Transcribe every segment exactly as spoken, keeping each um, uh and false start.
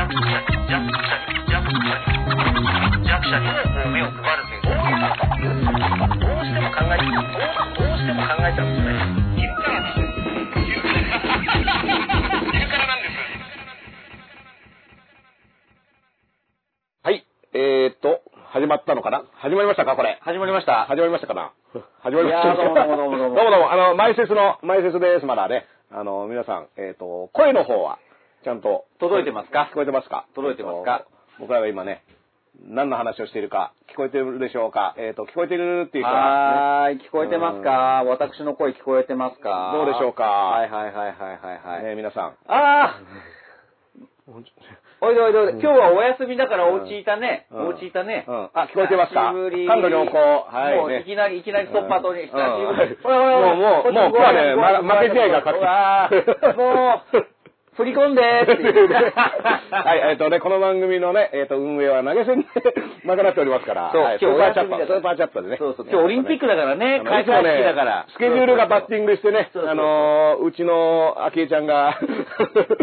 弱者に目を配るというどうしても考えちゃうどうしても考えちゃうんですね。いるからなんですいるからなんですはいえー、っと始まったのかな始まりましたかこれ始まりました始まりましたかな始まりましたどうもどうもどうもどうもどうもあの前説の前説ですまだねあの皆さんえー、っと声の方はちゃんと届いてますか聞こえてますか届いてますか、えー、僕らは今ね何の話をしているか聞こえてるでしょうかえっ、ー、と聞こえてるっていうかはい聞こえてますか私の声聞こえてますかどうでしょうかはいはいはいはいはい、ね、皆さんああおいでおいでおいで今日はお休みだからお家いたね、うん、お家いたね、うんうん、あ聞こえてますか感度良好はい、ね、もういきなりいきなりストッパーとに久しぶりもうもうもう今日はね負け試合が勝ったもう振り込んでーってはい、えっ、ー、とね、この番組のね、えっ、ー、と、運営は投げ銭で賄っておりますから、そう、はい、今日スーパーチャット、スーパーチャットでね。そうそう、今日オリンピックだからね、開催式だから、ね。スケジュールがバッティングしてね、そうそうそうあのー、うちのあきえちゃんが、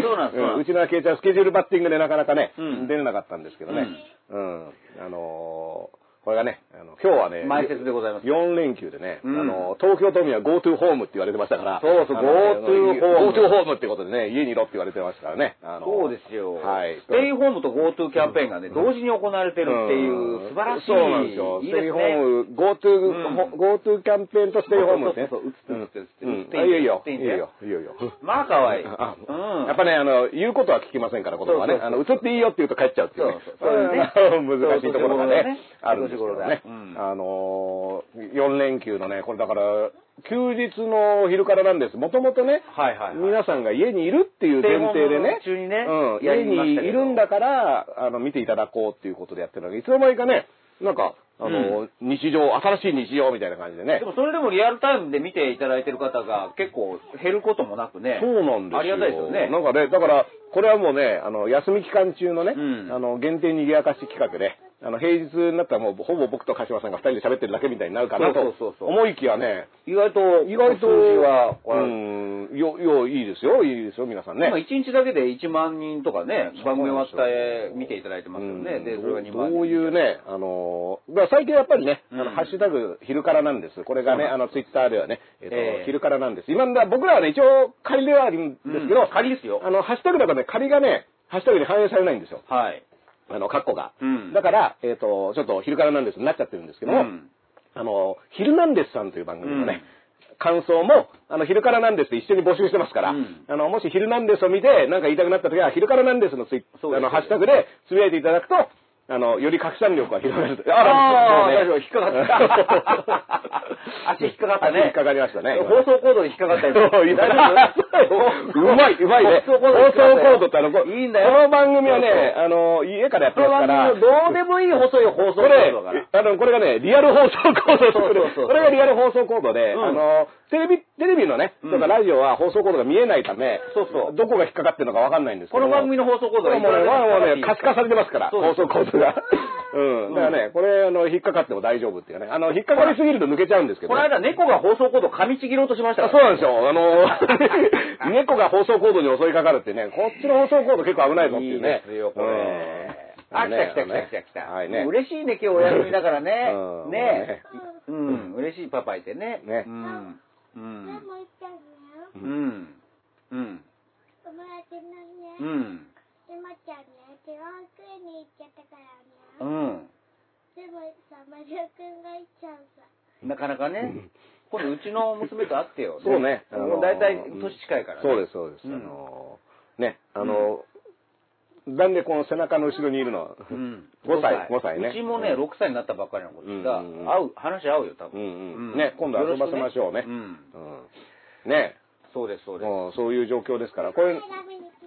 そうなんですよ、うん。うちのあきえちゃん、スケジュールバッティングでなかなかね、うん、出れなかったんですけどね。うん。うん、あのー、これがね、あの今日はね、前説でございます。よん連休でね、うん、あの東京都民は GoTo ホームって言われてましたから、そうそう GoTo ホーム GoTo ホームってことでね、家にいろって言われてましたからね。あのそうですよ。はい。ステイホームと GoTo キャンペーンがね、うん、同時に行われてるっていう素晴らしい。そうなんですよ。ステイホーム GoTo、うん、キャンペーンとステイホームですね。そうそうそう。映ってる映ってる。いいよいいよいいよ。まあ可愛い。うん。やっぱねあの言うことは聞きませんから子供はね、あの映っていいよって言うと帰っちゃうっていうね。そうそうそう難しいところがねある。ねうん、あのー、よん連休のねこれだから休日のお昼からなんですもともとね、はいはいはい、皆さんが家にいるっていう前提でね、うん、家にいるんだからあの見ていただこうっていうことでやってるのにいつの間にかねなんかあの、うん、日常新しい日常みたいな感じでねでもそれでもリアルタイムで見ていただいてる方が結構減ることもなくねそうなんですよありがたいですよねなんかねだからこれはもうねあの休み期間中のね、うん、あの限定にぎやかし企画であの平日になったらもうほぼ僕と柏さんがふたりで喋ってるだけみたいになるかなと思いきやね意外と意外とはうんよよいいですよいいですよ皆さんね今いちにちだけでいちまんにんとかね番組を伝え見ていただいてますよねでそれがにまんにんどういうねあの最近やっぱりねあの、うん、ハッシュタグ昼からなんですこれがねあのツイッターではね、えーとえー、昼からなんです今だ僕らはね一応仮ではあるんですけど、うん、仮ですよあのハッシュタグだとね仮がねハッシュタグに反映されないんですよはいあの、カッコが。うん、だから、えっ、ー、と、ちょっと、昼からなんですになっちゃってるんですけども、うん、あの、昼なんですさんという番組のね、うん、感想も、あの、昼からなんですって一緒に募集してますから、うん、あの、もし昼なんですを見て、なんか言いたくなった時は、昼からなんですのツイッ、あの、ハッシュタグでつぶやいていただくと、あの、より拡散力が広がる。ああ、大丈夫、引っかかった。足引っかかったね。引っかかりましたね。放送コードに引っかかったよ。大丈夫うまい、うまいね。放送コードってあの、いいんだよ。この番組はね、あの、家からやってますから。どうでもいい細い放送コードだから。あの、これがね、リアル放送コードです。これがリアル放送コードで、あの、テレビ、テレビのね、とかラジオは放送コードが見えないため、そうそう。どこが引っかかってるのかわかんないんですけど。この番組の放送コードはもうね、可視化されてますから、放送コード。うん、だからね、これあの引っかかっても大丈夫っていうね、あの引っかかりすぎると抜けちゃうんですけど、ね、この間猫が放送コード噛みちぎろうとしましたから、ね。そうなんですよ。あの猫が放送コードに襲いかかるってね、こっちの放送コード結構危ないぞっていうね。いいですよこれ。うん、あ、ね、来た来た来た来た来た。はいね。嬉しいね今日お休みだからね。うん、ね。うん嬉しいパパいてね。ね。うんうん。もう一回ね。うんうん。友達のね。うん。エマちゃんね、地方食いに行っちゃったからね。うん。でもさ、マリオくんが行っちゃうさ。なかなかね、今度うちの娘と会ってよ。そうね。あのー、だいたい年近いからね。そうです、そうです。うん、あのー、ね、あのー、うん、なんでこの背中の後ろにいるの、うん、ごさい、ごさいね。うちもね、ろくさいになったばっかりの子が、うんうんうん、会う、話合うよ、多分。うんうんうん、ね、今度遊ばせましょうね。ね、うんうんね、そうです、そうです。もうそういう状況ですから、これ、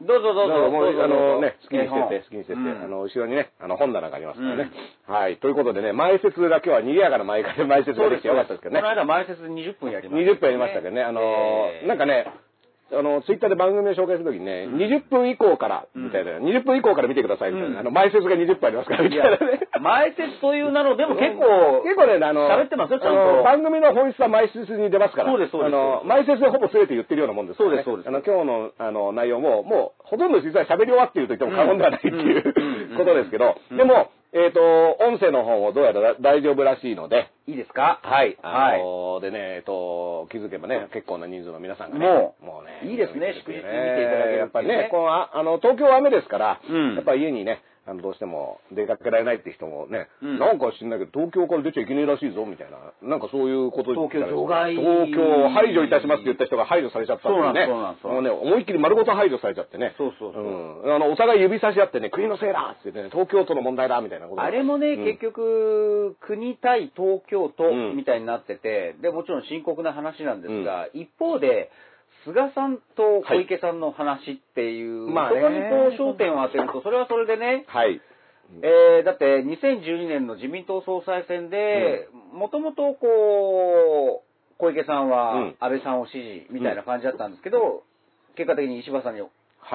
どうぞどうぞ。もう、あのね、好きにしてて、好きにしてて、あの、後ろにね、あの、本棚がありますからね。はい。ということでね、前説だけは賑やかな前説ができてよかったですけどね。この間前説にじゅっぷんやりました。にじゅっぷんやりましたけどね、あの、なんかね、あのツイッターで番組を紹介するときにね、うん、にじゅっぷん以降からみたいな、うん、にじゅっぷん以降から見てくださいみたいな、うん、あの前説がにじゅっぷんありますからみたいなね。前説というなのでも結構、うん、結構ねあの喋ってますよちゃんと。番組の本質は前説に出ますから。そうですそうです。あの前説でほぼ全て言ってるようなもんですからね。そうですそうです。あの今日のあの内容ももうほとんど実は喋り終わっていると言っても過言ではないっていう、うん、ことですけど、うん、でも。えっと、音声の方もどうやら大丈夫らしいので。いいですか？はい。あのー、でね、えっと、気づけばね、結構な人数の皆さんがね。もう、もうね。いいですね、祝日に見ていただける。やっぱりね、この、あの、東京は雨ですから、うん、やっぱり家にね、あのどうしても出かけられないって人もね、うん、なんか知んないけど東京から出ちゃいけないらしいぞみたいな、なんかそういうこと言ってたら、東京を排除いたしますって言った人が排除されちゃったんでね、もうね思いっきり丸ごと排除されちゃってね、そうそうそう、うん、あのお互い指差し合ってね、国のせいだって言ってね、東京都の問題だみたいなこと。あれもね、うん、結局国対東京都みたいになってて、でもちろん深刻な話なんですが、うん、一方で。菅さんと小池さんの話っていう、はい、まあそこにこう焦点を当てるとそれはそれでね、はいえー、だってにせんじゅうにねんの自民党総裁選でもともとこう小池さんは安倍さんを支持みたいな感じだったんですけど、うん、結果的に石破さんに、は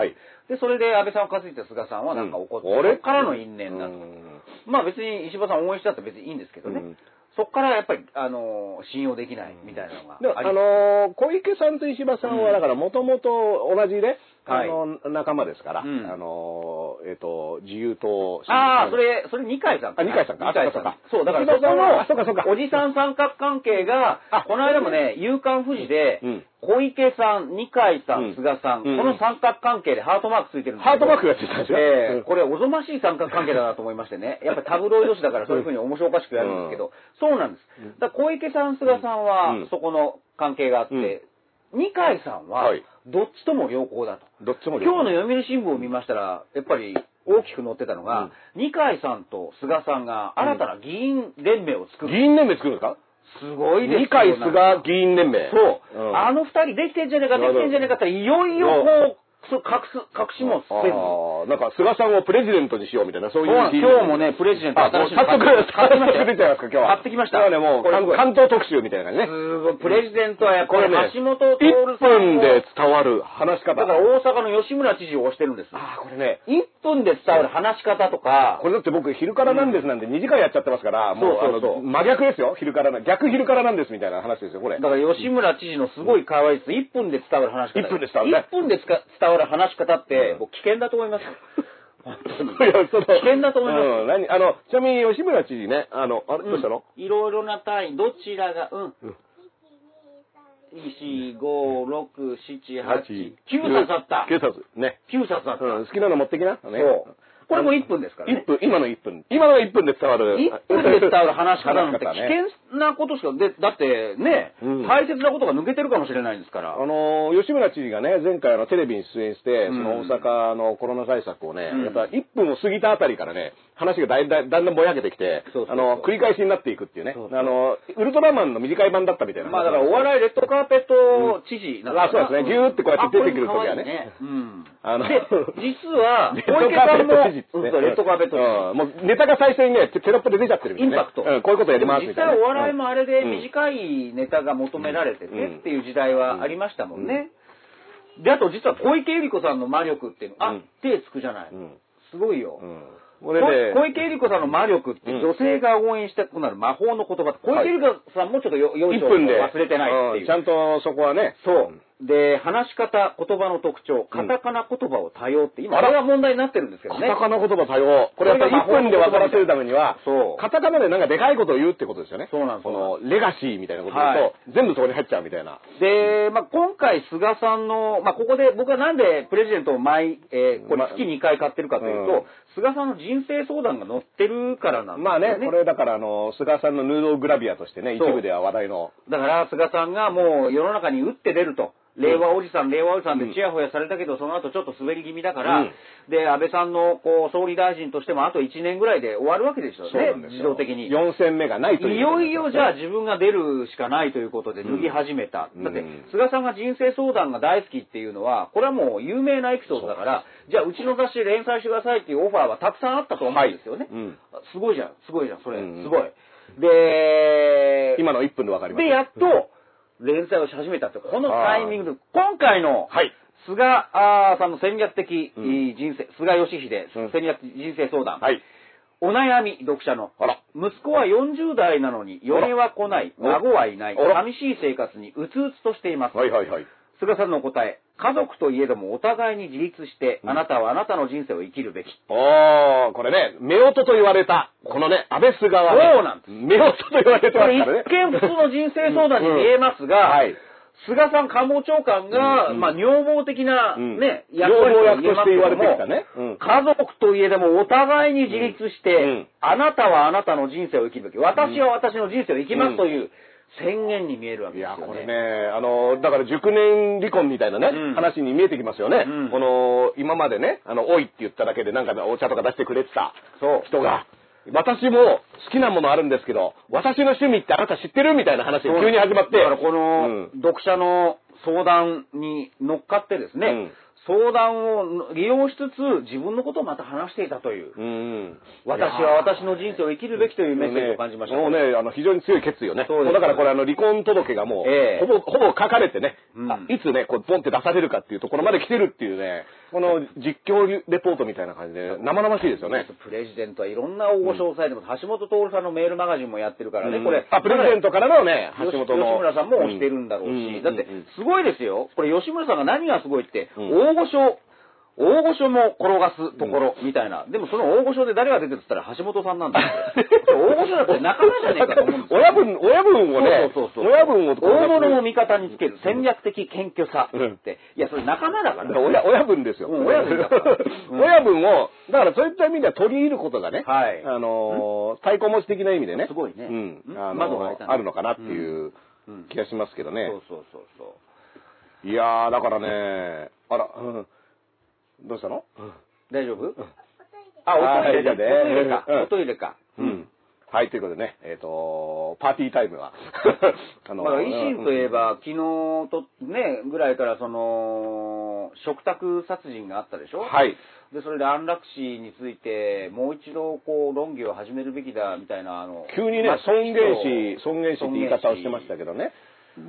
い、でそれで安倍さんを担いで菅さんはなんか怒って、うん、それからの因縁だと、うん、まあ別に石破さん応援したって別にいいんですけどね、うんそこからやっぱり、あのー、信用できないみたいなのがあります。で、あのー、小池さんと石破さんはだからもともと同じね、うん、あの仲間ですから、うん、あのー、えっ、ー、と自由党ああそれそれ二階さんか二階さんか二階さんかそうだからそこのあそうかそうかおじさん三角関係がこの間もね夕刊フジで、うん、小池さん二階さん菅さん、うん、この三角関係でハートマークついてるんですけどハートマークがついてるんですよ、えー、これおぞましい三角関係だなと思いましてねやっぱタブロイド紙だからそういうふうに面白おかしくやるんですけど、うん、そうなんですだ小池さん菅さんは、うん、そこの関係があって、うん二階さんはどっちとも良好だと。どっちも良好。今日の読売新聞を見ましたらやっぱり大きく載ってたのが、うん、二階さんと菅さんが新たな議員連盟を作る。議員連盟作るんですか？すごいですよ。二階菅議員連盟。そう。うん、あの二人できてんじゃねえかできてんじゃねえかっていよいよこう。そう隠す隠しもせずあなんか菅さんをプレジデントにしようみたいなそういう今日もねプレジデント新しいの買ってきました買ってきましたねもう関東特集みたいなねプレジデントはやっぱり橋本徹さんいっぷんで伝わる話し方だから大阪の吉村知事を推してるんですああこれねいっぷんで伝わる話し方とかこれだって僕昼からなんですなんでにじかんやっちゃってますからもう真逆ですよ昼から逆昼からなんですみたいな話ですよこれだから吉村知事のすごい可愛いですいっぷんで伝わる話し方いっぷんで伝わるいっぷんで伝わる話し方って僕危険だと思います。危険だと思います。うん、何あのちなみに吉村知事ね、あのあれどうしたの？いろいろな単位どちらがうん。四五六七八九冊あった。九冊ね。九冊あった。好きなの持ってきな。そう。これもいっぷんですからね。いっぷん今のいっぷん今のいっぷんで伝わるいっぷんで伝わる話し方なんて危険なことしかでだってね、うん、大切なことが抜けてるかもしれないんですからあの吉村知事がね前回のテレビに出演してその大阪のコロナ対策をね、うん、やっぱいっぷんを過ぎたあたりからね話がだんだんだんだんぼやけてきてあの繰り返しになっていくっていうねあのウルトラマンの短い版だったみたいなまあだからお笑いレッドカーペット知事なんか、うん、あそうですねギューってこうやって出てくる時はねあので実は小池さんもレッドカーペットもうネタが最初にねテロップで出ちゃってるみたいなインパクトこういうことやりますみたいな実際お笑いもあれで短いネタが求められててっていう時代はありましたもんねであと実は小池百合子さんの魔力っていうのあ手つくじゃないすごいよ小池百合子さんの魔力って女性が応援したくなる魔法の言葉小池百合子さんもちょっとよいしょ忘れてないっていうちゃんとそこはねそうで、話し方、言葉の特徴、カタカナ言葉を多用って、今、あれが問題になってるんですけどね。カタカナ言葉多用。これやっぱりいっぷんで分からせるためには、カタカナでなんかでかいことを言うってことですよね。そうなんです。この、レガシーみたいなことを言うと、はい、全部そこに入っちゃうみたいな。で、まあ今回、菅さんの、まあここで、僕はなんでプレジデントを毎、えー、これ月にかい買ってるかというと、まあうん、菅さんの人生相談が載ってるからなんですね。まあね、これだから、あの、菅さんのヌードグラビアとしてね、一部では話題の。だから、菅さんがもう世の中に打って出ると。令和おじさん、令和おじさんでちやほやされたけど、その後ちょっと滑り気味だから、うん、で、安倍さんのこう総理大臣としてもあといちねんぐらいで終わるわけでしょうね、自動的に。よんせんめがないという、ね。いよいよじゃあ自分が出るしかないということで脱ぎ始めた。うん、だって、菅さんが人生相談が大好きっていうのは、これはもう有名なエピソードだから、じゃあうちの雑誌で連載してくださいっていうオファーはたくさんあったと思うんですよね。はいうん、すごいじゃん、すごいじゃん、それ、うん、すごい。で、今のいっぷんでわかります。で、やっと、連載をし始めたと。このタイミングで、今回の菅さんの戦略的人生、菅義偉戦略的人生相談。はい、お悩み、読者の。息子はよんじゅう代なのに、嫁は来ない、孫はいない、寂しい生活にうつうつとしています。はいはいはい。菅さんの答え、家族といえどもお互いに自立して、あなたはあなたの人生を生きるべき。おー、これね、夫婦と言われた、このね、安倍菅はね、そうなんです。夫婦と言われてますからね。これ一見普通の人生相談に見えますが、はい、菅さん官房長官が、まあ、女房的なね、役割として言われてきたね。家族といえどもお互いに自立して、あなたはあなたの人生を生きるべき。私は私の人生を生きますという宣言に見えるわけですよね。いや、これね、あの、だから熟年離婚みたいなね、話に見えてきますよね。この、今までね、あの、おいって言っただけでなんかお茶とか出してくれてた人が、私も好きなものあるんですけど、私の趣味ってあなた知ってるみたいな話が急に始まって。だからこの、読者の相談に乗っかってですね、うん、相談を利用しつつ、自分のことをまた話していたという、うん、私は私の人生を生きるべきというメッセージを感じました。もうね、あの、非常に強い決意をね。そうですね。だからこれ、あの、離婚届がもう、えー、ほぼ、ほぼ書かれてね、うん、いつね、こう、ボンって出されるかっていうところまで来てるっていうね、この実況レポートみたいな感じで、生々しいですよね。プレジデントはいろんな大御所を抑えてます。橋本徹さんのメールマガジンもやってるからね、これ。あ、プレジデントからのね、橋本の。吉村さんも推してるんだろうし、だって、すごいですよ。これ、吉村さんが何がすごいって、大御所、大御所も転がすところみたいな。でもその大御所で誰が出てるって言ったら橋本さんなんだよ。大御所だって仲間じゃねえかと思うんですよ。親分、親分をね、親分を大物も味方につける戦略的謙虚さって。いや、それ仲間だから。親分ですよ。親分だから。親分を、だからそういった意味では取り入ることがね、あの、太鼓持ち的な意味でね、すごいね、あるのかなっていう気がしますけどね。そうそうそうそう。いやー、だからね、あら、どうしたの？大丈夫？あ、おトイレか。おトイレか。うん。はい、ということでね、えっと、パーティータイムは。あの、維新といえば、昨日と、ね、ぐらいから、その、嘱託殺人があったでしょ？はい。で、それで安楽死について、もう一度、こう、論議を始めるべきだ、みたいな、あの、急にね、尊厳死、尊厳死って言い方をしてましたけどね。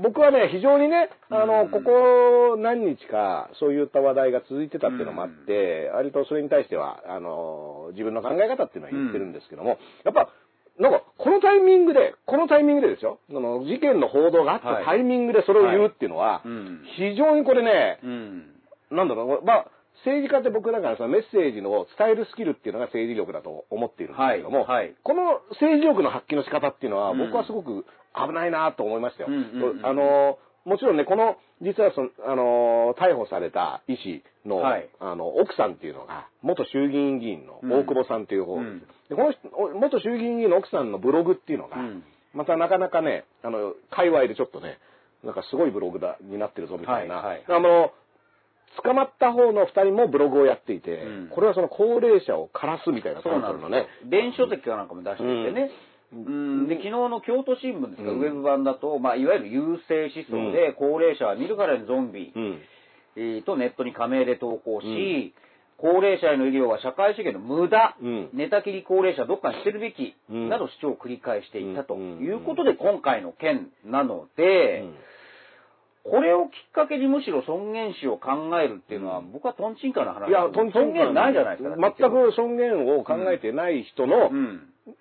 僕はね、非常にね、あの、ここ何日か、そういった話題が続いてたっていうのもあって、割とそれに対しては、あの、自分の考え方っていうのは言ってるんですけども、やっぱ、なんか、このタイミングで、このタイミングでですよ、その、事件の報道があったタイミングでそれを言うっていうのは、非常にこれね、なんだろう、まあ、政治家って僕だからそのメッセージを伝えるスキルっていうのが政治力だと思っているんですけども、はいはい、この政治力の発揮の仕方っていうのは僕はすごく危ないなと思いましたよ。あのもちろんね、この実はそのあの逮捕された医師の、はい、あの奥さんっていうのが元衆議院議員の大久保さんという方です。うん、でこの元衆議院議員の奥さんのブログっていうのが、うん、またなかなかね、あの界隈でちょっとね、なんかすごいブログだになってるぞみたいな。あの捕まった方のふたりもブログをやっていて、うん、これはその高齢者をからすみたいなタイトルのね。電子書籍かなんかも出していてね。うん、で、昨日の京都新聞ですか、うん、ウェブ版だと、まあ、いわゆる優勢思想で、うん、高齢者は見るからにゾンビ、うんえー、とネットに加盟で投稿し、うん、高齢者への医療は社会主義の無駄、うん、寝たきり高齢者はどっかに捨てるべき、うん、など主張を繰り返していたということで、今回の件なので、うんこれをきっかけにむしろ尊厳死を考えるっていうのは、僕はトンチンカンの話。いや、トンチンカン。尊厳ないじゃないですか。全く尊厳を考えてない人の、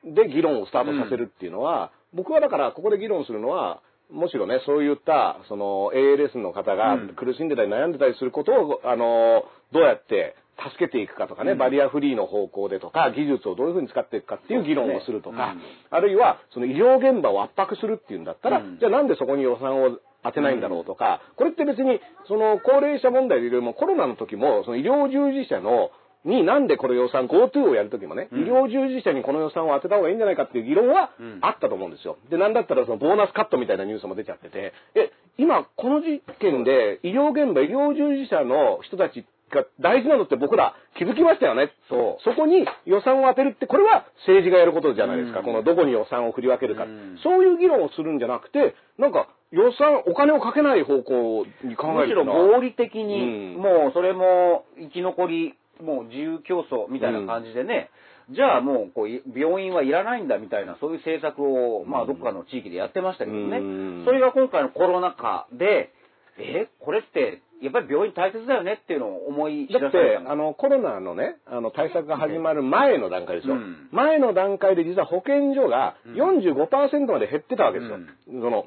で議論をスタートさせるっていうのは、僕はだからここで議論するのは、むしろね、そういった、その エーエルエス の方が苦しんでたり悩んでたりすることを、あの、どうやって助けていくかとかね、バリアフリーの方向でとか、技術をどういうふうに使っていくかっていう議論をするとか、あるいは、その医療現場を圧迫するっていうんだったら、じゃあなんでそこに予算を、当てないんだろうとか、これって別にその高齢者問題でいろいろコロナの時もその医療従事者のになんでこれ予算 ゴートゥー をやる時もね、うん、医療従事者にこの予算を当てた方がいいんじゃないかっていう議論はあったと思うんですよ。で、なんだったらそのボーナスカットみたいなニュースも出ちゃってて、え、今この事件で医療現場、医療従事者の人たちが大事なのって僕ら気づきましたよね。そう。そこに予算を当てるってこれは政治がやることじゃないですか。うん、このどこに予算を振り分けるか、うん、そういう議論をするんじゃなくて、なんか予算、お金をかけない方向に考えるのはむしろ合理的に、うん、もうそれも生き残りもう自由競争みたいな感じでね、うん、じゃあもう、 こう病院はいらないんだみたいな、そういう政策を、まあ、どっかの地域でやってましたけどね、うん、それが今回のコロナ禍で、えこれってやっぱり病院大切だよねっていうのを思い知らされた。だってあのコロナのね、あの対策が始まる前の段階でしょ、うん、前の段階で実は保健所が よんじゅうごパーセント まで減ってたわけですよ、うん、その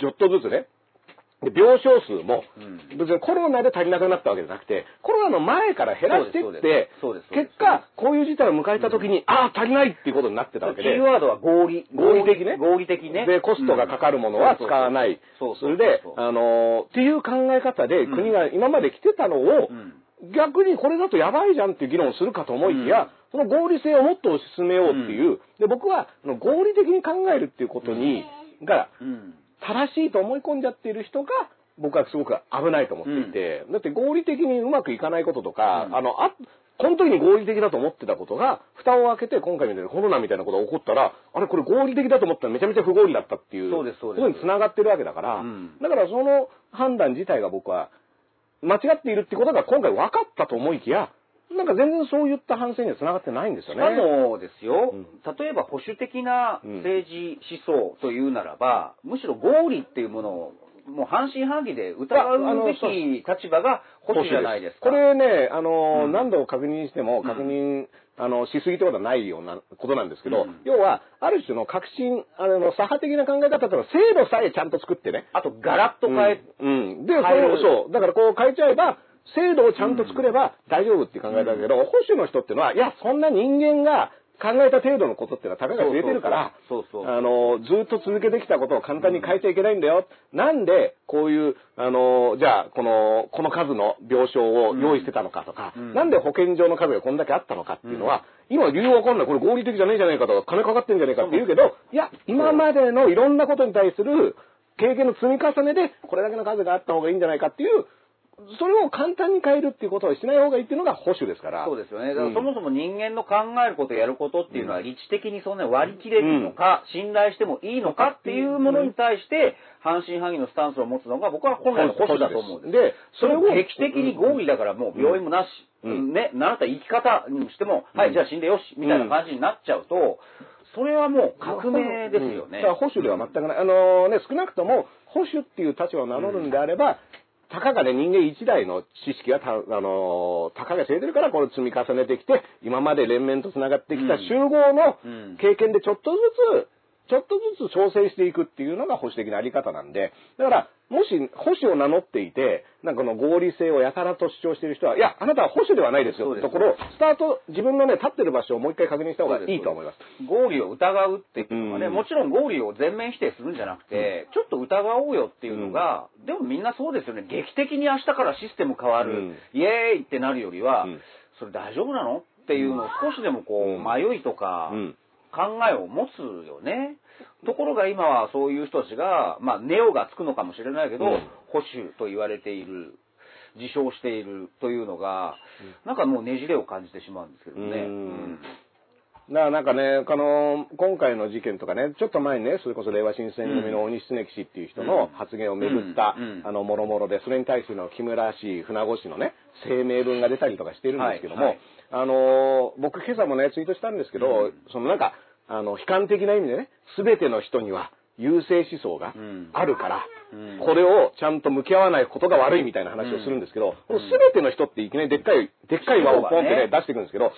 ちょっとずつね。で病床数も別にコロナで足りなくなったわけじゃなくて、コロナの前から減らしていって結果こういう事態を迎えた時に、うん、ああ足りないっていうことになってたわけで、キーワードは合理合理的ね合理的ねでコストがかかるものは使わない、それであのー、っていう考え方で国が今まで来てたのを、うん、逆にこれだとやばいじゃんっていう議論をするかと思いきや、うん、その合理性をもっと推し進めようっていう、うん、で僕は合理的に考えるっていうことに、うん、が、うん正しいと思い込んじゃっている人が僕はすごく危ないと思っていて、うん、だって合理的にうまくいかないこととか、うん、あのあこの時に合理的だと思ってたことが蓋を開けて今回みたいなコロナみたいなことが起こったら、あれこれ合理的だと思ったらめちゃめちゃ不合理だったっていうことにつながってるわけだから、うん、だからその判断自体が僕は間違っているってことが今回分かったと思いきや、なんか全然そういった反省にはつながってないんですよね。しかもですよ、例えば保守的な政治思想というならば、うん、むしろ合理っていうものをもう半信半疑で疑うべき立場が保守じゃないですか。これね、あの、うん、何度確認しても確認、うん、あのしすぎってことはないようなことなんですけど、うん、要はある種の革新あの左派的な考え方というのは制度さえちゃんと作ってね、あとガラッと変え、うんうん、でそれをそうだからこう変えちゃえば制度をちゃんと作れば大丈夫っていう考えだけど、うん、保守の人ってのは、いや、そんな人間が考えた程度のことってのはたかが知れてるから、あの、ずっと続けてきたことを簡単に変えちゃいけないんだよ。うん、なんで、こういう、あの、じゃあ、この、この数の病床を用意してたのかとか、うん、なんで保健所の数がこんだけあったのかっていうのは、うん、今理由わかんない、これ合理的じゃねえじゃねえかとか、金かかってんじゃねえかって言うけど、いや、今までのいろんなことに対する経験の積み重ねで、これだけの数があった方がいいんじゃないかっていう、それを簡単に変えるっていうことはしない方がいいっていうのが保守ですから。そうですよね。だからそもそも人間の考えることやることっていうのは、理知的にそんな割り切れるのか、うん、信頼してもいいのかっていうものに対して、半信半疑のスタンスを持つのが僕は本来の保守だと思うんです。で、それを劇的に合理だからもう病院もなし、うん、ね、習った生き方にしても、うん、はい、じゃあ死んでよし、みたいな感じになっちゃうと、それはもう革命ですよね。うん、だから保守では全くない。あのー、ね、少なくとも保守っていう立場を名乗るんであれば、うんたかがね、人間一代の知識がた、あのー、たかが知れてるから、これ積み重ねてきて、今まで連綿と繋がってきた集合の経験でちょっとずつ、ちょっとずつ調整していくっていうのが保守的なあり方なんで、だから、もし保守を名乗っていて、なんかこの合理性をやたらと主張している人は、いや、あなたは保守ではないですよ、ところを、スタート、自分のね、立ってる場所をもう一回確認した方がいいと思います。合理を疑うっていうのはね、うん、もちろん合理を全面否定するんじゃなくて、うん、ちょっと疑おうよっていうのが、うん、でもみんなそうですよね、劇的に明日からシステム変わる、うん、イエーイってなるよりは、うん、それ大丈夫なのっていうのを少しでもこう、うん、迷いとか、うん考えを持つよね。ところが今はそういう人たちが、まあ、ネオがつくのかもしれないけど、うん、保守と言われている、自称しているというのが、うん、なんかもうねじれを感じてしまうんですけどね。うんだからなんかね、あのー、今回の事件とかね、ちょっと前にね、それこそれいわ新選組の大西恒樹氏っていう人の発言をめぐった、うんうん、あの、もろもろで、それに対しての木村氏、船越氏のね、声明文が出たりとかしてるんですけども、はいはい、あのー、僕今朝もね、ツイートしたんですけど、うん、そのなんか、あの、悲観的な意味でね、すべての人には優勢思想があるから、うん、これをちゃんと向き合わないことが悪いみたいな話をするんですけど、うん、このすべての人っていきなりでっかい、でっかい輪をポンってね、出していくんですけど、え、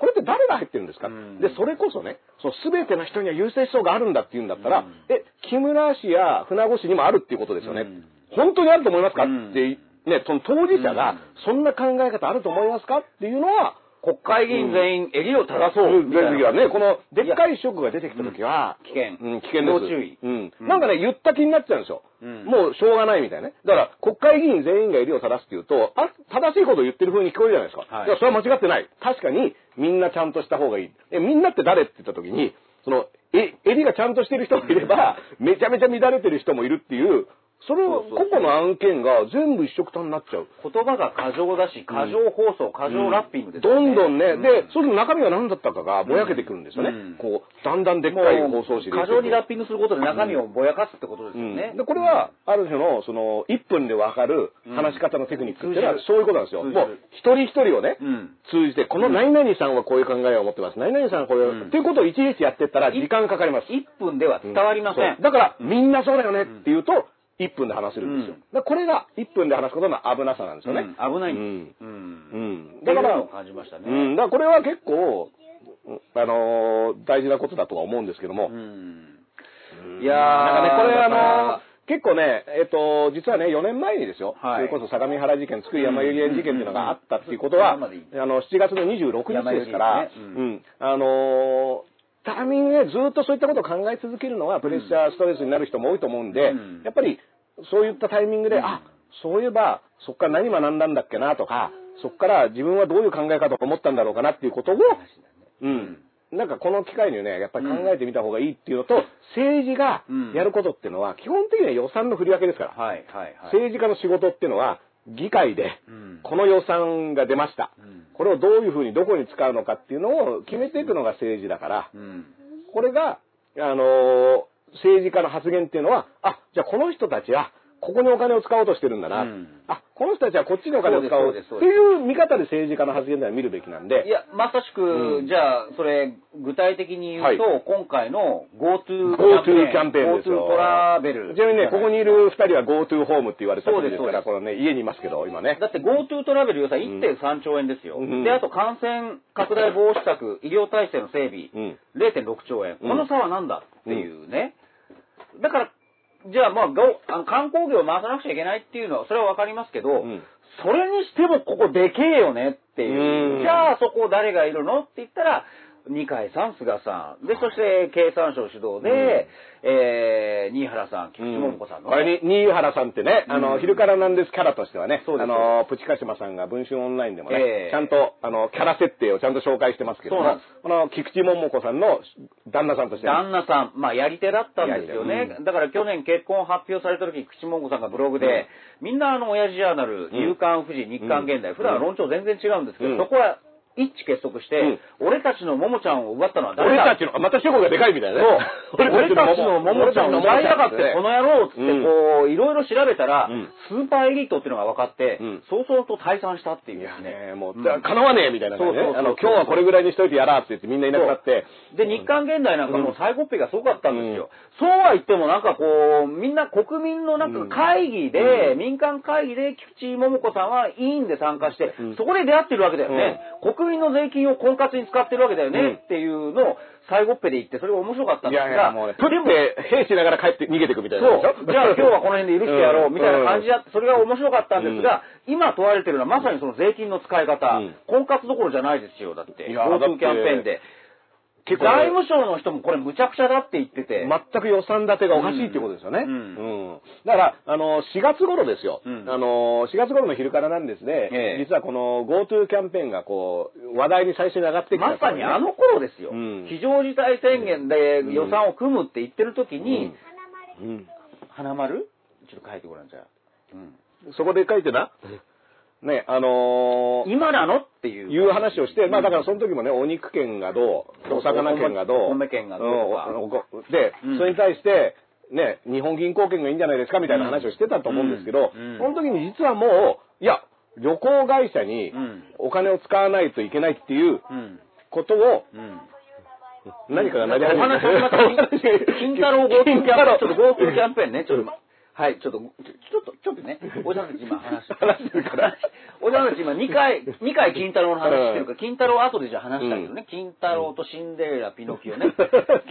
これって誰が入ってるんですか、うん、で、それこそね、そのすべての人には優勢思想があるんだっていうんだったら、うん、え、木村氏や船越氏にもあるっていうことですよね。うん、本当にあると思いますか、うん、って、ね、その当事者が、そんな考え方あると思いますかっていうのは、国会議員全員襟を正そうみたいな。ね、このでっかいショックが出てきた時は、危険。うん、危険です。要注意。うん。なんかね、言った気になっちゃうんですよ。うん、もうしょうがないみたいなね。だから、国会議員全員が襟を正すっていうと、あ、正しいことを言ってる風に聞こえるじゃないですか。はい。いや、それは間違ってない。確かに、みんなちゃんとした方がいい。え、みんなって誰って言った時に、その、え、襟がちゃんとしてる人もいれば、めちゃめちゃ乱れてる人もいるっていう、それを個々の案件が全部一色単になっちゃう。言葉が過剰だし、過剰放送、うん、過剰ラッピングですよね。どんどんね。うん、で、その中身が何だったかがぼやけてくるんですよね。うん、こう、だんだんでっかい放送紙で。過剰にラッピングすることで中身をぼやかすってことですよね。うん、で、これは、ある種の、その、いっぷんでわかる話し方のテクニックっていうのは、そういうことなんですよ。もう、一人一人をね、うん、通じて、この何々さんはこういう考えを持ってます。何々さんはこういう、うん、っていうことをいちいちやってったら時間かかります。いっぷんでは伝わりません。うん、だから、みんなそうだよねっていうと、うんいっぷんで話せるんですよ。だこれがいっぷんで話すことの危なさなんですよね。危ない。うん。だから感じましたね。うん。だからこれは結構あの大事なことだとは思うんですけども。いやーなんかねこれあの結構ねえっと実はねよねんまえにですよ。それこそ相模原事件、津久井やまゆり園事件っていうのがあったっていうことはあのしちがつのにじゅうろくにちですから。うん。あの。タイミングでずっとそういったことを考え続けるのはプレッシャー、ストレスになる人も多いと思うんで、うん、やっぱりそういったタイミングで、うん、あ、そういえばそこから何学んだんだっけなとか、そこから自分はどういう考え方を思ったんだろうかなっていうことを、うん、なんかこの機会にね、やっぱり考えてみた方がいいっていうのと、うん、政治がやることっていうのは基本的には予算の振り分けですから、政治家の仕事っていうのは議会でこの予算が出ました、うん、これをどういうふうにどこに使うのかっていうのを決めていくのが政治だから、うん、これが、あのー、政治家の発言っていうのはあじゃあこの人たちはここにお金を使おうとしてるんだな、うん、あこの人たちはこっちにお金を使おうっていう見方で政治家の発言では見るべきなんでいやまさしく、うん、じゃあそれ具体的に言うと、はい、今回の GoTo キャンペーンですよ GoTo トラベルちなみにねここにいるふたりは GoTo ホームって言われてるんですからこのね家にいますけど今ねだって GoTo トラベル予算 いってんさんちょうえんですよ、うん、であと感染拡大防止策医療体制の整備、うん、れいてんろくちょうえんこの差は何だっていうね、うん、だからじゃあ、まあ、あの観光業を回さなくちゃいけないっていうのは、それはわかりますけど、うん、それにしてもここでけえよねっていう。うん、じゃあ、そこ誰がいるのって言ったら、二階さん、菅さん。で、そして、経産省主導で、うん、えー、新原さん、菊池桃子さんの、ね。これ、新原さんってね、あの、うん、昼からなんですキャラとしてはね、あの、プチカシマさんが文春オンラインでもね、えー、ちゃんと、あの、キャラ設定をちゃんと紹介してますけども、この、菊池桃子さんの旦那さんとして、ね、旦那さん、まあ、やり手だったんですよね。うん、だから、去年結婚発表された時、菊池桃子さんがブログで、うん、みんな、あの、親父ジャーナル、夕刊富士、日刊現代、うん、普段は論調全然違うんですけど、うん、そこは、一致結束して、俺たちのももちゃんを奪ったのは誰だ俺たちの、また主語がでかいみたいなね。俺たちのももちゃんを奪いやがって、この野郎っつって、こう、いろいろ調べたら、スーパーエリートっていうのが分かって、早々と退散したっていうですね。もう、かなわねえみたいな感じで、今日はこれぐらいにしといてやらって言ってみんないなくなって。で、日刊現代なんかも最後っぺがすごかったんですよ。そうは言ってもなんかこう、みんな国民のなんか会議で、民間会議で菊池桃子さんは委員で参加して、そこで出会ってるわけだよね。国民の税金を婚活に使ってるわけだよねっていうのを最後っぺで言って、それが面白かったんですが、いやいやもうね、プッて兵士ながら帰って逃げていくみたいな。そう。じゃあ今日はこの辺で許してやろうみたいな感じだって、それが面白かったんですが、うん、今問われてるのはまさにその税金の使い方、うん、婚活どころじゃないですよ、だって。GoToキャンペーンで。財務省の人もこれむちゃくちゃだって言ってて。全く予算立てがおかしいっていうことですよね。うんうん、だから、あの、しがつごろですよ。うん、あの、しがつごろの昼からなんですね。ええ、実はこの GoTo キャンペーンがこう、話題に最初に上がってきた、ね。まさにあの頃ですよ。うん、非常事態宣言で予算を組むって言ってる時に、うんうん、花丸ちょっと書いてごらんじゃあ。うん、そこで書いてな。ね、あのー、今なのっていう。いう話をして、まあだからその時もね、お肉券がどう、お魚券がどう、お米券がどうか。で、うん、それに対して、ね、日本銀行券がいいんじゃないですかみたいな話をしてたと思うんですけど、うんうん、その時に実はもう、いや、旅行会社にお金を使わないといけないっていうことを、うんうんうん何かが成り始めた。金太郎 GoTo キャンペーンね、ちょっと。はい、ちょっと、ちょっと、ちょっとね、おじゃんたち今話してるから、おじゃんたち今にかい、にかい金太郎の話してるから、金太郎後でじゃあ話したけどね、金太郎とシンデレラ、ピノキオね、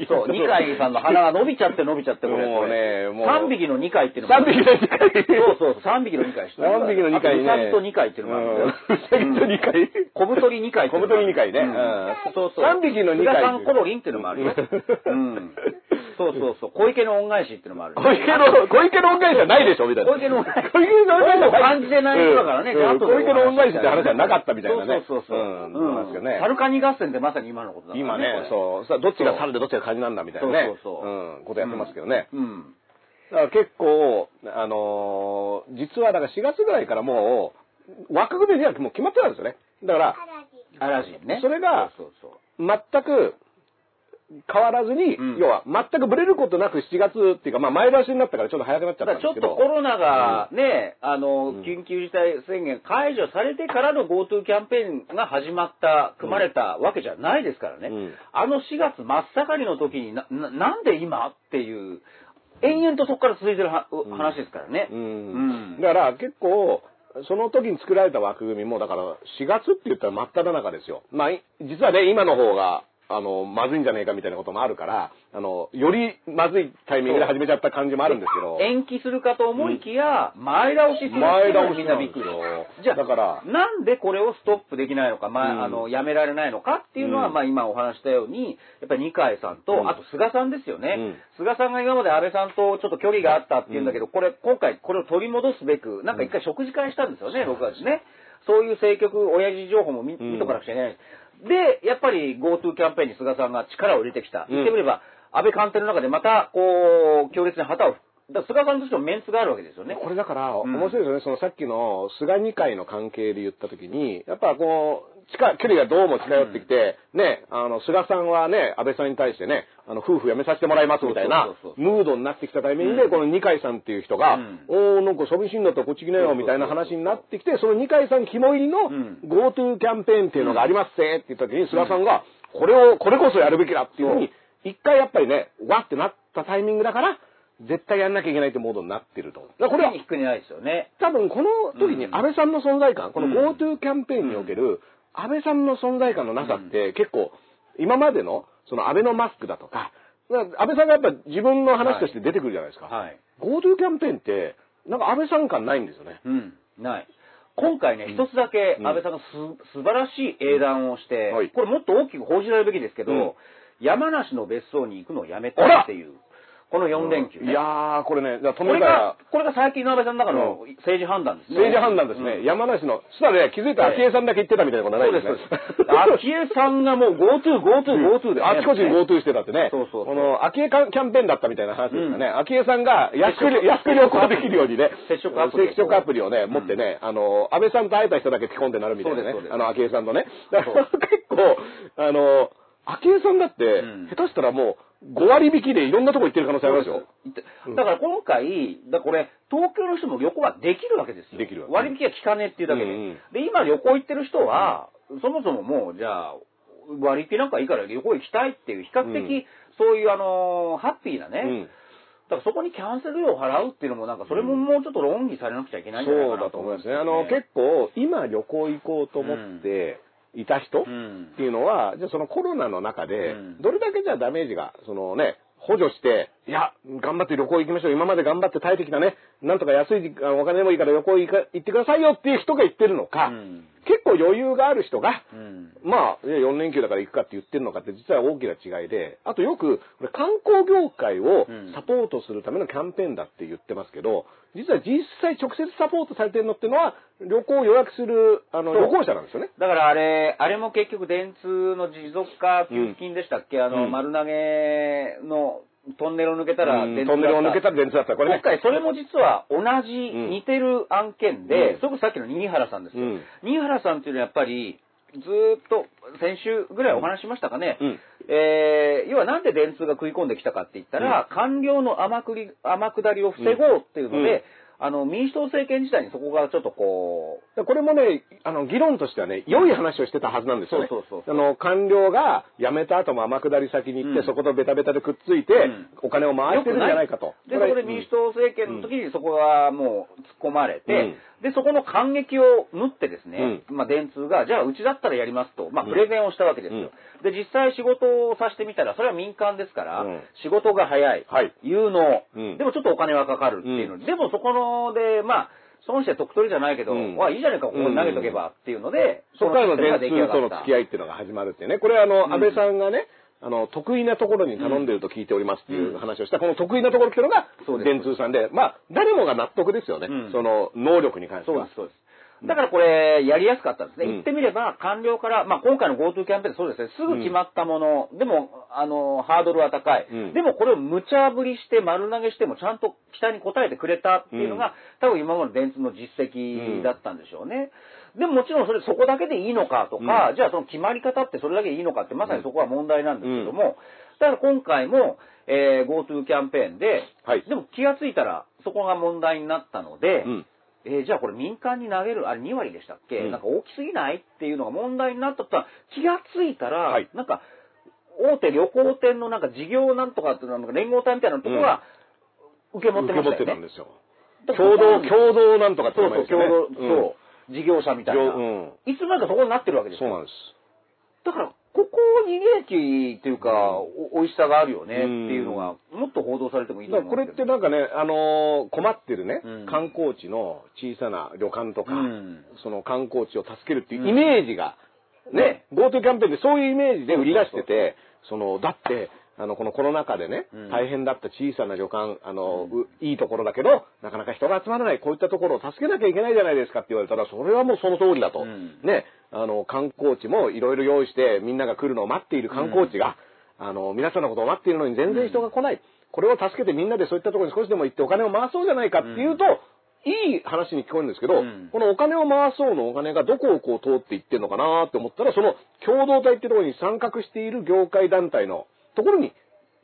そう、にかいさんの鼻が伸びちゃって伸びちゃって、もうね、もう。さんびきのにかいっていうのも。さんびきのにかい。そうそう、さんびきのにかいしてる。さんびきのにかいね。うさぎとにかいっていうのもあるんだよ。うさぎとにかい。小太りにかい。小太りにかいね。そうそう。さんびきのにかい。さんコロリンっていうのもあるよ。うん。そうそうそう。小池の恩返しっていうのもある。小池の、小池の恩返しじゃないでしょみたいな。小池の恩返し。小池の恩返しを感じてない人だからね。小池の恩返しって話じゃなかったみたいなね。そうそうそう。うん。猿カニ合戦ってまさに今のことだからね。今ね、そう。どっちが猿でどっちがカニなんだみたいなね。そうそうそう。うん。ことやってますけどね。うん。だから結構、あのー、実はだからしがつぐらいからもう、枠組みでもう決まってたんですよね。だから、嵐ね。それが、全く変わらずに、うん、要は、全くブレることなくしちがつっていうか、まあ、前倒しになったからちょっと早くなっちゃったんですけど。ちょっとコロナがね、うん、あの、緊急事態宣言解除されてからの GoTo キャンペーンが始まった、組まれたわけじゃないですからね。うん、あのしがつ真っ盛りの時にな、な、なんで今っていう、延々とそこから続いてるは、うん、話ですからね。うんうん、だから結構、その時に作られた枠組みも、だからしがつって言ったら真っ只中ですよ。まあ、実はね、今の方が、あの、まずいんじゃねえかみたいなこともあるから、あの、よりまずいタイミングで始めちゃった感じもあるんですけど。延期するかと思いきや、前倒しするっていうのがみんなびっくり。じゃあ、だからなんでこれをストップできないのか、まあ、あの、やめられないのかっていうのは、うん、まあ、今お話したように、やっぱり二階さんと、うん、あと菅さんですよね、うん。菅さんが今まで安倍さんとちょっと距離があったっていうんだけど、これ、今回これを取り戻すべく、なんか一回食事会したんですよね、うん、ろくがつね。そういう政局、親父情報も見、見とかなくちゃいけない。で、やっぱり GoTo キャンペーンに菅さんが力を入れてきた。言ってみれば、安倍官邸の中でまた、こう、強烈な旗を、だ菅さんとしてもメンツがあるわけですよね。これだから、面白いですよね。うん、そのさっきの菅二階の関係で言ったときに、やっぱこう、近、距離がどうも近寄ってきて、うん、ね、あの、菅さんはね、安倍さんに対してね、あの、夫婦辞めさせてもらいますみたいな、ムードになってきたタイミングで、うん、この二階さんっていう人が、うん、おー、なんか寂しいんだったらこっち来なよ、みたいな話になってきて、その二階さん肝入りの GoTo キャンペーンっていうのがありますせーって言った時に、菅さんが、これを、これこそやるべきだっていうふうに、一回やっぱりね、わってなったタイミングだから、絶対やんなきゃいけないってモードになってると。だからこれは、多分この時に安倍さんの存在感、うん、この GoTo キャンペーンにおける、うん、安倍さんの存在感のなさって結構、今までの、その安倍のマスクだとか、安倍さんがやっぱ自分の話として出てくるじゃないですか。はいはい、GoTo キャンペーンって、なんか安倍さん感ないんですよね。うん、ない。今回ね、一つだけ安倍さんがす、うん、素晴らしい英断をして、うん、これもっと大きく報じられるべきですけど、うん、山梨の別荘に行くのをやめたっていう。このよん連休、ね、うん。いやー、これね、だから止めたこれが、これが最近の安倍さんの中の政治判断ですね。政治判断ですね。うん、山梨の、そしたらね、気づいたら昭恵さんだけ言ってたみたいなことはないですね。そうです、そうです。昭恵さんがもう GoTo、GoTo、GoTo で、ね。あちこちに GoTo してたってね。そうそうそう。この、昭恵キャンペーンだったみたいな話ですよね。昭恵、うん、さんが安く、安く旅行できるようにね、接触アプリ。接触アプリをね、持ってね、うん、あの、安倍さんと会えた人だけピコンってなるみたいなね。あの、昭恵さんとね。だから結構、あの、昭恵さんだって、うん、下手したらもう、ごわりびきでいろんなとこ行ってる可能性ありますよ。だから今回、だこれ、東京の人も旅行はできるわけですよ。できるわけ。割引は効かねえっていうだけで。うんうん、で、今旅行行ってる人は、そもそももう、じゃあ、割引なんかいいから旅行行きたいっていう、比較的、そういう、あのー、ハッピーなね、うん、だからそこにキャンセル料を払うっていうのも、なんかそれももうちょっと論議されなくちゃいけないんじゃないかなと思いますね。そうだと思いますね。あの、結構、今旅行行こうと思って、うんいた人っていうのは、じゃあそのコロナの中で、どれだけじゃダメージが、そのね、補助して、いや、頑張って旅行行きましょう。今まで頑張って耐えてきたね。なんとか安い時間、お金でもいいから旅行行ってくださいよっていう人が言ってるのか、うん、結構余裕がある人が、うん、まあ、よん連休だから行くかって言ってるのかって実は大きな違いで、あとよく、これ観光業界をサポートするためのキャンペーンだって言ってますけど、実は実際直接サポートされてるのってのは、旅行を予約する、あの、旅行者なんですよね。だからあれ、あれも結局電通の持続化給付金でしたっけ、うん、あの、うん、丸投げの、トンネルを抜けたら電通だった。トンネルを抜けたら電通だった。これね。今回それも実は同じ、似てる案件で、うん、すごくさっきの新原さんですよ。うん、新原さんっていうのはやっぱり、ずっと、先週ぐらいお話しましたかね。うん、えー、要はなんで電通が食い込んできたかって言ったら、うん、官僚の天下りを防ごうっていうので、うんうんあの、民主党政権自体にそこがちょっとこう。これもね、あの、議論としてはね、良い話をしてたはずなんですよね。そうそうそう。あの、官僚が辞めた後も天下り先に行って、うん、そことベタベタでくっついて、うん、お金を回してるんじゃないかと。で、そこで民主党政権の時にそこがもう突っ込まれて、うん、で、そこの間隙を縫ってですね、うん、まあ、電通が、じゃあうちだったらやりますと、まあ、プレゼンをしたわけですよ。うん、で、実際仕事をさせてみたら、それは民間ですから、うん、仕事が早い、はい、有能、うん、でもちょっとお金はかかるっていうので、うん、でもそこの、で、まあ、損して得取りじゃないけど、うん、わ、いいじゃねえか、ここに投げとけばっていうので、そこからの電通との付き合いっていうのが始まるっていうね。これはあの、安倍さんがね、うん、あの、得意なところに頼んでると聞いておりますっていう話をした、うん、この得意なところっていうのが、電通さんで、まあ、誰もが納得ですよね。うん、その、能力に関しては。そうです、そうです。だからこれやりやすかったですね、うん、言ってみれば官僚から、まあ、今回の GoTo キャンペーンそうですね、すぐ決まったもの、うん、でもあのハードルは高い、うん、でもこれを無茶ぶりして丸投げしてもちゃんと期待に応えてくれたっていうのが、うん、多分今までの電通の実績だったんでしょうね、うん、でももちろんそれそこだけでいいのかとか、うん、じゃあその決まり方ってそれだけでいいのかってまさにそこは問題なんですけども、うんうん、だから今回も、えー、GoTo キャンペーンで、はい、でも気がついたらそこが問題になったので、うん、えー、じゃあこれ民間に投げる、あれにわりでしたっけ、うん、なんか大きすぎないっていうのが問題になったとは気がついたら、はい、なんか大手旅行店のなんか事業なんとかっていうの連合体みたいなところが受け持ってましたよね。受け持ってたんですよ。共同、共同なんとかって名前ですね。そうそう、共同、そう、事業者みたいな。うん、いつまでかそこになってるわけですよ。そうなんです。だから、ここに利益というか、うん、美味しさがあるよねっていうのが、もっと報道されてもいいと思う。これってなんかね、あのー、困ってるね、うん、観光地の小さな旅館とか、うん、その観光地を助けるっていうイメージが、うん、ね、GoTo キャンペーンでそういうイメージで売り出してて、その、だって、あの、このコロナ禍でね、大変だった小さな旅館、あの、うん、いいところだけど、なかなか人が集まらない、こういったところを助けなきゃいけないじゃないですかって言われたら、それはもうその通りだと。うん、ね、あの、観光地もいろいろ用意して、みんなが来るのを待っている観光地が、うん、あの、皆さんのことを待っているのに全然人が来ない。うん、これを助けてみんなでそういったところに少しでも行ってお金を回そうじゃないかっていうと、うん、いい話に聞こえるんですけど、うん、このお金を回そうのお金がどこをこう通っていってるのかなって思ったら、その共同体っていうところに参画している業界団体のところに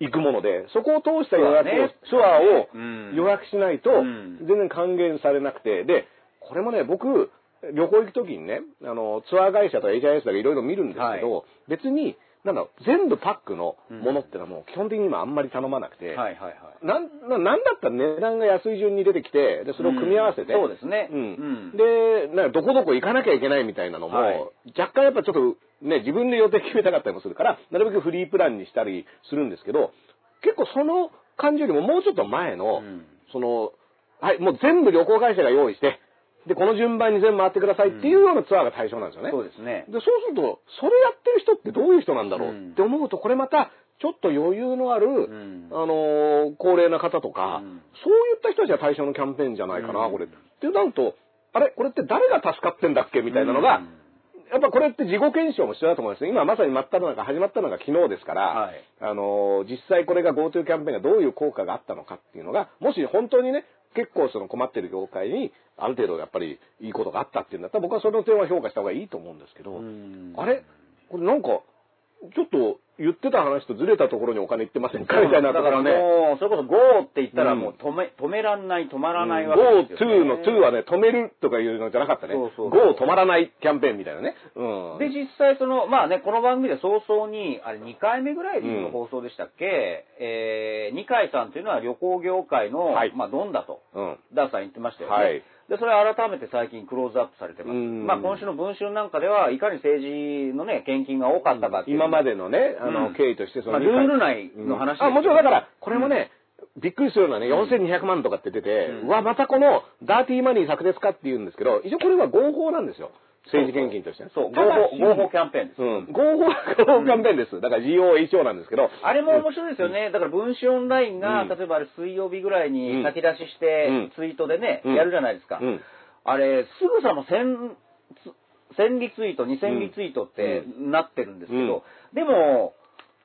行くもので、そこを通した予約を、ツアーを予約しないと全然還元されなくて、で、これもね、僕、旅行行くときにね、あの、ツアー会社とか エイチアイエス とかいろいろ見るんですけど、はい、別に、なんだろう、全部パックのものってのはもう基本的に今あんまり頼まなくて、はいはいはい、な, な, なんだったら値段が安い順に出てきて、で、それを組み合わせて、うん、そうですね。うん、で、なんかどこどこ行かなきゃいけないみたいなのも、はい、若干やっぱちょっと、ね、自分で予定決めたかったりもするから、なるべくフリープランにしたりするんですけど、結構その感じよりももうちょっと前の、うん、その、はい、もう全部旅行会社が用意して、で、この順番に全部回ってくださいっていうようなツアーが対象なんですよね。うん、そうですね。で、そうすると、それやってる人ってどういう人なんだろうって思うと、これまた、ちょっと余裕のある、うん、あのー、高齢な方とか、うん、そういった人たちが対象のキャンペーンじゃないかな、うん、これ。ってなると、あれこれって誰が助かってんだっけみたいなのが、うん、やっぱこれって事後検証も必要だと思います。今まさに真っただ中始まったのが昨日ですから、はい、あのー、実際これが GoTo キャンペーンがどういう効果があったのかっていうのが、もし本当にね、結構その困ってる業界にある程度やっぱりいいことがあったっていうんだったら、僕はその点は評価した方がいいと思うんですけど、あれこれなんかちょっと言ってた話とずれたところにお金いってませんかみたいなところね。だからもうそれこそ ゴー って言ったらもう止め、止めらんない止まらないわけですよね。 GoTo の トゥー はね、止めるとかいうのじゃなかったね。 ゴー 止まらないキャンペーンみたいなね、うん、で実際そのまあね、この番組で早々にあれにかいめぐらいの放送でしたっけ、うん、えー、二階さんというのは旅行業界の、はい、まあドンだと、うん、ダーさん言ってましたよね、はい、で、それは改めて最近クローズアップされてます。まあ今週の文春なんかでは、いかに政治のね、献金が多かったかっていう。今までのね、あの、経緯として、その、ルール内の話。あ、もちろんだから、これもね、びっくりするのはね、よんせんにひゃくまんとかって出て、うわ、またこの、ダーティーマニー炸裂かって言うんですけど、一応これは合法なんですよ。政治献金として。そう、合法キャンペーンです。うん。合法キャンペーンです。だから ジーオーエイチオー なんですけど。あれも面白いですよね。だから文春オンラインが、例えばあれ水曜日ぐらいに書き出しして、ツイートでね、やるじゃないですか。あれ、すぐさませんリツイート、にせんリツイートってなってるんですけど、でも、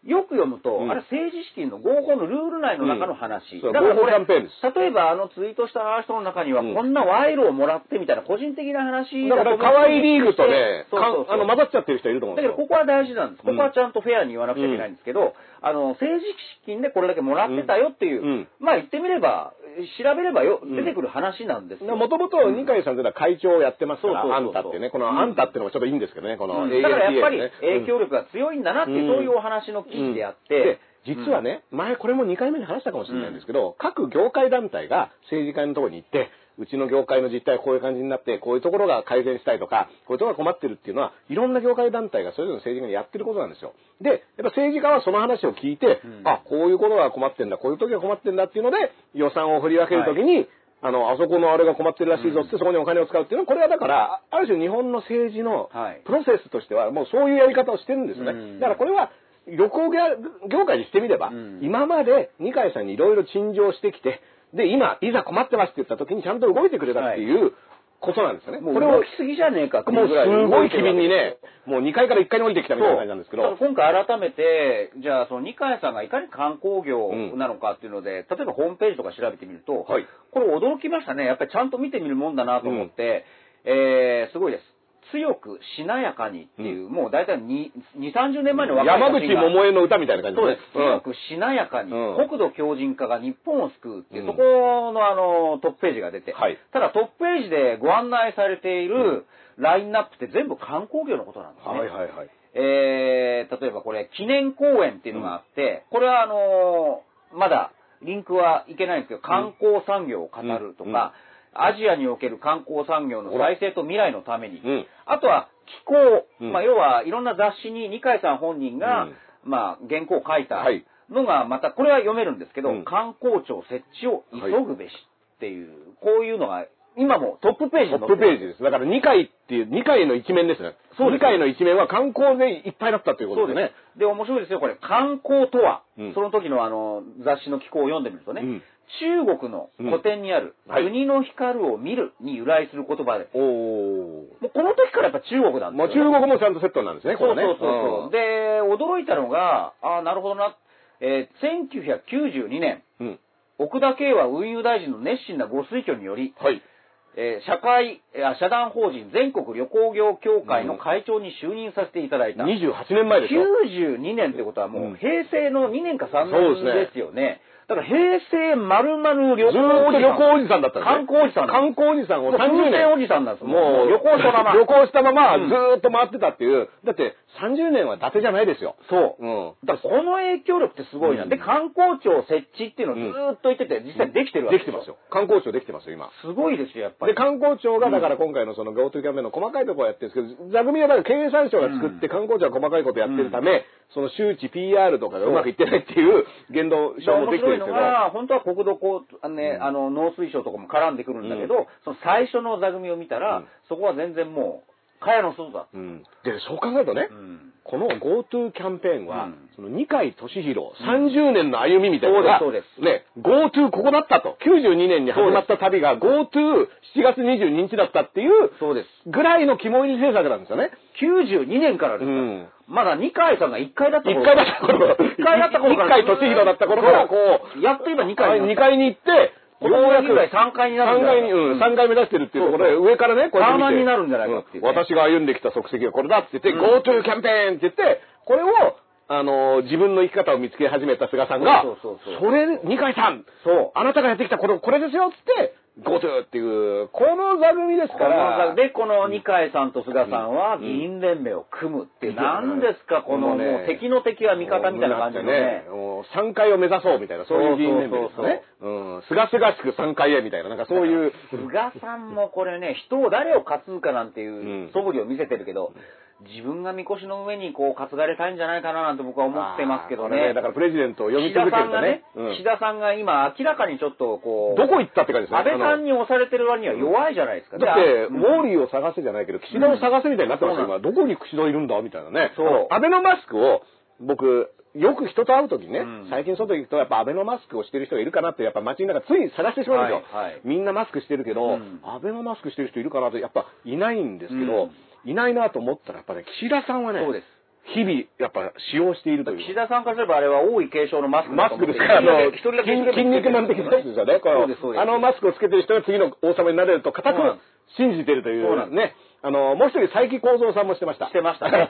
よく読むと、あれ政治資金の合法のルール内の中の話。だからこれ、例えばあのツイートした人の中には、こんな賄賂をもらってみたいな個人的な話だと思う。だから、河合リーグとね、あの、混ざっちゃってる人いると思うんですよ。だけど、ここは大事なんです。ここはちゃんとフェアに言わなくちゃいけないんですけど、あの、政治資金でこれだけもらってたよっていう、まあ言ってみれば、調べればよ、出てくる話なんですよ。もともと二階さんというのは会長をやってますから、あんたってね、このあんたってのがちょっといいんですけどね、この エーエルティーエー だからやっぱり影響力が強いんだなって、そういうお話のであって、うん、で実はね、うん、前これもにかいめに話したかもしれないんですけど、うん、各業界団体が政治家のところに行って、うちの業界の実態はこういう感じになって、こういうところが改善したいとか、こういうところが困ってるっていうのは、いろんな業界団体がそれぞれの政治家にやってることなんですよ。で、やっぱ政治家はその話を聞いて、うん、あ、こういうことが困ってんだ、こういう時は困ってんだっていうので、予算を振り分けるときに、はい、あの、あそこのあれが困ってるらしいぞって、うん、そこにお金を使うっていうのは、これはだから、ある種日本の政治のプロセスとしては、もうそういうやり方をしてるんですよね。うん、だからこれは、旅行業界にしてみれば、うん、今まで二階さんにいろいろ陳情してきて、で、今、いざ困ってますって言った時にちゃんと動いてくれたっていう、はい、ことなんですよね。もうこれを動きすぎじゃねえかっていうぐらい。もうすごい機敏にね、もうにかいからいっかいに降りてきたみたいな感じなんですけど。今回改めて、じゃあその二階さんがいかに観光業なのかっていうので、うん、例えばホームページとか調べてみると、はい、これ驚きましたね。やっぱりちゃんと見てみるもんだなと思って、うん、えー、すごいです。強くしなやかにっていう、うん、もう大体にじゅう、さんじゅうねんまえの若い写真が山口百恵の歌みたいな感じですね。そうです。強くしなやかに、うん、国土強靭化が日本を救うっていう、うん、そこのあのトップページが出て、はい、ただトップページでご案内されているラインナップって全部観光業のことなんですね。はいはいはい。えー、例えばこれ記念公園っていうのがあって、うん、これはあのー、まだリンクはいけないんですけど、観光産業を語るとか、うんうんうん、アジアにおける観光産業の再生と未来のために、うん、あとは気候、うん、まあ、要はいろんな雑誌に二階さん本人が、うん、まあ、原稿を書いたのがまたこれは読めるんですけど、うん、観光庁設置を急ぐべしっていう、はい、こういうのが今もトップページに載ってる。トップページです。だからにかいっていう、にかいの一面ですね。そうですね。にかいの一面は観光でいっぱいだったということですね。そうです。で、面白いですよ、これ。観光とは、うん、その時のあの、雑誌の寄稿を読んでみるとね、うん、中国の古典にある、うん、国の光を見るに由来する言葉で。おー。もうこの時からやっぱ中国なんですよ、ね。まあ中国もちゃんとセットなんですね、これね。そうそうそうそう。で、驚いたのが、ああ、なるほどな。えー、せんきゅうひゃくきゅうじゅうにねん、うん、奥田圭和運輸大臣の熱心なご推挙により、はい。えー、社会、社団法人全国旅行業協会の会長に就任させていただいた。うん、にじゅうはちねんまえでしょ。きゅうじゅうにねんってことはもう平成のにねんかさんねんですよね。だから平成丸々旅行おじさん。ずっと旅行おじさんだったんですね。観光おじさん。観光おじさんをさんじゅうねんおじさんなんです。もう旅行したまま。旅行したままずーっと回ってたっていう。うん、だってさんじゅうねんは伊達じゃないですよ。そう。うん、だからこの影響力ってすごいな。うん、で、観光庁設置っていうのをずーっと言ってて、実際できてるわけですよ、うん。できてますよ。観光庁できてますよ、今。すごいですよ、やっぱり。で、観光庁がだから今回のその GoTo キャンペーンの細かいところをやってるんですけど、座組はだから経営産省が作って観光庁が細かいことやってるため、うん、その周知 ピーアール とかがうまくいってないっていう言動者もできてる。のが本当は国土交通、ね、うん、あの農水省とかも絡んでくるんだけど、うん、その最初の座組を見たら、うん、そこは全然もう蚊帳の外だ、うん、でそう考えるとね、うん、この GoTo キャンペーンは、うん、その二階俊博さんじゅうねんの歩みみたいなのが、うんね、GoTo ここだったときゅうじゅうにねんに始まった旅が ゴートゥーしちがつにじゅうににちだったっていうぐらいの肝入り政策なんですよね。きゅうじゅうにねんからですから、うん、まだにかいさんがいっかいだった頃。いっかいだった頃。いっかいだった頃から。いっかい年広だった頃から、こう。やっと今にかい。にかいに行って、ようやくさんかいになるんじゃないか。さんかいに、うん、さんかい目指してるっていうところで、上からね、こうやって見て。さんばんになるんじゃないかっていう、ね、うん。私が歩んできた足跡がこれだって言って、うん、GoTo キャンペーンって言って、これを、あのー、自分の生き方を見つけ始めた菅さんが、それ、にかいさん、そう、あなたがやってきたこれ、これですよって、GoTo っていう、この座組ですから。で、この二階さんと菅さんは議員連盟を組むって、何ですか、このもう敵の敵は味方みたいな感じでね。さんかいを目指そうみたいな、そういう議員連盟ですよね。すがすがしくさんかいへみたいな、なんかそういう。菅さんもこれね、人を誰を担うかなんていう素振りを見せてるけど、自分がみこしの上にこう担がれたいんじゃないかななんて僕は思ってますけどね。だからプレジデントを読み続けるんだね。岸田さんが今明らかにちょっとこう。どこ行ったって感じですね。安倍さんに押されてる割には弱いじゃないですか。だって、ウォーリーを探せじゃないけど、岸田を探せみたいになってますよ、今。どこに岸田いるんだみたいなね。そう。安倍のマスクを、僕、よく人と会うときにね、うん、最近外行くとやっぱアベノマスクをしてる人がいるかなって、やっぱ街の中つい探してしまうんですよ。はいはい、みんなマスクしてるけど、うん、アベノマスクしてる人いるかなって、やっぱいないんですけど、うん、いないなと思ったらやっぱね、岸田さんはね、そうです、日々やっぱ使用しているという。岸田さんからすればあれは多い継承のマスクだと思って。マスクですから、あの、一人だけ筋肉マン的なやつですよね。そうです、そうです。あのマスクをつけてる人が次の王様になれると固く信じてるという。そうなんですね。あの、もう一人、佐伯幸三さんもしてました。してましたね。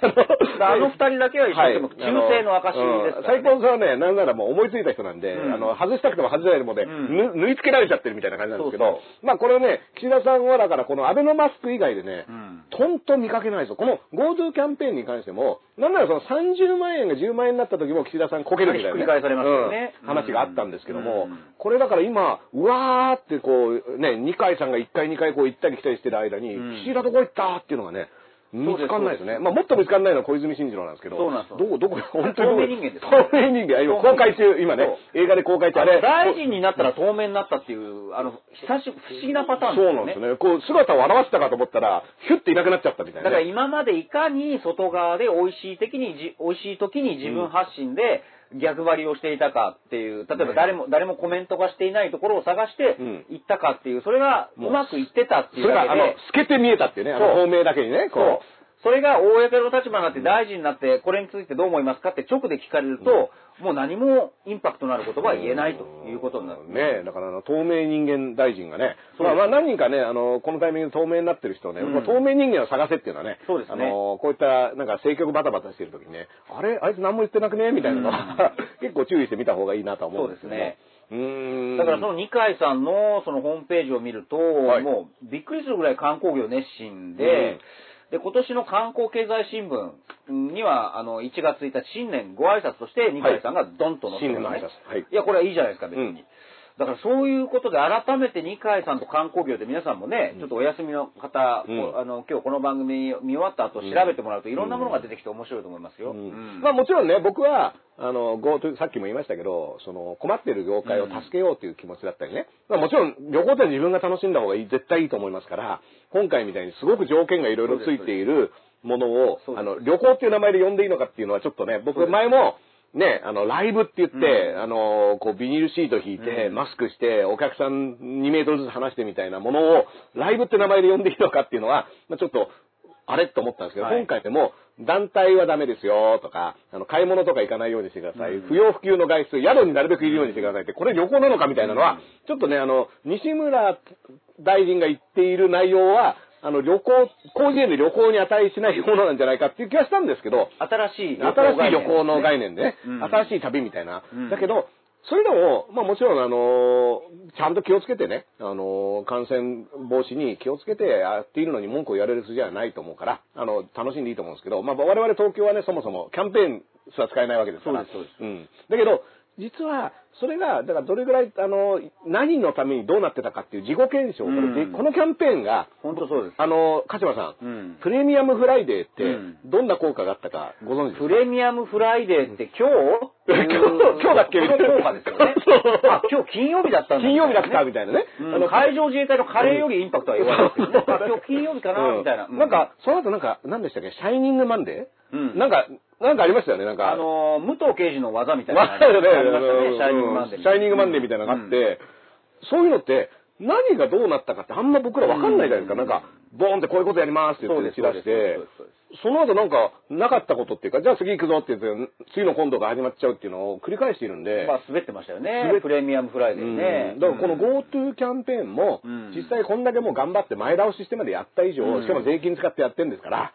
あの二人だけは一緒にしても、忠誠の証ですからね。佐伯幸三さんはね、なんならもう思いついた人なんで、あの、外したくても外せないもんで、縫い付けられちゃってるみたいな感じなんですけど、まあこれね、岸田さんはだからこのアベノマスク以外でね、とんと見かけないぞ。この GoTo キャンペーンに関しても、なんならそのさんじゅうまんえんがじゅうまんえんになった時も岸田さんこけるみたいな。繰り返されますよね。話があったんですけども、これだから今、うわーってこう、ね、二階さんが一回二回こう行ったり来たりしてる間に、岸田とこ行ったっていうのがね、見つかんないですね。まあもっと見つかんないのは小泉進次郎なんですけど、どこどこ本当に透明人間です。透明人間、今公開中、今ね、映画で公開中、あれ大臣になったら透明になったっていうあの久し不思議なパターンですね。そうなんですね。こう姿を現したかと思ったらヒュッていなくなっちゃったみたいな。だから今までいかに外側で美味しい時に美味しい時に自分発信で逆張りをしていたかっていう、例えば誰も、ね、誰もコメントがしていないところを探して行ったかっていう、それがうまくいってたっていうだけで、それがあの透けて見えたっていうね、あの方面だけにね、こう。そうそれが公の立場になって大臣になってこれについてどう思いますかって直で聞かれると、うん、もう何もインパクトのあることは言えないということになる、うん、ね。だからあの透明人間大臣がね、まあ、まあ何人かねあのこのタイミングで透明になってる人をね、うん、透明人間を探せっていうのはね、そうですね、あのこういったなんか政局バタバタしてる時にね、あれあいつ何も言ってなくねみたいなのは、うん、結構注意してみた方がいいなと思うんですよね。うーん、だからその二階さんのそのホームページを見ると、はい、もうびっくりするぐらい観光業熱心で。うん、で今年の観光経済新聞にはあのいちがつついたち新年ご挨拶として二階さんがドンと載ってる、ね、はい、新年の挨拶、はい、いやこれはいいじゃないですか別に、うん、だからそういうことで改めて二階さんと観光業で皆さんもね、うん、ちょっとお休みの方、うん、あの今日この番組見終わった後調べてもらうといろんなものが出てきて面白いと思いますよ、うんうん、まあもちろんね僕はあのさっきも言いましたけど、その困ってる業界を助けようという気持ちだったりね、うん、まあ、もちろん旅行って自分が楽しんだ方がいい絶対いいと思いますから、今回みたいにすごく条件がいろいろついているものをあの旅行っていう名前で呼んでいいのかっていうのはちょっとね、僕前もね、あのライブって言って、うん、あのこうビニールシート引いて、うん、マスクしてお客さんにメートルずつ離してみたいなものをライブって名前で呼んでいいのかっていうのは、まあ、ちょっとあれと思ったんですけど、はい、今回でも団体はダメですよとか、あの買い物とか行かないようにしてください、うん、不要不急の外出、宿になるべくいるようにしてくださいって、これ旅行なのかみたいなのは、うん、ちょっとねあの西村大臣が言っている内容はあの旅行広辞苑で旅行に値しないものなんじゃないかっていう気はしたんですけど、新しい旅行、ね、新しい旅行の概念で、ね、うん、新しい旅みたいな、うん、だけどそれでも、まあ、もちろん、あのー、ちゃんと気をつけてね、あのー、感染防止に気をつけてやっているのに文句を言われる筋合いはないと思うから、あの、楽しんでいいと思うんですけど、まあ、我々東京はね、そもそもキャンペーンすら使えないわけですから。そうです、そうです。うん。だけど、実は、それが、だからどれぐらい、あの、何のためにどうなってたかっていう自己検証、うん、これで、このキャンペーンが、本当そうです。あの、鹿島さん、うん、プレミアムフライデーって、どんな効果があったかご存知ですか？プレミアムフライデーって今日今日、今日だっけみたいな。効果ですよね。あ、今日金曜日だったんだ、ね。金曜日だったみたいなね。うん、あの海上自衛隊のカレーよりインパクトは弱いですけど、ね、今日金曜日かな、うん、みたいな。うん、なんか、その後なんか、何でしたっけ、シャイニングマンデー？うん、なんか、なんかありましたよね、なんか。あのー、武藤刑事の技みたいな。あったよね、シャイニングマンデー。シャイニングマンデーみたいなのがあって、うん、そういうのって、何がどうなったかってあんま僕らわかんないじゃないですか。うん、なんか、ボーンってこういうことやりますって言って出して、その後なんか、なかったことっていうか、じゃあ次行くぞって言って、次の今度が始まっちゃうっていうのを繰り返しているんで。まあ、滑ってましたよね。プレミアムフライデーね。うん、だからこの GoTo キャンペーンも、うん、実際こんだけもう頑張って前倒ししてまでやった以上、うん、しかも税金使ってやってるんですから、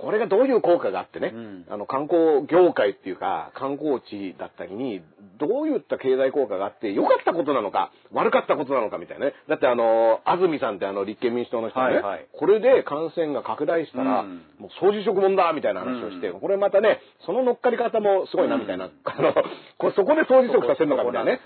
これがどういう効果があってね、うん、あの観光業界っていうか観光地だったりにどういった経済効果があって良かったことなのか悪かったことなのかみたいなね。だってあの安住さんってあの立憲民主党の人がね、はいはい、これで感染が拡大したら、うん、もう掃除職問だみたいな話をして、うん、これまたねその乗っかり方もすごいなみたいな、うん、あのこれそこで掃除職させるのかみたいなね。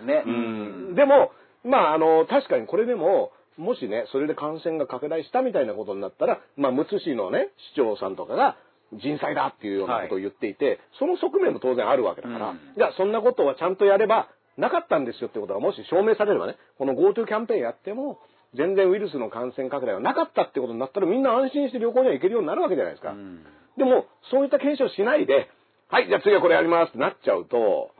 でもまああの確かにこれでももしね、それで感染が拡大したみたいなことになったら、まあ、むつ市のね、市長さんとかが人災だっていうようなことを言っていて、はい、その側面も当然あるわけだから、うん、じゃあそんなことはちゃんとやればなかったんですよってことがもし証明されればね、この GoTo キャンペーンやっても、全然ウイルスの感染拡大はなかったってことになったらみんな安心して旅行には行けるようになるわけじゃないですか。うん、でも、そういった検証しないで、はい、じゃあ次はこれやりますってなっちゃうと、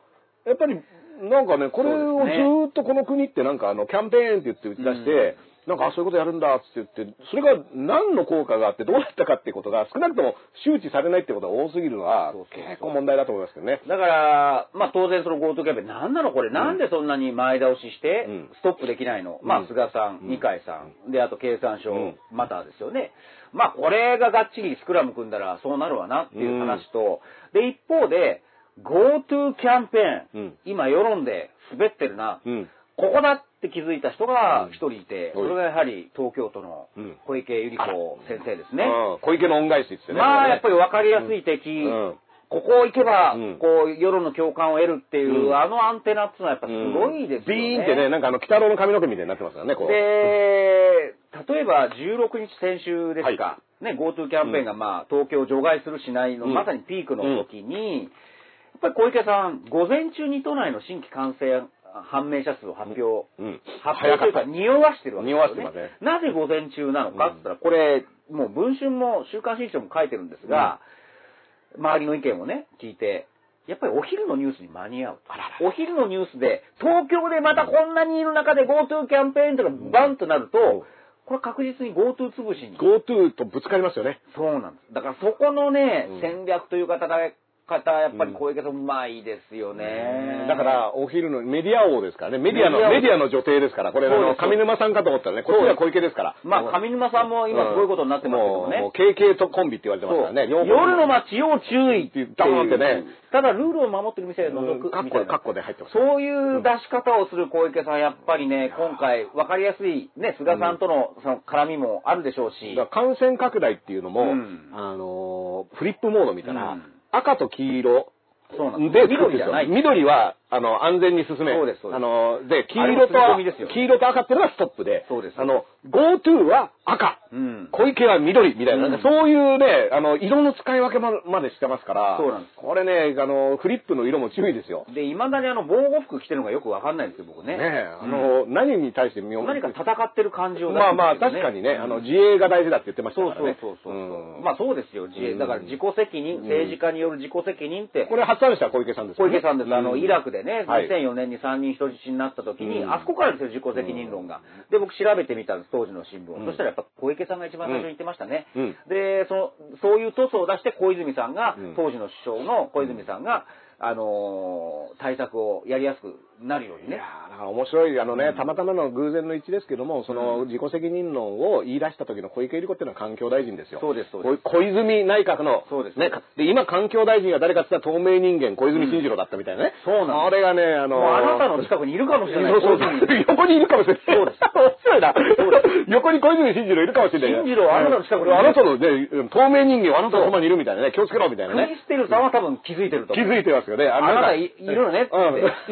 やっぱり、なんかね、これをずーっとこの国ってなんかあのキャンペーンって言って打ち出して、うん、なんかあそういうことやるんだって言って、それが何の効果があってどうだったかっていうことが少なくとも周知されないってことが多すぎるのは結構問題だと思いますけどね。だから、まあ当然その GoTo キャンペーンなんなのこれ、うん、なんでそんなに前倒ししてストップできないの、うん、まあ菅さん、うん、二階さん、であと経産省、うん、またですよね。まあこれががっちりスクラム組んだらそうなるわなっていう話と、うん、で一方で、GoTo キャンペーン、うん、今世論で滑ってるな、うん、ここだって気づいた人が一人いて、うん、それがやはり東京都の小池百合子先生ですね。うん、小池の恩返しですよね。まあやっぱり分かりやすい敵、うんうん、ここ行けばこう世論の共感を得るっていう、うん、あのアンテナっていうのはやっぱすごいですよね。ビーンってね、なんかあの鬼太郎の髪の毛みたいになってますからねこう。で、例えばじゅうろくにち先週ですか、はい、ね GoTo キャンペーンがまあ東京を除外するしないの、うん、まさにピークの時に。うんやっぱり小池さん、午前中に都内の新規感染判明者数を発表、うん、発表というか、匂わしてるわけですよね。なぜ午前中なのかって言ったら、うん、これ、もう文春も週刊新潮も書いてるんですが、うん、周りの意見をね、聞いて、やっぱりお昼のニュースに間に合う。あらららお昼のニュースで、東京でまたこんなにいる中で GoTo キャンペーンとかバンとなると、うん、これ確実に GoTo 潰しに。GoTo とぶつかりますよね。そうなんです。だからそこのね、うん、戦略という方が、方やっぱり小池さんうまいですよね。だからお昼のメディア王ですからね、メディアのメディアの女帝ですから、これの上沼さんかと思ったらね、こっちは小池ですから。まあ上沼さんも今すごいことになってますけどもね。もう ケーケー とコンビって言われてますからね。夜の街要注意って言ったもんってね。ただルールを守ってる店を除くみたいな。カッコで入ってます。そういう出し方をする小池さんやっぱりね、今回わかりやすいね菅さんとのその絡みもあるでしょうし。感染拡大っていうのもあのフリップモードみたいな。赤と黄色で緑じゃない。緑はあの安全に進め。あので黄色と黄色と赤っていうのはストップで、あの GoTo は赤、小池は緑みたいな、そういうねあの色の使い分けまでしてますから、これねあのフリップの色も注意ですよ。で未だにあの防護服着てるのがよくわかんないんですよ僕ね。あの何に対して身を何か戦ってる感じを。まあまあ確かにねあの自衛が大事だって言ってましたからね。そうそうそう。まあそうですよ自衛だから自己責任政治家による自己責任って。これ発案した小池さんです。小池さんです。あのイラクで。ね、にせんよねんにさんにん人質になった時に、うん、あそこからですよ自己責任論が、うん、で僕調べてみたんです当時の新聞を、うん、そしたらやっぱ小池さんが一番最初に言ってましたね、うんうん、でそのそういう塗装を出して小泉さんが、うん、当時の首相の小泉さんが、うん、あのー、対策をやりやすくなるようにね。いやー、だから面白いあのね、うん、たまたまの偶然の一致ですけどもその自己責任論を言い出した時の小池百合子っていうのは環境大臣ですよ。そうですそうです。小泉内閣のそうですね。で今環境大臣が誰かって言ったら透明人間小泉進次郎だったみたいなね。うん、そうなん。あれがねあのー、あなたの近くにいるかもしれない。そうそう横にいるかもしれない。そうです。面白いな。横に小泉進次郎いるかもしれない。進次郎あなたの近くにあなたのね透明人間あなたのそばにいるみたいなね気をつけろみたいなね。クリステルさんは多分気づいてると思う。気づいてますよね。あなたいるよね。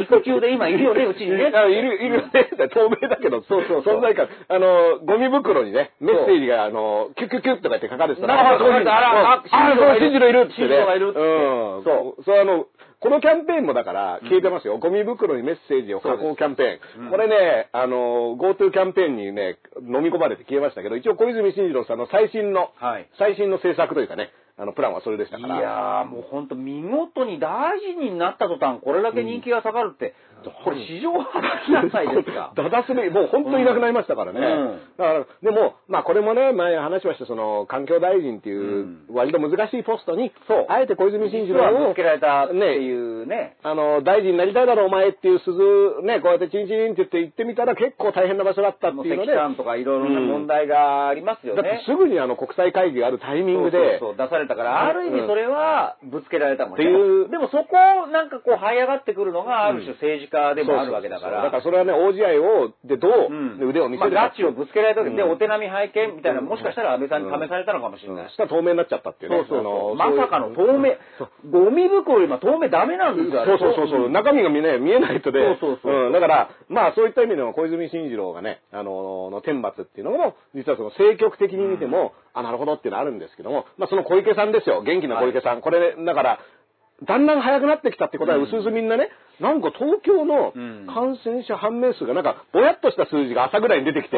育休で今いるよねうちにね。いるいるね。透明だけどそうそう存在感あのゴミ袋にねメッセージがあのキュキュキュとかって書かれてた。なるほど。あらあ新次郎いる新次郎がいる。うんそうそうあのこのキャンペーンもだから消えてますよ。ゴミ袋にメッセージを書こうキャンペーン。これねあの GoTo キャンペーンにね飲み込まれて消えましたけど一応小泉進次郎さんの最新の最新の政策というかね。あのプランはそれでしたから。いやーもう本当見事に大事になった途端これだけ人気が下がるって、うん、これ史上初なさいですか。だだすべもう本当にいなくなりましたからね。うんうん、だからでもまあこれもね前話しましたその環境大臣っていう割と難しいポストに、うん、あえて小泉進次郎をつけられたっていうねあの大臣になりたいだろうお前っていう鈴ねこうやってチンチンって言って行ってみたら結構大変な場所だったっていうので。石炭とかいろいろな問題がありますよね。うん、だってすぐにあの国際会議があるタイミングで。そうそうそう出されだからある意味それはぶつけられたもんね。でもそこをなんかこう這い上がってくるのがある種政治家でもあるわけだからだからそれはね大試合をでどう腕を見せるかガチをぶつけられたわけでお手並み拝見みたいなもしかしたら安倍さんに試されたのかもしれない。したら透明になっちゃったっていうね。まさかの透明ゴミ袋今透明ダメなんですよ。そうそうそうそう中身が見えないとでだからまあそういった意味でも小泉進次郎がねあの天罰っていうのも実はその政局的に見てもあなるほどっていうのあるんですけどもまあその小池さんですよ元気な小池さん、はい、これ、ね、だからだんだん早くなってきたってことはうすうすみんなね、うん、なんか東京の感染者判明数がなんかぼやっとした数字が朝ぐらいに出てきて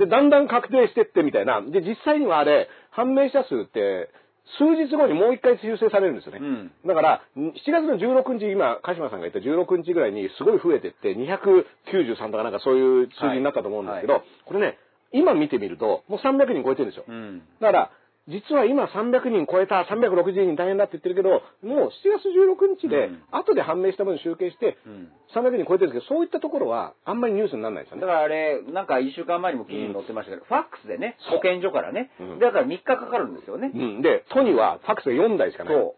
でだんだん確定してってみたいなで実際にはあれ判明者数って数日後にもう一回修正されるんですよね、うん、だからしちがつのじゅうろくにち今鹿島さんが言ったじゅうろくにちぐらいにすごい増えてってにひゃくきゅうじゅうさんとかなんかそういう数字になったと思うんですけど、はいはい、これね今見てみるともうさんびゃくにん超えてるんですよ、うん、だから実は今さんびゃくにん超えたさんびゃくろくじゅうにん大変だって言ってるけどもうしちがつじゅうろくにちで後で判明した分集計してさんびゃくにん超えてるんですけどそういったところはあんまりニュースにならないですよね。だからあれなんかいっしゅうかんまえにも記事に載ってましたけど、うん、ファックスでね保健所からねだからみっかかかるんですよね、うん、で都にはファックスがよんだいしかないそ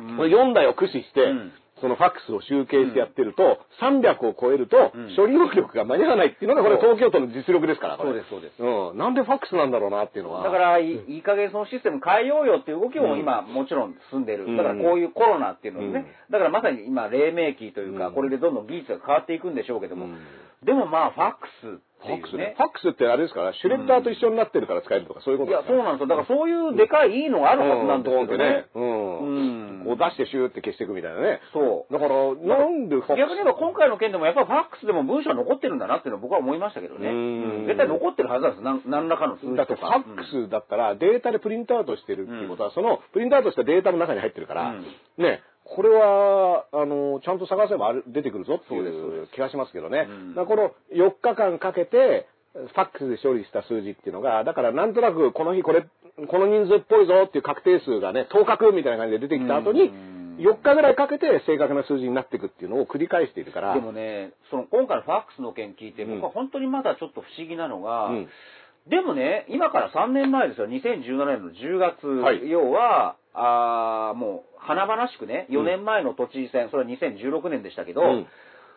う、うん、これよんだいを駆使して、うんそのファックスを集計してやってると、うん、さんびゃくを超えると、うん、処理能力が間に合わないっていうのがこれ東京都の実力ですから。そうですそうです。うん、なんでファックスなんだろうなっていうのは。だからいい加減そのシステム変えようよっていう動きも今もちろん進んでる。うん、だからこういうコロナっていうのにね、うん、だからまさに今黎明期というか、うん、これでどんどん技術が変わっていくんでしょうけども、うん、でもまあファックス。ファックスね。ファックスってあれですから、シュレッダーと一緒になってるから使えるとか、そういうことですか。いや、そうなんですよ。だからそういうでかいいいのがあるはずなんですよね。うん。こう出してシューって消していくみたいなね。そう。だから、なんでファックス。逆に言えば今回の件でもやっぱりファックスでも文章残ってるんだなっていうのは僕は思いましたけどね。絶対残ってるはずなんです。何らかの数字とか。だってファックスだったらデータでプリントアウトしてるっていうことは、そのプリントアウトしたデータの中に入ってるから、ね。これはあのちゃんと探せば出てくるぞっていう気がしますけどね、うん、だからこのよっかかんかけてファックスで処理した数字っていうのが、だからなんとなくこの日これこの人数っぽいぞっていう確定数がね当確みたいな感じで出てきた後に、うんよっかぐらいかけて正確な数字になっていくっていうのを繰り返しているから。でもね、その今回のファックスの件聞いて、僕は本当にまだちょっと不思議なのが、うん、でもね、今からさんねんまえですよ、にせんじゅうななねんのじゅうがつ、はい、要はあ、もう華々しくね、よねんまえの都知事選、うん、それはにせんじゅうろくねんでしたけど、うん、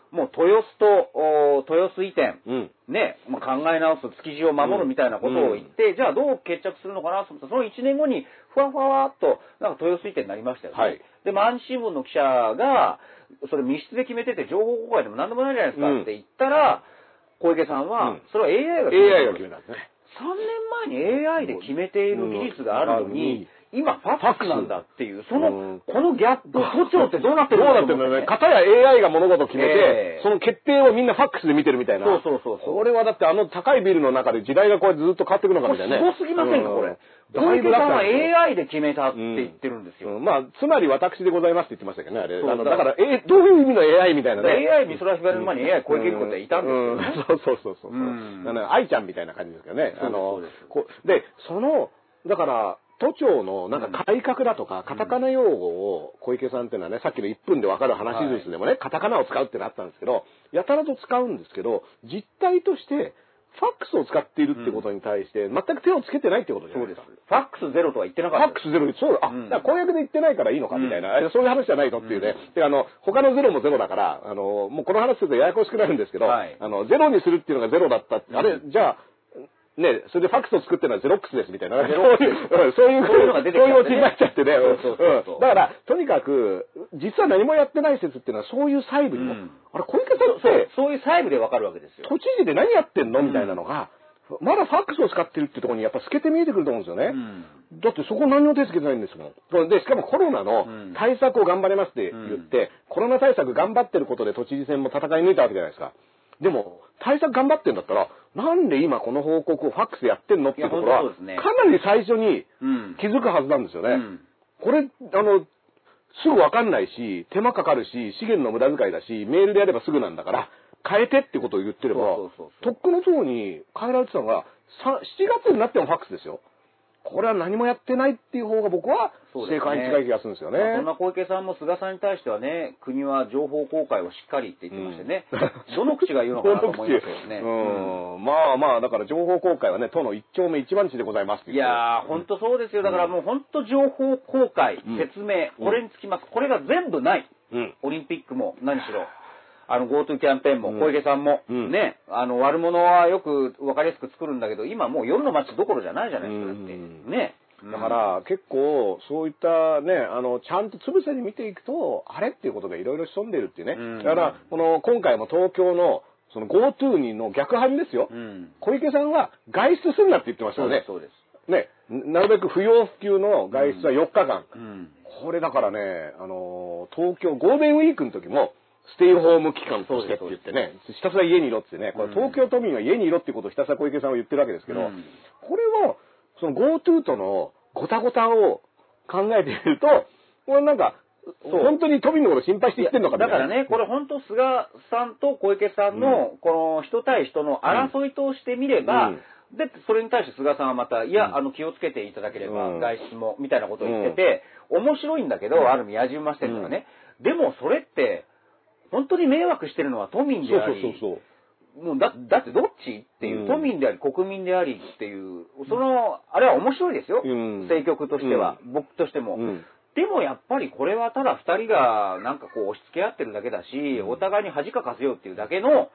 もう豊洲と豊洲移転、うんねまあ、考え直す、築地を守るみたいなことを言って、うん、じゃあどう決着するのかなと思ったら、そのいちねんごに、ふわふわっとなんか豊洲移転になりましたよね。はいで、毎日新聞の記者が、それ密室で決めてて、情報公開でも何でもないじゃないですかって言ったら、うん、小池さんは、うん、それは エーアイ が決めた。エーアイ が決めたんですね。さんねんまえに エーアイ で決めている技術があるのに、うん、今、ファックスなんだっていう、その、うん、このギャップ、都庁ってどうなってるんだろうって、ね。どうなってるんだろうね。かたや エーアイ が物事を決めて、えー、その決定をみんなファックスで見てるみたいな。そうそうそうそう。これはだって、あの高いビルの中で時代がこうやってずっと変わっていくのかみたいなね。すごすぎませんか、うん、これ。小池さんは エーアイ で決めたって言ってるんですよ。うん、まあ、つまり私でございますって言ってましたけどね、あれ。あのだから、え、どういう意味の エーアイ みたいなね。エーアイ 美空ひばりの前に エーアイ 小池百合子っていたんですよ、ねうんうん。そうそうそうそう。うん、あの、愛ちゃんみたいな感じですけどね。あの、こう、で、その、だから、都庁のなんか改革だとか、カタカナ用語を小池さんっていうのはね、さっきのいっぷんでわかる話ずつでもね、はい、カタカナを使うってのあったんですけど、やたらと使うんですけど、実態として、ファックスを使っているってことに対して、全く手をつけてないってことじゃないですか。そうです。ファックスゼロとは言ってなかった。ファックスゼロ、そうだ。あ、うん、だから公約で言ってないからいいのかみたいな、うん、そういう話じゃないのっていうね。うん、で、あの、他のゼロもゼロだから、あの、もうこの話するとややこしくなるんですけど、はい、あの、ゼロにするっていうのがゼロだったって、うん、あれ、じゃあ、ね、それでファックスを作ってるのはゼロックスですみたいな、そういう、そういうのが出てきちゃってね。そういうオチになっちゃってね。だから、とにかく、実は何もやってない説っていうのは、そういう細部にも、うん、あれ、小池さんって、そういう細部でわかるわけですよ。都知事で何やってんのみたいなのが、うん、まだファックスを使ってるってところにやっぱ透けて見えてくると思うんですよね。うん、だってそこ何も手つけてないんですもん。で、しかもコロナの対策を頑張れますって言って、うん、コロナ対策頑張ってることで都知事選も戦い抜いたわけじゃないですか。でも、対策頑張ってんだったら、なんで今この報告をファックスでやってんのっていうところは、かなり最初に気づくはずなんですよね。うんうん、これ、あの、すぐわかんないし、手間かかるし、資源の無駄遣いだし、メールでやればすぐなんだから、変えてってことを言ってれば、とっくの塔に変えられてたのが、しちがつになってもファックスですよ。これは何もやってないっていう方が僕は正解に近い気がするんですよね。そんな小池さんも菅さんに対してはね、国は情報公開をしっかりって言ってましてね、うん、どの口が言うのかなと思いますけどね。うんうん、まあまあ、だから情報公開はね、都の一丁目一番地でございますっていう。いやー、ほんとそうですよ。だからもうほんと情報公開、うん、説明、これにつきます。これが全部ない。うん、オリンピックも何しろ。あの GoTo キャンペーンも小池さんも、うん、ね、あの悪者はよく分かりやすく作るんだけど、今もう夜の街どころじゃないじゃないですか、だってね。だから結構そういったね、あのちゃんとつぶさに見ていくと、あれっていうことがいろいろ潜んでるっていうね。うん、だからこの今回も東京のその GoTo にの逆反ですよ。うん、小池さんは外出するなって言ってましたよね。そうです。ね、なるべく不要不急の外出はよっかかん。うんうん、これだからね、あの東京ゴールデンウィークの時も。ステイホーム期間としてって言ってね、ひたすら家にいろってね、これ東京都民は家にいろってことをひたすら小池さんは言ってるわけですけど、うん、これを、その GoTo とのごたごたを考えてみると、これなんか、本当に都民のこと心配して言ってるのかみたいな。だからね、これ本当菅さんと小池さんの、この人対人の争いとしてみれば、うんうんで、それに対して菅さんはまた、いや、あの、気をつけていただければ、外出も、みたいなことを言ってて、うん、面白いんだけど、ある野獣馬視点とかね。うん、でも、それって、本当に迷惑してるのは都民であり、もうだってどっちっていう、うん、都民であり国民でありっていう、その、あれは面白いですよ。うん、政局としては、うん、僕としても。うん、でもやっぱりこれはただ二人がなんかこう押し付け合ってるだけだし、うん、お互いに恥かかせようっていうだけの、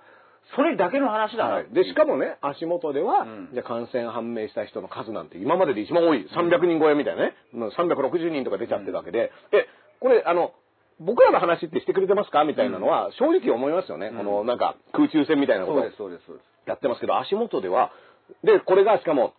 それだけの話だな、はい。で、しかもね、足元では、うん、じゃ感染判明した人の数なんて今までで一番多い、さんびゃくにん超えみたいなね、うん、さんびゃくろくじゅうにんとか出ちゃってるわけで、うん、え、これあの、僕らの話ってしてくれてますかみたいなのは正直思いますよね。うん、このなんか空中戦みたいなことをやってますけど、足元では、で、これがしかも、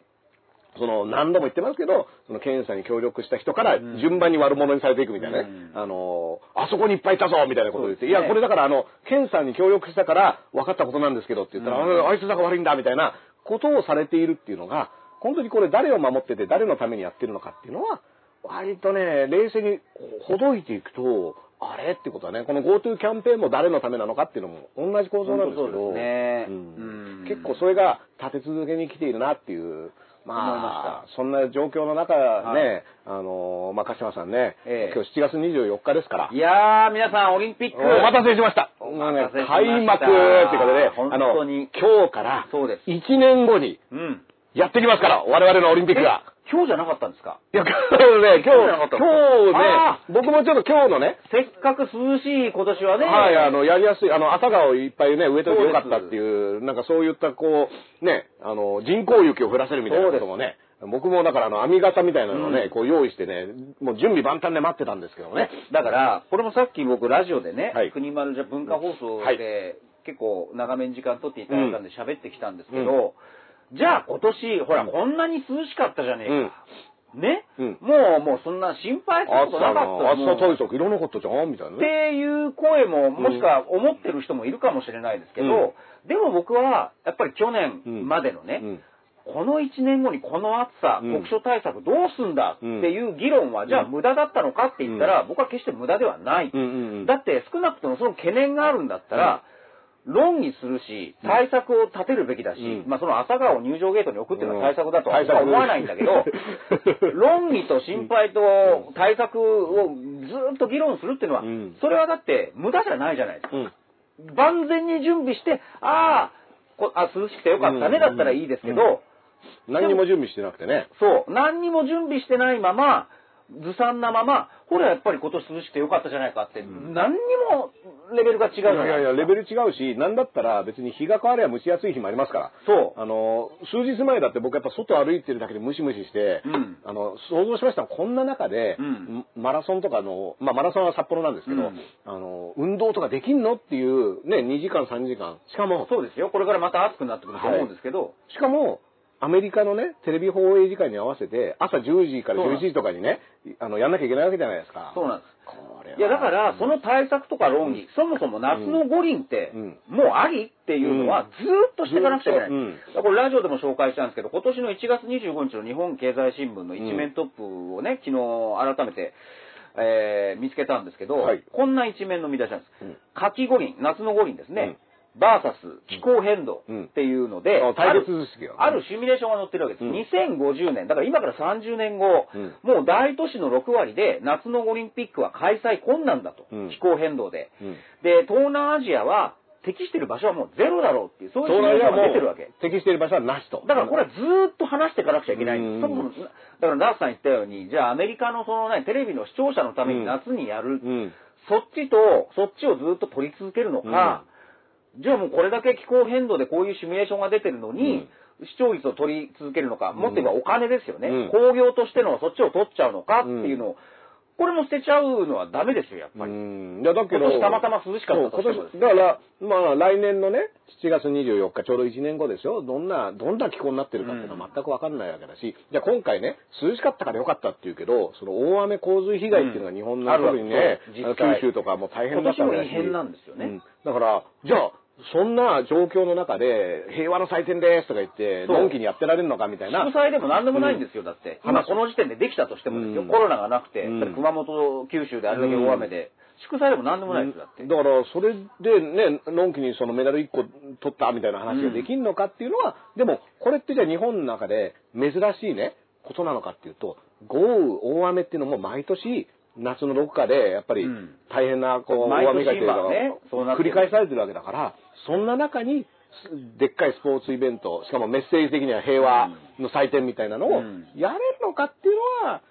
その何度も言ってますけど、その検査に協力した人から順番に悪者にされていくみたいなね、うん、あの、あそこにいっぱいいたぞみたいなことを言って、ね、いや、これだからあの、検査に協力したから分かったことなんですけどって言ったら、うん、あいつだから悪いんだみたいなことをされているっていうのが、本当にこれ誰を守ってて誰のためにやってるのかっていうのは、割とね、冷静にほどいていくと、あれってことはね、この GoTo キャンペーンも誰のためなのかっていうのも同じ構造なんですけど、結構それが立て続けに来ているなっていう、まあ、そんな状況の中ね、はい、あの、まあ、鹿島さんね、ええ、今日しちがつにじゅうよっかですから。いやー、皆さん、オリンピック。お待たせしました。まあね、開幕っていうことでね、本当にあの、今日から、いちねんごに、やってきますから、うん、我々のオリンピックが。今日じゃなかったんですか？いや、今日ね、今日、今日ね、僕もちょっと今日のね、せっかく涼しい今年はね、はい、あの、やりやすい、あの、朝顔いっぱいね、植えといてよかったっていう、なんかそういったこう、ね、あの、人工雪を降らせるみたいなこともね、僕もだからあの、網型みたいなのをね、うん、こう用意してね、もう準備万端で待ってたんですけどね。だから、これもさっき僕ラジオでね、はい、国丸じゃ文化放送で、はい、結構長めに時間取っていただいたんで喋ってきたんですけど、うんうんじゃあ今年、ほら、こんなに涼しかったじゃねえか。ね、もう、もうそんな心配することなかった。暑さ対策いらなかったじゃんみたいな。っていう声も、もしくは思ってる人もいるかもしれないですけど、でも僕は、やっぱり去年までのね、このいちねんごにこの暑さ、酷暑対策どうすんだっていう議論は、じゃあ無駄だったのかって言ったら、僕は決して無駄ではない。だって少なくともその懸念があるんだったら、論議するし、対策を立てるべきだし、うん、まあその朝顔を入場ゲートに置くっていうのは対策だとは思わないんだけど、うん、論議と心配と対策をずっと議論するっていうのは、うん、それはだって無駄じゃないじゃないですか。うん、万全に準備して、あーあ、涼しくてよかったねだったらいいですけど、何にも準備してなくてね。そう、何にも準備してないまま、ずさんなまま、ほらやっぱり今年涼しくてよかったじゃないかって、うん、何にもレベルが違うじゃないですか。いやいや、レベル違うし、なんだったら別に日が変われば蒸し暑い日もありますから。そう。あの、数日前だって僕やっぱ外歩いてるだけでムシムシして、うん、あの、想像しましたこんな中で、うん、マラソンとかの、まあマラソンは札幌なんですけど、うん、あの、運動とかできんのっていう、ね、にじかんさんじかん。しかも。そうですよ。これからまた暑くなってくると思うんですけど。はい、しかも、アメリカのね、テレビ放映時間に合わせて、朝じゅうじからじゅういちじとかにね、あの、やんなきゃいけないわけじゃないですか。そうなんです。これは。いや、だから、その対策とか論議、うん、そもそも夏の五輪って、うん、もうありっていうのは、ずーっとしていかなくちゃいけない。うん、これ、ラジオでも紹介したんですけど、今年のいちがつにじゅうごにちの日本経済新聞の一面トップをね、昨日改めて、えー、見つけたんですけど、はい、こんな一面の見出しなんです。うん、夏季五輪、夏の五輪ですね。うんバーサス気候変動っていうので、あるシミュレーションが載ってるわけです。うん、にせんごじゅうねん、だから今からさんじゅうねんご、うん、もう大都市のろくわりで夏のオリンピックは開催困難だと、うん、気候変動で。うん、で、東南アジアは適してる場所はもうゼロだろうっていう、そういうシミュレーションが出てるわけ。適してる場所はなしと。だからこれはずーっと話していかなくちゃいけないんです。うん、だからナースさん言ったように、じゃあアメリカのそのね、テレビの視聴者のために夏にやる、うんうん、そっちと、そっちをずーっと取り続けるのか、うんじゃあもうこれだけ気候変動でこういうシミュレーションが出てるのに、うん、視聴率を取り続けるのか、もっと言えばお金ですよね。うん、工業としてのそっちを取っちゃうのかっていうのを、これも捨てちゃうのはダメですよ、やっぱり。うん、いやだけど、今年たまたま涼しかったとしてもですね。だから、まあ来年のね、しちがつにじゅうよっか、ちょうどいちねんごでしょ、どんな、どんな気候になってるかっていうのは全くわかんないわけだし、うん、じゃあ今回ね、涼しかったからよかったっていうけど、その大雨洪水被害っていうのは日本の特にね、うん、九州とかも大変だったわけだし。今年も異変なんですよね。うん、だから、じゃあ、そんな状況の中で、平和の祭典ですとか言って、のんきにやってられるのかみたいな。祝祭でも何でもないんですよ、だって。今この時点でできたとしてもですよ、コロナがなくて、熊本、九州であれだけ大雨で、祝祭でも何でもないですよ、だって。だから、それでね、のんきにそのメダルいっこ取ったみたいな話ができるのかっていうのは、でも、これってじゃあ日本の中で珍しいね、ことなのかっていうと、豪雨、大雨っていうのも毎年、夏のどこかで、やっぱり大変な、こう、大雨がいというのが繰り返されてるわけだから、そんな中に、でっかいスポーツイベント、しかもメッセージ的には平和の祭典みたいなのをやれるのかっていうのは、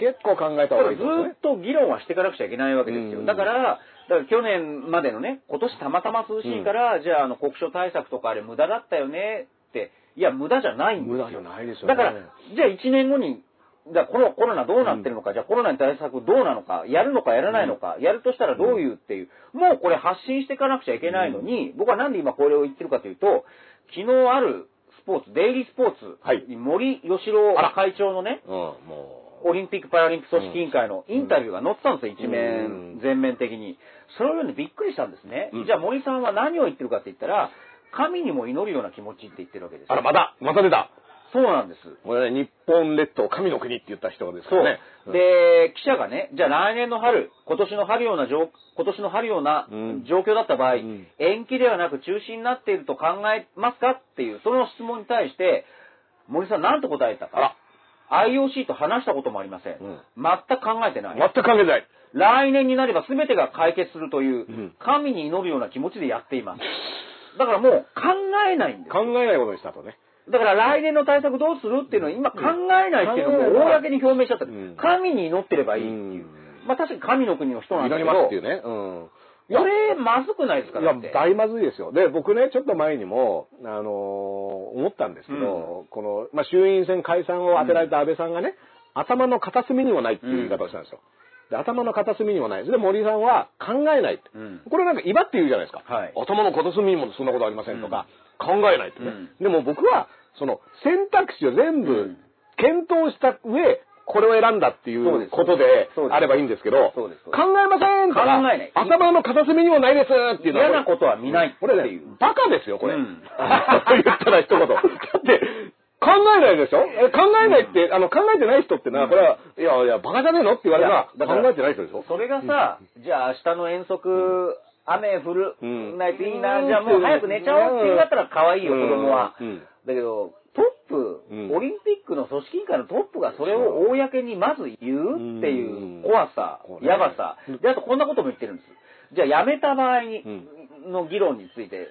結構考えた方がいいですね。ずっと議論はしていかなくちゃいけないわけですよ。だから、だから去年までのね、今年たまたま涼しいから、じゃあ、あの、酷暑対策とかあれ無駄だったよねって、いや、無駄じゃないんですよ。無駄じゃないですよね。だから、じゃあいちねんごに、じゃあコロナどうなってるのか、じゃあコロナに対策どうなのか、やるのかやらないのか、やるとしたらどういうっていう、もうこれ発信していかなくちゃいけないのに、僕はなんで今これを言ってるかというと、昨日あるスポーツ、デイリースポーツに森喜朗会長のね、オリンピック・パラリンピック組織委員会のインタビューが載ってたんですよ、一面、全面的に。それを読んでびっくりしたんですね。じゃあ森さんは何を言ってるかって言ったら、神にも祈るような気持ちって言ってるわけです。あら、また、また出た。そうなんです。これね、日本列島神の国って言った人がですからね。そう。で、記者がね、じゃあ来年の春、今年の春ような状、今年の春ような状況だった場合、うん、延期ではなく中止になっていると考えますかっていう、その質問に対して、森さんなんと答えたか。アイオーシー と話したこともありません。うん、全く考えてない。全く考えてない。来年になれば全てが解決するという、神に祈るような気持ちでやっています。うん、だからもう考えないんです。考えないことにしたとね。だから来年の対策どうするっていうのは今考えないっていうのを公に表明しちゃった、うん、神に祈ってればいいっていう。うん、まあ確かに神の国の人なんだけど。祈りますっていうね。うん。これ、まずくないですかね。いや、大まずいですよ。で、僕ね、ちょっと前にも、あのー、思ったんですけど、うん、この、まあ、衆院選解散を当てられた安倍さんがね、うん、頭の片隅にもないっていう言い方をしたんですよ。で、頭の片隅にもない。で、森さんは考えないって。うん、これなんか威張って言うじゃないですか。はい、頭の片隅にもそんなことありませんとか、うん、考えないってね。うん、でも僕は、その、選択肢を全部検討した上、うんこれを選んだっていうことであればいいんですけど、考えませんから、頭の片隅にもないですっていうのは。嫌なことは見ないっていう。これね、バカですよ、これ。言ったら一言。だって、考えないでしょ？考えないって、あの、考えてない人ってな、これは、いやいや、バカじゃねえのって言われたら、考えてない人でしょ？それがさ、じゃあ明日の遠足、雨降る、ないといいな、じゃあもう早く寝ちゃおうって言うんだったら可愛いよ、子供は。だけど、トップ、うん、オリンピックの組織委員会のトップがそれを公にまず言うっていう怖さ、やばさ。で、あとこんなことも言ってるんです。じゃあ辞めた場合に、うん、の議論について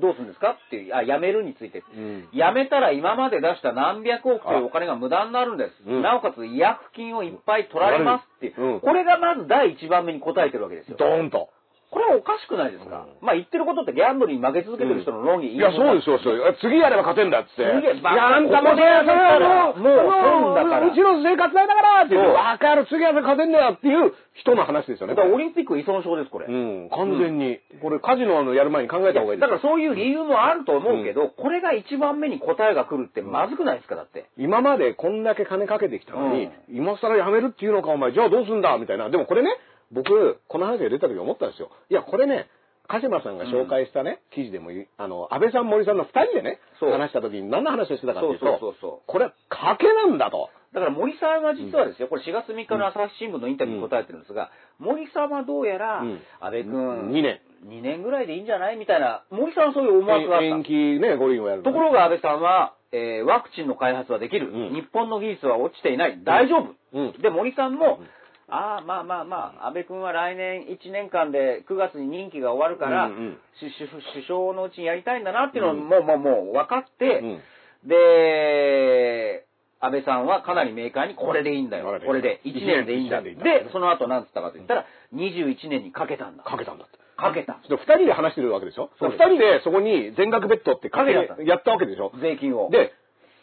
どうするんですかっていう、あ、辞めるについて。うん、辞めたら今まで出した何百億というお金が無駄になるんです。うん、なおかつ違約金をいっぱい取られますっていう。うんうん、これがまず第一番目に答えてるわけですよ。ドーンと。これはおかしくないですか、うん、まあ言ってることってギャンブルに負け続けてる人の論議、うん、いや、そうですよ、そうです。次やれば勝てんだっつって。いや、あんたもそれやったら、もう、もう、うちの生活代だからっていう、わかる、次やれば勝てんだよっていう人の話ですよね。だからオリンピック依存症です、これ。うん、完全に。うん、これ、カジノのやる前に考えた方がいいです。だからそういう理由もあると思うけど、うん、これが一番目に答えが来るってまずくないですか、だって。今までこんだけ金かけてきたのに、うん、今更やめるっていうのか、お前、じゃあどうすんだみたいな。でもこれね、僕、この話が出た時思ったんですよ。いや、これね、鹿島さんが紹介したね、うん、記事でも、あの、安倍さん、森さんの二人でね、話した時に何の話をしてたかっていうと、これは賭けなんだと。だから森さんは実はですよ、これしがつみっかの朝日新聞のインタビューに答えてるんですが、うん、森さんはどうやら、うん、安倍君、にねん。にねんぐらいでいいんじゃないみたいな、森さんはそういう思惑があった。延期ね、五輪をやる。ところが安倍さんは、えー、ワクチンの開発はできる。うん、日本の技術は落ちていない。大丈夫。うん、で、森さんも、うんああ、まあまあまあ、安倍君は来年いちねんかんでくがつに任期が終わるから、うんうん、首相のうちにやりたいんだなっていうのをもう、うん、もう、もう分かって、うん、で、安倍さんはかなり明快にこれでいいんだよ。これで。いちねんでいいんだ。で、その後何つったかと言ったら、にじゅういちねんにかけたんだ。かけたんだって。かけた。ふたりで話してるわけでしょ？ふたりでそこに全額ベッドってかけやったわけでしょ？税金を。で、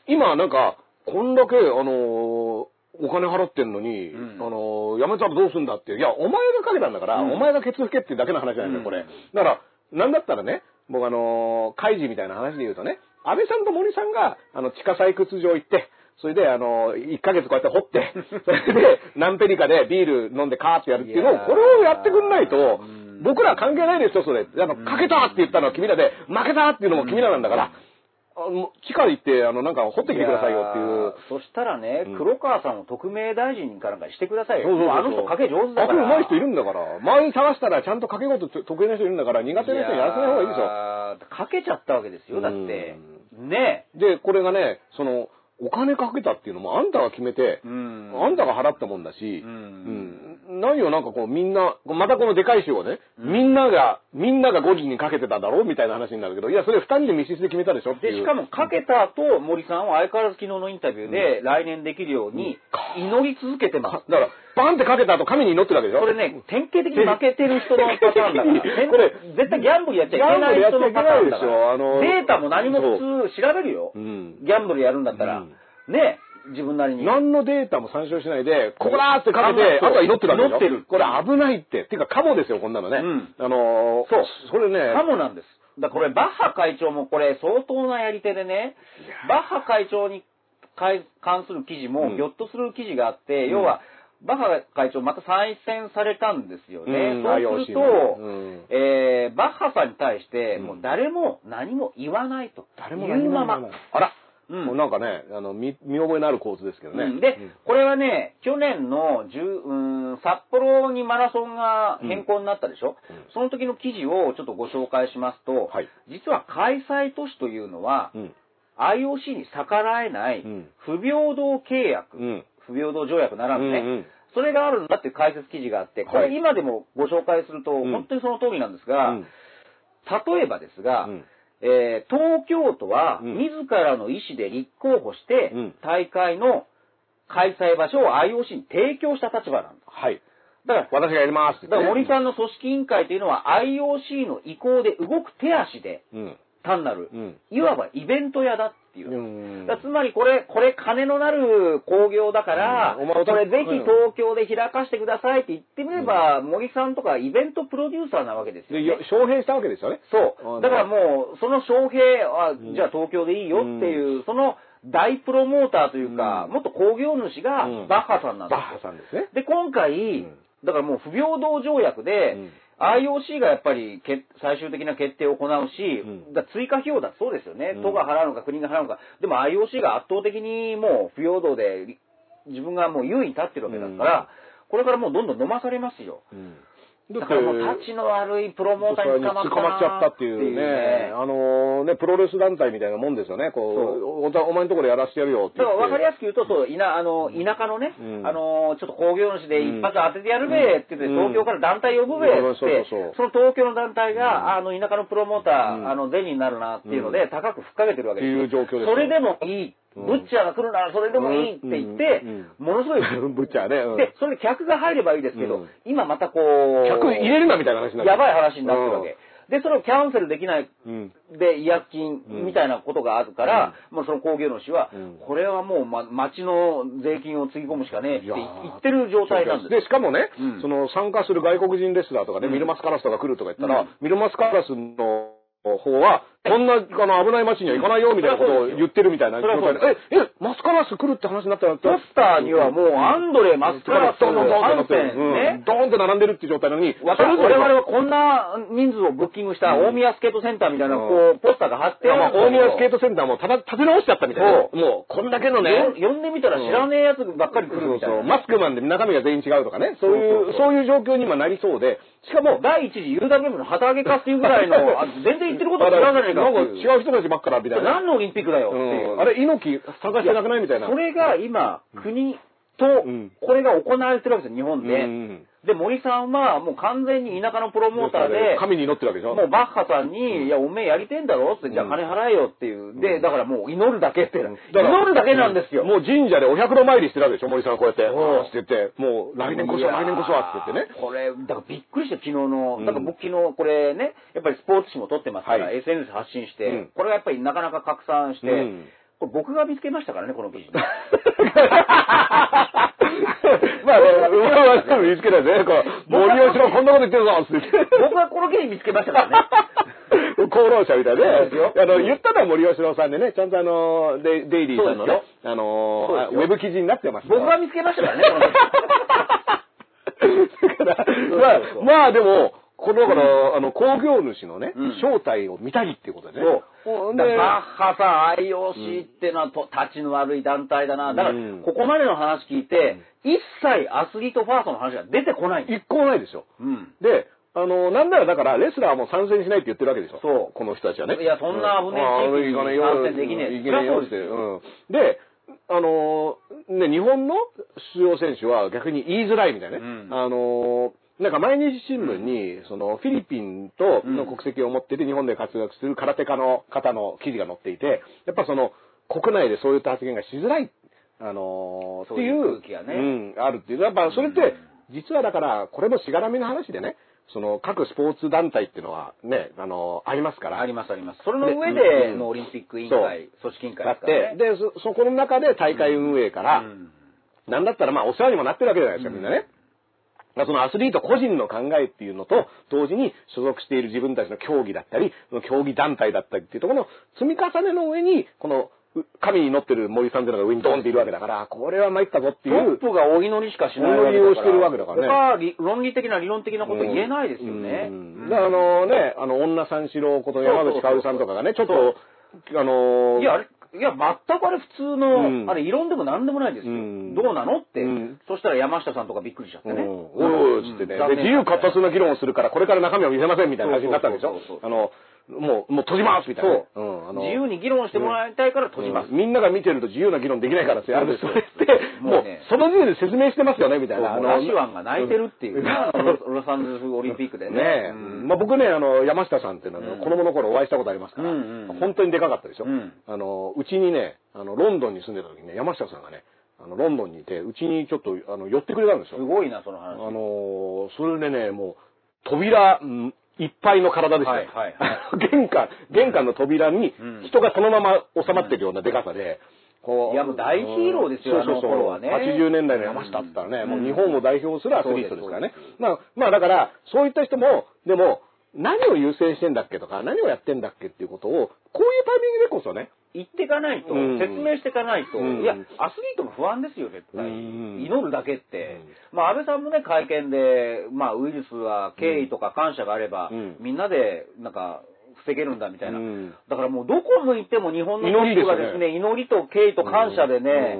今なんか、こんだけ、あのー、お金払ってんのに、うん、あの、やめたらどうすんだって。いや、お前がかけたんだから、うん、お前がケツ吹けっていうだけの話じゃないですか、これ。だから、なんだったらね、僕あの、開示みたいな話で言うとね、安倍さんと森さんが、あの、地下採掘場行って、それで、あの、いっかげつこうやって掘って、それで、何ペリかでビール飲んでカーってやるっていうのを、これをやってくんないと、僕ら関係ないですよ、それ。あの、かけたって言ったのは君らで、負けたっていうのも君らなんだから、地下行って、あの、なんか、掘ってきてくださいよっていう。そしたらね、黒川さんを特命大臣かなんかしてくださいよ。あの人、賭け上手だから。あ、上手い人いるんだから。周り探したら、ちゃんと賭け事得意な人いるんだから、苦手な人やらせない方がいいでしょ。賭けちゃったわけですよ、だって。ねえ。で、これがね、その、お金かけたっていうのも、あんたが決めて、あんたが払ったもんだし、何よ、なんかこう、みんな、またこのでかい衆をね、みんなが、みんながごじにかけてただろうみたいな話になるけど、いや、それふたりで密室で決めたでしょっていう。で、しかもかけた後、森さんは相変わらず昨日のインタビューで、来年できるように、祈り続けてます。だから、バンってかけた後、神に祈ってるわけでしょ。これね、典型的に負けてる人のパターンだから。これ、絶対ギャンブルやっちゃいけない人のパターンだから。データも何も普通調べるよ。ギャンブルやるんだったら。ね。自分なりに。何のデータも参照しないで、ここだーってかけて、あとは祈ってるわけでしょ。祈ってる。これ危ないって。っていうか、カモですよ、こんなのね。うん、あのー、そう。それね。カモなんです。だからこれ、バッハ会長もこれ、相当なやり手でね、バッハ会長に関する記事も、ぎょっとする記事があって、うん、要は、バッハ会長また再選されたんですよね。うん、そうすると、うんえー、バッハさんに対して、もう誰も何も言わないと。誰も言うまま。あら。うん、もうなんかね、あの 見, 見覚えのある構図ですけどね。うん、で、うん、これはね、去年のうん札幌にマラソンが変更になったでしょ、うん、その時の記事をちょっとご紹介しますと、はい、実は開催都市というのは、うん、アイオーシー に逆らえない不平等契約、うん、不平等条約ならぬね、うんうん、それがあるんだっていう解説記事があって、これ今でもご紹介すると本当にその通りなんですが、うん、例えばですが、うんえー、東京都は自らの意思で立候補して、うん、大会の開催場所を アイオーシー に提供した立場なんです。はい。だから私がやりますって、ね。だから森さんの組織委員会というのは アイオーシー の意向で動く手足で、うん、単なる、うん、いわばイベント屋だっていう。うん、だつまりこれこれ金のなる興行だから、うん、これぜひ東京で開かしてくださいって言ってみれば、うん、森さんとかイベントプロデューサーなわけですよね。招聘したわけですよね。そう。だからもうその招聘は、うん、じゃあ東京でいいよっていう、うん、その大プロモーターというか、うん、もっと興行主がバッハさんなんですよ。バッハさんですね。で今回、うん、だからもう不平等条約で。うん、アイオーシー がやっぱり最終的な決定を行うし、うん、だ追加費用だそうですよね、うん、都が払うのか国が払うのか、でも アイオーシー が圧倒的にもう不平等で自分がもう優位に立ってるわけだから、うん、これからもうどんどん飲まされますよ、うん、だからもうタッチの悪いプロモーターに捕まっちゃったっていう ね, いうねあのねプロレス団体みたいなもんですよね、こう お, お前のところやらしてやるよって言って、だから分かりやすく言うとそう 田, あの田舎のね、うん、あのちょっと工業主で一発当ててやるべって言って、東京から団体呼ぶべって、うん、その東京の団体があの田舎のプロモーター、うん、あの銭になるなっていうので、うん、高くふっかけてるわけですよ。っていう状況です。それでもいい、ブッチャーが来るならそれでもいいって言って、うん、ものすごいブッチャーね、うん、でそれで客が入ればいいですけど、うん、今またこう客入れるなみたいな話になる、やばい話になってるわけ、うん、でそれをキャンセルできない、うん、で違約金みたいなことがあるから、うん、もうその工業主は、うん、これはもう、ま、町の税金をつぎ込むしかねえって言ってる状態なんです。でしかもね、うん、その参加する外国人レスラーとかね、うん、ミルマスカラスとか来るとか言ったら、うん、ミルマスカラスの方はこんなあの危ない街には行かないよみたいなことを言ってるみたいな。え、え、マスカラス来るって話になったら、ポスターにはもうアンドレマスカラスの反戦ね、ドーンって並んでるっていう状態なのに、我々はこんな人数をブッキングした大宮スケートセンターみたいな、こう、ポスターが貼って、大宮スケートセンターも立て直しちゃったみたいな。もう、こんだけのね。呼んでみたら知らねえやつばっかり来るみたいな。マスクマンで中身が全員違うとかね。そういう、そういう状況に今なりそうで、しかも、第一次ユーダゲームの旗揚げかっていうぐらいの、全然言ってることは違うじゃないか。なんか違う人たちばっかりみたいな。何のオリンピックだよっていう。あれ、猪木探してなくないみたいな。それが今、国と、これが行われてるわけですよ、日本で。で、森さんはもう完全に田舎のプロモーターで、神に祈ってるわけでしょ。もうバッハさんに、いや、おめえやりてんだろって、じゃあ金払えよっていう。で、だからもう祈るだけって。祈るだけなんですよ。もう神社でお百度参りしてるわけでしょ、森さんはこうやって。って言って、もう来年こそは、来年こそはって言ってね。これ、だからびっくりして、昨日の、だから僕昨日これね、やっぱりスポーツ紙も撮ってますから、エスエヌエス 発信して、これがやっぱりなかなか拡散して、これ僕が見つけましたからね、この記事。まあ、うまい見つけたぜ。森吉のこんなこと言ってるぞって言って。僕はこの記事見つけましたからね。功労者みたいで。あの、言ったのは森吉さんでね、ちゃんとあの、デイリーさんのね、あの、ウェブ記事になってます。僕は見つけましたからね、この記事。まあ、でも、この、あの、工業主のね、正体を見たりっていうことでね。バッハさん、アイオーシー っていうのは、立ちの悪い団体だな。だから、ここまでの話聞いて、一切アスリートファーストの話が出てこない。一個もないですよ。うん、で、あの、なんならだから、レスラーも参戦しないって言ってるわけでしょ。そう。この人たちはね。いや、そんな危ねえ地域に参戦できねえ。いけねえよって。うん。で、あの、ね、日本の出場選手は逆に言いづらいみたいなね。うん、あの、なんか毎日新聞に、そのフィリピンとの国籍を持っていて日本で活躍する空手家の方の記事が載っていて、やっぱその国内でそういった発言がしづらい、あのー、っていう、空気がね、うん、あるっていう。やっぱそれって、実はだから、これもしがらみの話でね、その各スポーツ団体っていうのはね、あのー、ありますから。ありますあります。それの上でのオリンピック委員会、組織委員会ですからね。で、そ、そこの中で大会運営から、うん、なんだったらまあお世話にもなってるわけじゃないですか、みんなね。うん、そのアスリート個人の考えっていうのと同時に所属している自分たちの競技だったり競技団体だったりっていうところの積み重ねの上にこの神に乗ってる森さんっていうのが上にドンっているわけだから、これは参ったぞっていう。トップがお祈りしかしないわけだから。お祈りをしてるわけだからね。他、論理的な理論的なこと言えないですよね。だからあのね、あの、女三四郎こと山口かおるさんとかがね、ちょっと、あのー、いや、あれいや、全くあれ普通の、うん、あれ異論でも何でもないですよ。うん、どうなのって、うん。そしたら山下さんとかびっくりしちゃってね。うん、おいおいってね。で、自由活発な議論をするから、これから中身は見せませんみたいな話になったんでしょ。あの、もう、もう閉じますみたいな。そう、うん、あの。自由に議論してもらいたいから閉じます。うん、みんなが見てると自由な議論できないからって、あれそれって、もう、ね、その時点で説明してますよね、みたいな。あの、ラシワンが泣いてるっていう、ロサンゼルスオリンピックでね。ねえ、うん、まあ僕ね、あの、山下さんっていうのは、子供の頃お会いしたことありますから、うんうん、本当にでかかったでしょ。うん、あの、うちにね、あの、ロンドンに住んでた時にね、山下さんがね、あの、ロンドンにいて、うちにちょっと、あの、寄ってくれたんですよ。すごいな、その話。あの、それでね、もう、扉、うんいっぱいの体でした、はいはいはい、玄関、玄関の扉に人がそのまま収まってるようなでかさで、こう。いやもう大ヒーローですよ、うん、そうそうそう、あの頃はね。はちじゅうねんだいの山下って言ったらね、うん、もう日本を代表するアスリートですからね。まあ、まあだから、そういった人も、でも、何を優先してんだっけとか、何をやってんだっけっていうことを、こういうタイミングでこそね、言っていかないと、うん、説明していかないと、うん、いや、アスリートも不安ですよ、絶対。うん、祈るだけって。うん、まあ、安倍さんもね、会見で、まあ、ウイルスは敬意とか感謝があれば、うん、みんなで、なんか、防げるんだみたいな、うん。だからもう、どこに行っても日本の人がですね、祈りと敬意と感謝でね、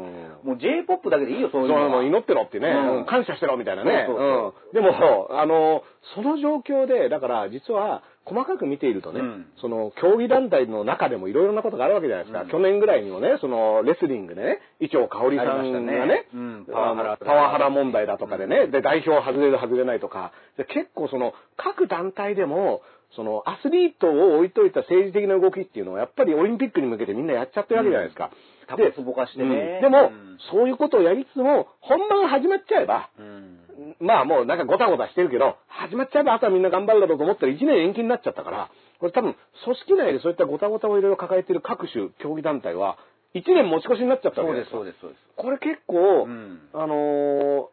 うん、もう J-ポップ だけでいいよ、そういうのは。そう、祈ってろってね、うん、感謝してろみたいなね。そうそうそう、うん、でも、あの、その状況で、だから、実は、細かく見ているとね、うん、その競技団体の中でもいろいろなことがあるわけじゃないですか。うん、去年ぐらいにもね、そのレスリングでね、伊調香織さんがね、ねうん、パワハラ、パワハラ問題だとかでね、うん、で代表外れる外れないとか、で結構その各団体でもそのアスリートを置いといた政治的な動きっていうのはやっぱりオリンピックに向けてみんなやっちゃってるわけじゃないですか。うん、で、タブーぼかしてね、うん。でも、うん、そういうことをやりつつも本番始まっちゃえば。うんまあもうなんかごたごたしてるけど、始まっちゃえばあとはみんな頑張るだろうと思ったらいちねん延期になっちゃったから、これ多分組織内でそういったごたごたをいろいろ抱えてる各種競技団体はいちねん持ち越しになっちゃったわけですよ。そうです、そうです、そうです。これ結構、うん、あの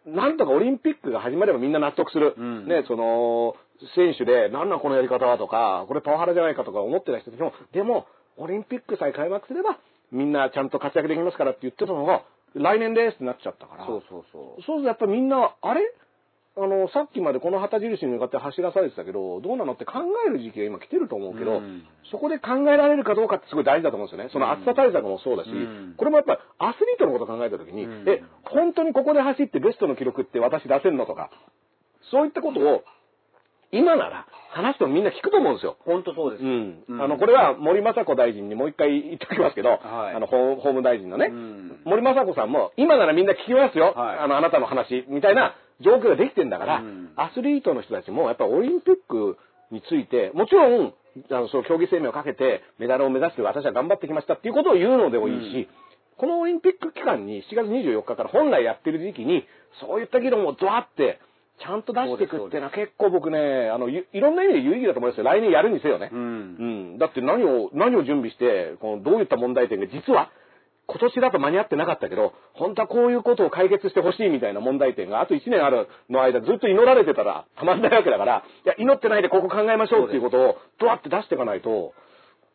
ー、なんとかオリンピックが始まればみんな納得する。うん、ね、その、選手で、なんなんこのやり方はとか、これパワハラじゃないかとか思ってた人たちも、でも、オリンピックさえ開幕すれば、みんなちゃんと活躍できますからって言ってたのが、来年ですってなっちゃったから。そうそうそう。そうするとやっぱりみんな、あれあの、さっきまでこの旗印に向かって走らされてたけど、どうなのって考える時期が今来てると思うけど、うん、そこで考えられるかどうかってすごい大事だと思うんですよね。その暑さ対策もそうだし、うん、これもやっぱりアスリートのことを考えたときに、うん、え、本当にここで走ってベストの記録って私出せるのとか、そういったことを、今なら話してもみんな聞くと思うんですよ。本当そうです。うん。うん、あの、これは森雅子大臣にもう一回言っておきますけど、はい、あの、法務大臣のね、うん、森雅子さんも、今ならみんな聞きますよ、はい、あの、あなたの話、みたいな状況ができてんだから、うん、アスリートの人たちも、やっぱりオリンピックについて、もちろん、あの、その競技生命をかけて、メダルを目指して私は頑張ってきましたっていうことを言うのでもいいし、うんこのオリンピック期間にしちがつにじゅうよっかから本来やってる時期に、そういった議論をドワって、ちゃんと出していくっていうのは結構僕ね、あの、いろんな意味で有意義だと思いますよ。来年やるにせよね。うん。うん。だって何を、何を準備して、このどういった問題点が実は、今年だと間に合ってなかったけど、本当はこういうことを解決してほしいみたいな問題点が、あといちねんあるの間ずっと祈られてたらたまんないわけだから、いや、祈ってないでここ考えましょうっていうことを、ドワって出していかないと、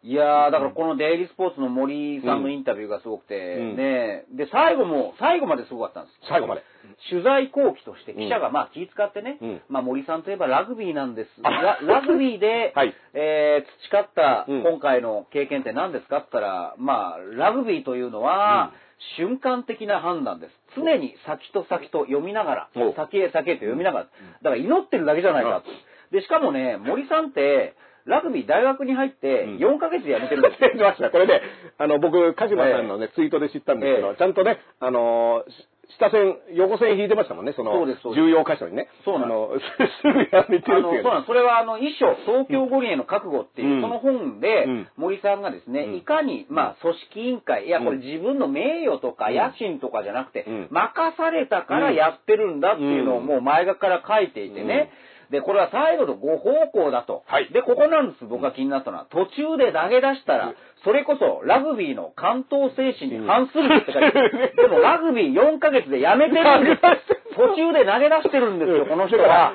いやー、だからこのデイリースポーツの森さんのインタビューがすごくて、うん、ねで、最後も、最後まですごかったんです。最後まで。取材後期として記者が、まあ気遣ってね、うん、まあ森さんといえばラグビーなんです。ラ, ラグビーで、はい、えー、培った今回の経験って何ですかって言ったら、まあ、ラグビーというのは、うん、瞬間的な判断です。常に先と先と読みながら、先へ先へと読みながら、だから祈ってるだけじゃないか。で、しかもね、森さんって、ラグビー大学に入ってよんかげつでやめてるんですよ。うん、ました。これで、ね、あの、僕、鹿島さんのね、えー、ツイートで知ったんですけど、えー、ちゃんとね、あのー、下線、横線引いてましたもんね、その、重要箇所にね。そうなの。すぐやめてるっていう、ね。あの、そうなの。それは、あの、遺書、東京五輪への覚悟っていう、うん、その本で、うん、森さんがですね、うん、いかに、まあ、組織委員会、いや、これ自分の名誉とか、うん、野心とかじゃなくて、うん、任されたからやってるんだっていうのを、もう前側から書いていてね、うんうんで、これは最後のご方向だと。はい、で、ここなんです。僕が気になったのは、途中で投げ出したら、それこそラグビーの関東精神に反するって書いてる。でもラグビーよんかげつでやめてるんです。途中で投げ出してるんですよ、この人は。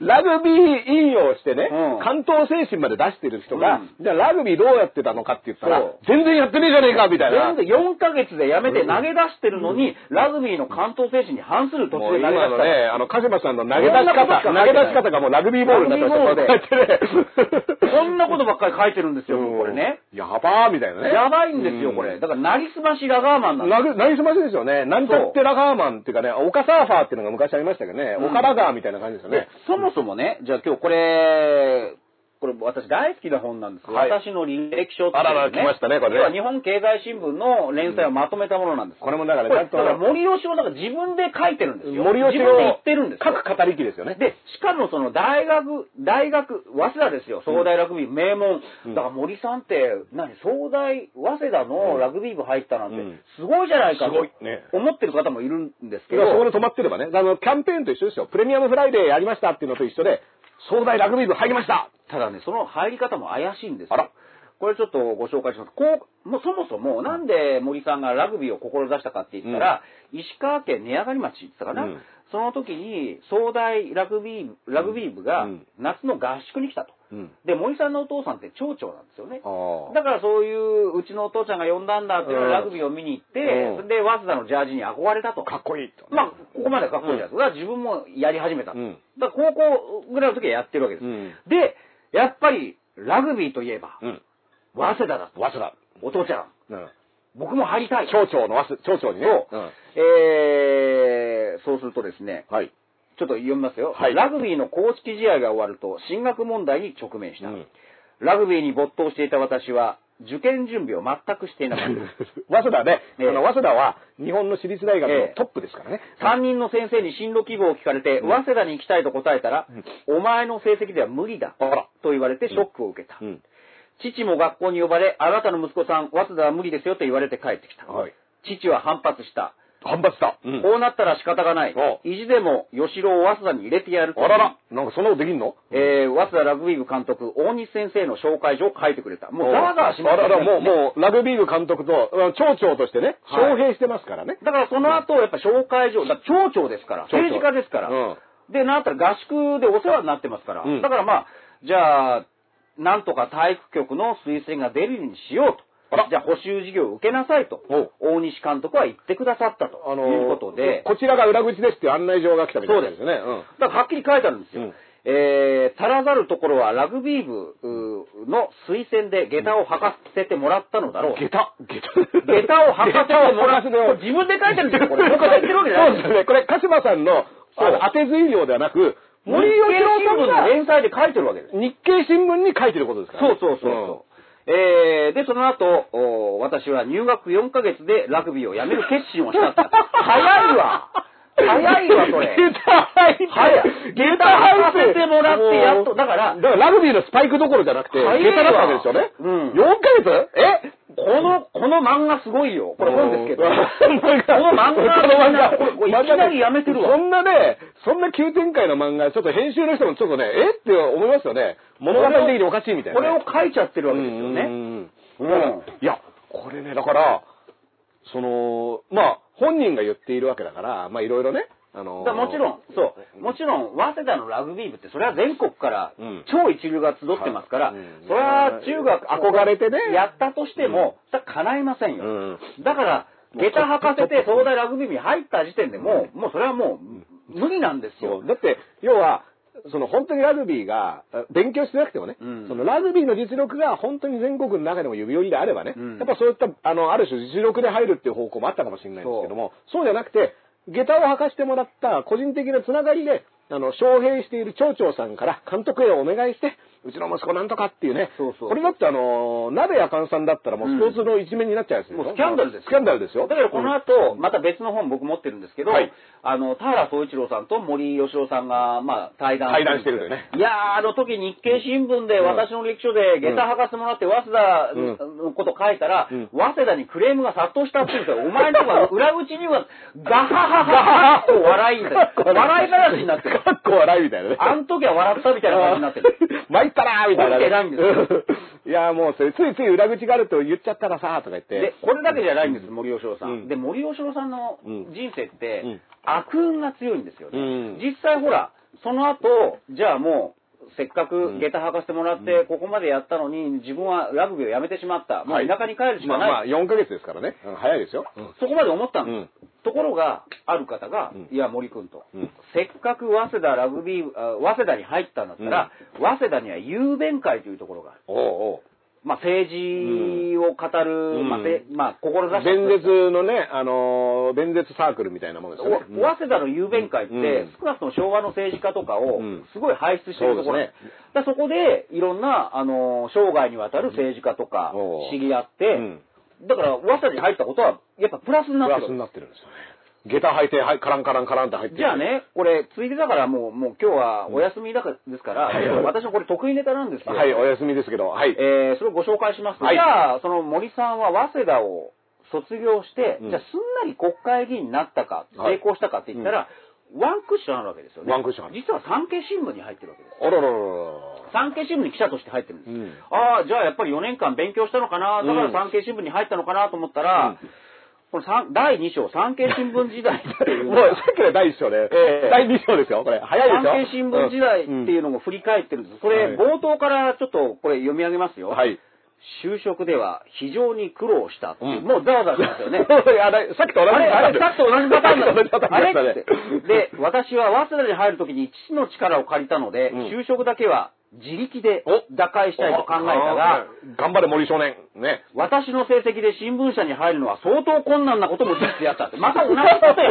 ラグビー引用してね、うん、関東精神まで出してる人が、うん、じゃあラグビーどうやってたのかって言ったら、全然やってねえじゃねえか、みたいな。全然よんかげつでやめて投げ出してるのに、うん、ラグビーの関東精神に反する途中で投げ出した。今のね、あの、鹿島さんの投げ出し方。投げ出し方がもうラグビーボールになってましたね。こんなことばっかり書いてるんですよ、これね。やばーみたいなね。やばいんですよ、これ。だから、なりすましラガーマンなんです。なりすましですよね。なんちゃってラガーマンっていうかね、オカサーファーっていうのが昔ありましたけどね、オカラガーみたいな感じですよね。そもそもね、じゃあ今日これ、これ私大好きな本なんですよ。はい、私の履歴書っていうね。あらら、来ましたね、これね。日本経済新聞の連載をまとめたものなんです、うん。これもだから、ね、だから森吉をなんか自分で書いてるんですよ。森吉を言ってるんですよ。書く語り機ですよね。で、しかもその大学、大学、早稲田ですよ。早大ラグビー名門。うん、だから森さんって、何、早大、早稲田のラグビー部入ったなんて、すごいじゃないかと思ってる方もいるんですけど。うん、すごいね、そこで止まってればね。あの、キャンペーンと一緒ですよ。プレミアムフライデーやりましたっていうのと一緒で、早大ラグビー部入りました。ただね、その入り方も怪しいんですよ。あら。これちょっとご紹介します。こう、もうそもそもなんで森さんがラグビーを志したかって言ったら、うん、石川県根上町って言ったかな、うん、その時に早大ラグビー、ラグビー部が夏の合宿に来たと。うん、で、森さんのお父さんって町長なんですよね。だからそういう、うちのお父ちゃんが呼んだんだっていうラグビーを見に行って、うん、で、早稲田のジャージに憧れたと。かっこいいと。まあ、ここまではかっこいいじゃないですか。うん、自分もやり始めた。うん、だから高校ぐらいの時はやってるわけです。うん、で、やっぱりラグビーといえば、うん、早稲田だと。早稲田。お父ちゃん。うん、僕も入りたい。町長の早稲田、町長にね。そう。うん、えー、そうするとですね、はい、ちょっと読みますよ。はい、ラグビーの公式試合が終わると進学問題に直面した。うん、ラグビーに没頭していた私は、受験準備を全くしていなかった。早稲田ね、えー、早稲田は日本の私立大学のトップですからね。えー、さんにんの先生に進路希望を聞かれて、うん、早稲田に行きたいと答えたら、うん、お前の成績では無理だと言われてショックを受けた。うんうん、父も学校に呼ばれ、あなたの息子さん、早稲田は無理ですよと言われて帰ってきた。はい、父は反発した。反発した。うん、こうなったら仕方がない。意地でも吉郎を早稲田に入れてやると。あらら、なんかそんなことできんの？えー、早稲田ラグビー部監督、大西先生の紹介状を書いてくれた。もう、ざわざわしましたね。あらら、もう、もう、ラグビー部監督と、町長としてね、招聘してますからね。だからその後、やっぱ紹介状、だから町長ですから、政治家ですから。うん、で、なんだったら合宿でお世話になってますから。うん、だからまあ、じゃあ、なんとか体育局の推薦が出るようにしようと。じゃあ補習授業を受けなさいと、大西監督は言ってくださったということで、こちらが裏口ですっていう案内状が来たみたいですよね。だからはっきり書いてあるんですよ。えー、足らざるところはラグビー部の推薦で下駄を履かせてもらったのだろう。下駄下駄下駄を履かせてもらったの。自分で書いてるんですよ、これ。僕は言ってるわけじゃないですよね。これ、鹿島さんの当て随行ではなく、森吉郎さんの連載で書いてるわけです。日経新聞に書いてることですからね。そうそうそう。えー、で、その後、私は入学よんかげつでラグビーをやめる決心をしたって。早いわ早いわ、それ。下駄入って。下駄入らせてもらって、やっと。だから、だからラグビーのスパイクどころじゃなくて、下駄だったわけですよね。うん。よんかげつ？え？この、この漫画すごいよ。これ本ですけど。この漫画、これいきなりやめてるわ。そんなね、そんな急展開の漫画、ちょっと編集の人もちょっとね、え？って思いますよね。物語的におかしいみたいな。これを書いちゃってるわけですよね。うん。いや、これね、だから、その、まあ、本人が言っているわけだから、まあ、いろいろね。あのー、もちろん、そう。もちろん、早稲田のラグビー部って、それは全国から超一流が集ってますから、うんはいうん、それは中学、憧れてね、やったとしても、うん、それは叶いませんよ。うん、だから、下駄履かせて、早大ラグビー部に入った時点でもう、うん、もうそれはもう、無理なんですよ。だって、要は、その本当にラグビーが、勉強してなくてもね、うん、そのラグビーの実力が本当に全国の中でも指折りであればね、うん、やっぱそういった、あの、ある種実力で入るっていう方向もあったかもしれないんですけども、そう、そうじゃなくて、下駄を履かしてもらった個人的なつながりで、あの、招聘している町長さんから監督へお願いして、うちの息子なんとかっていうね、そうそうこれだってあの、鍋やかんさんだったらもうスポーツの一面になっちゃうやつですよ、うん、もうスキャンダルです。スキャンダルですよ。だからこの後、うん、また別の本僕持ってるんですけど、はい、あの、田原総一郎さんと森喜朗さんが、まあ、対談対談してるよね。いやー、あの時日経新聞で私の歴史書で下駄履かせてもらって、早稲田のこと書いたら、うん、早稲田にクレームが殺到したって言うんですよ。お前の方が裏口には、ガハハハハと笑いみたいな。笑い話になってる。かっこ笑いみたいなね。あの時は笑ったみたいな感じになってる。参ったなーみたいな。いやーもうそれ、ついつい裏口があると言っちゃったらさーとか言って。で、これだけじゃないんです、森喜朗さん。で、森喜朗さんの人生って、悪運が強いんですよね。実際ほら、その後、じゃあもう、せっかく下駄履かせてもらって、ここまでやったのに、自分はラグビーをやめてしまった。もう田舎に帰るしかない。まあよんかげつですからね。早いですよ。そこまで思ったんです。ところがある方が、うん、いや森君と、うん、せっかく早稲田ラグビー早稲田に入ったんだったら、うん、早稲田には雄弁会というところがある。おうおう、まあ、政治を語る、うん、まあ、まあ、志弁舌のね、あのー、弁舌サークルみたいなものですよね。早稲田の雄弁会って、うん、少なくとも昭和の政治家とかをすごい輩出してるところ、うん、だそこでいろんな、あのー、生涯にわたる政治家とか知り合って、うんうん、だから早稲田に入ったことはやっぱプラスになってる。プラスになってるんですよね。下駄履いて、はい、カランカランカランって入ってる。じゃあね、これ、ついでだからもう、もう今日はお休みだから、うん、ですから、はいはい、私のこれ得意ネタなんですけど。はい、お休みですけど、はい。えー、それをご紹介しますと、はい、じゃあ、その森さんは早稲田を卒業して、うん、じゃあすんなり国会議員になったか、成功したかって言ったら、はい、うん、ワンクッションあるわけですよね。ワンクッション。実は産経新聞に入ってるわけです。あらららら。産経新聞に記者として入ってるんです。うん、ああ、じゃあやっぱりよねんかん勉強したのかな、だから産経新聞に入ったのかなと思ったら、うん、このだいに章、産経新聞時代っていうのは。もうさっきのだいいっ章ね。えー、だいに章ですよ、これ。早いですよ。産経新聞時代っていうのも振り返ってるんです。それ、冒頭からちょっとこれ読み上げますよ。はい。就職では非常に苦労したっていう、うん、もうざわざわしますよね。さっきと同じパターン。あれ、あれ、さっきと同じパターンだった。あれって。で、私は早稲田に入るときに父の力を借りたので、うん、就職だけは自力で打開したいと考えたが、頑張れ森少年、ね、私の成績で新聞社に入るのは相当困難なことも事実やったって、また同じことやって。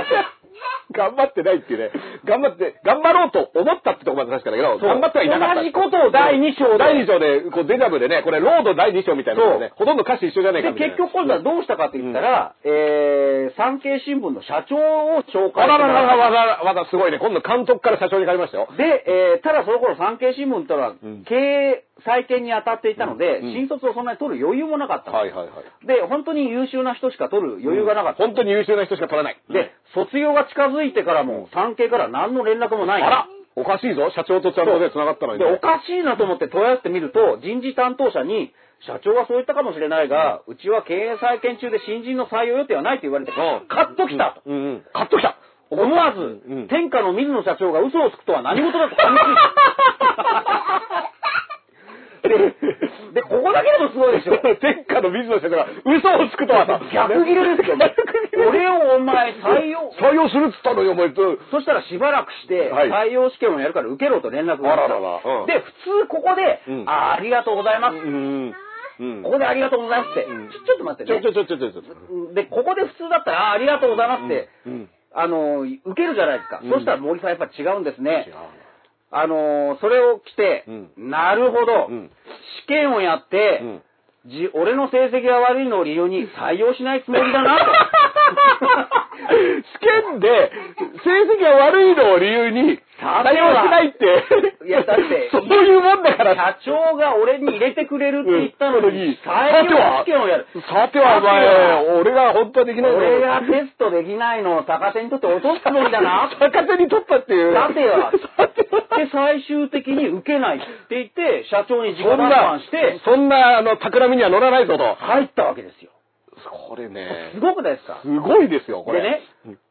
頑張ってないっていうね、頑張って、頑張ろうと思ったってとこまで確かだけど、頑張ってはいなかった。同じことをだいに章で。だいに章で、こうデジャブでね、これ、ロードだいに章みたいなのね、ほとんど歌詞一緒じゃないかみたいな。で、結局今度はどうしたかって言ったら、うん、えー、産経新聞の社長を紹介した。わざわざわざわざすごいね、今度監督から社長に変わりましたよ。で、えー、ただその頃産経新聞ってのは、うん、経営再建に当たっていたので、うん、新卒をそんなに取る余裕もなかったんです。はいはいはい。で、本当に優秀な人しか取る余裕がなかった、うん。本当に優秀な人しか取らない。で、卒業が近づいてからも、産経から何の連絡もない。あら、おかしいぞ、社長とちゃんと繋がったのに、ね。で、おかしいなと思って問い合わせてみると、人事担当者に、社長はそう言ったかもしれないが、うん、うちは経営再建中で新人の採用予定はないと言われて、うん、カッときたと。うんうん、カッときた。思わず、うん、天下の水野社長が嘘をつくとは何事だと感じた。で、ここだけでもすごいでしょ。天下の水野社長が嘘をつくとはさ、逆ギレですよね。俺をお前採用。採用するっつったのよ、お前。そしたらしばらくして、採用試験をやるから受けろと連絡があった。はい、で、普通ここで、うん、あ、ありがとうございます。うんうん、ここでありがとうございますって。うん、ちょっと待ってね。ちょちょちょちょちょ。で、ここで普通だったら、あ、ありがとうございますって、うんうん、あの、受けるじゃないですか。うん、そしたら森さんやっぱ違うんですね。違う。あのー、それを着て、うん、なるほど、うん、試験をやって、うん、じ、俺の成績が悪いのを理由に採用しないつもりだなと。試験で成績が悪いのを理由に採用しないって。いや、だって、そういうもんだから。社長が俺に入れてくれるって言ったのに、採用試験をやる。さてはお前、俺が本当はできないの。俺がテストできないのを逆手にとって落とすつもりだな。逆手に取ったっていう。さては。で、最終的に受けないって言って、社長に自己判断して。そんな、あの、企みには乗らないぞと。入ったわけですよ。これね。すごくないですか？すごいですよ、これ。でね、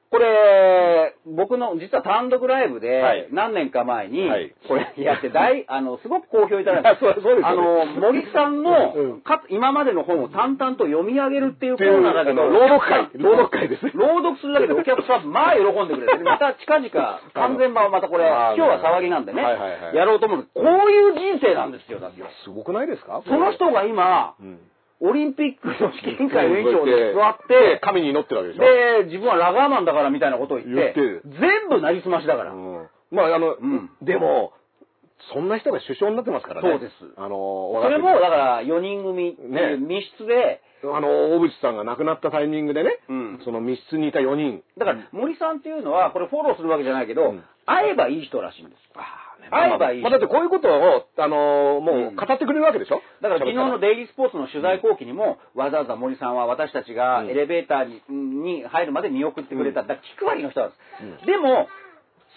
これ、僕の、実は単独ライブで、何年か前に、これやって、大、あの、すごく好評いただいた。そうです、そうです。あの、森さんの、かつ、今までの本を淡々と読み上げるっていうコーナーだけど、朗読会、朗読会ですね。朗読するだけでお客さん、まあ喜んでくれて、また近々、完全版をまたこれ、今日は騒ぎなんでね、やろうと思う。こういう人生なんですよ、だって。すごくないですか？その人が今、オリンピックの試験会の委員長で座って、神に祈ってるわけでしょ。で、自分はラガーマンだからみたいなことを言って、全部なりすましだから。うん、まあ、あの、うん、でも、そんな人が首相になってますからね。そうです。あの、それも、だから、よにん組、ね、密室で、あの、大渕さんが亡くなったタイミングでね、うん、その密室にいたよにん。だから、森さんっていうのは、これフォローするわけじゃないけど、うん、会えばいい人らしいんです。会えばいい。だってこういうことを、あのー、もう語ってくれるわけでしょ、うん、だから昨日のデイリースポーツの取材後期にも、うん、わざわざ森さんは私たちがエレベーター に,、うん、に入るまで見送ってくれた。だから気配りの人なんです。うん、でも、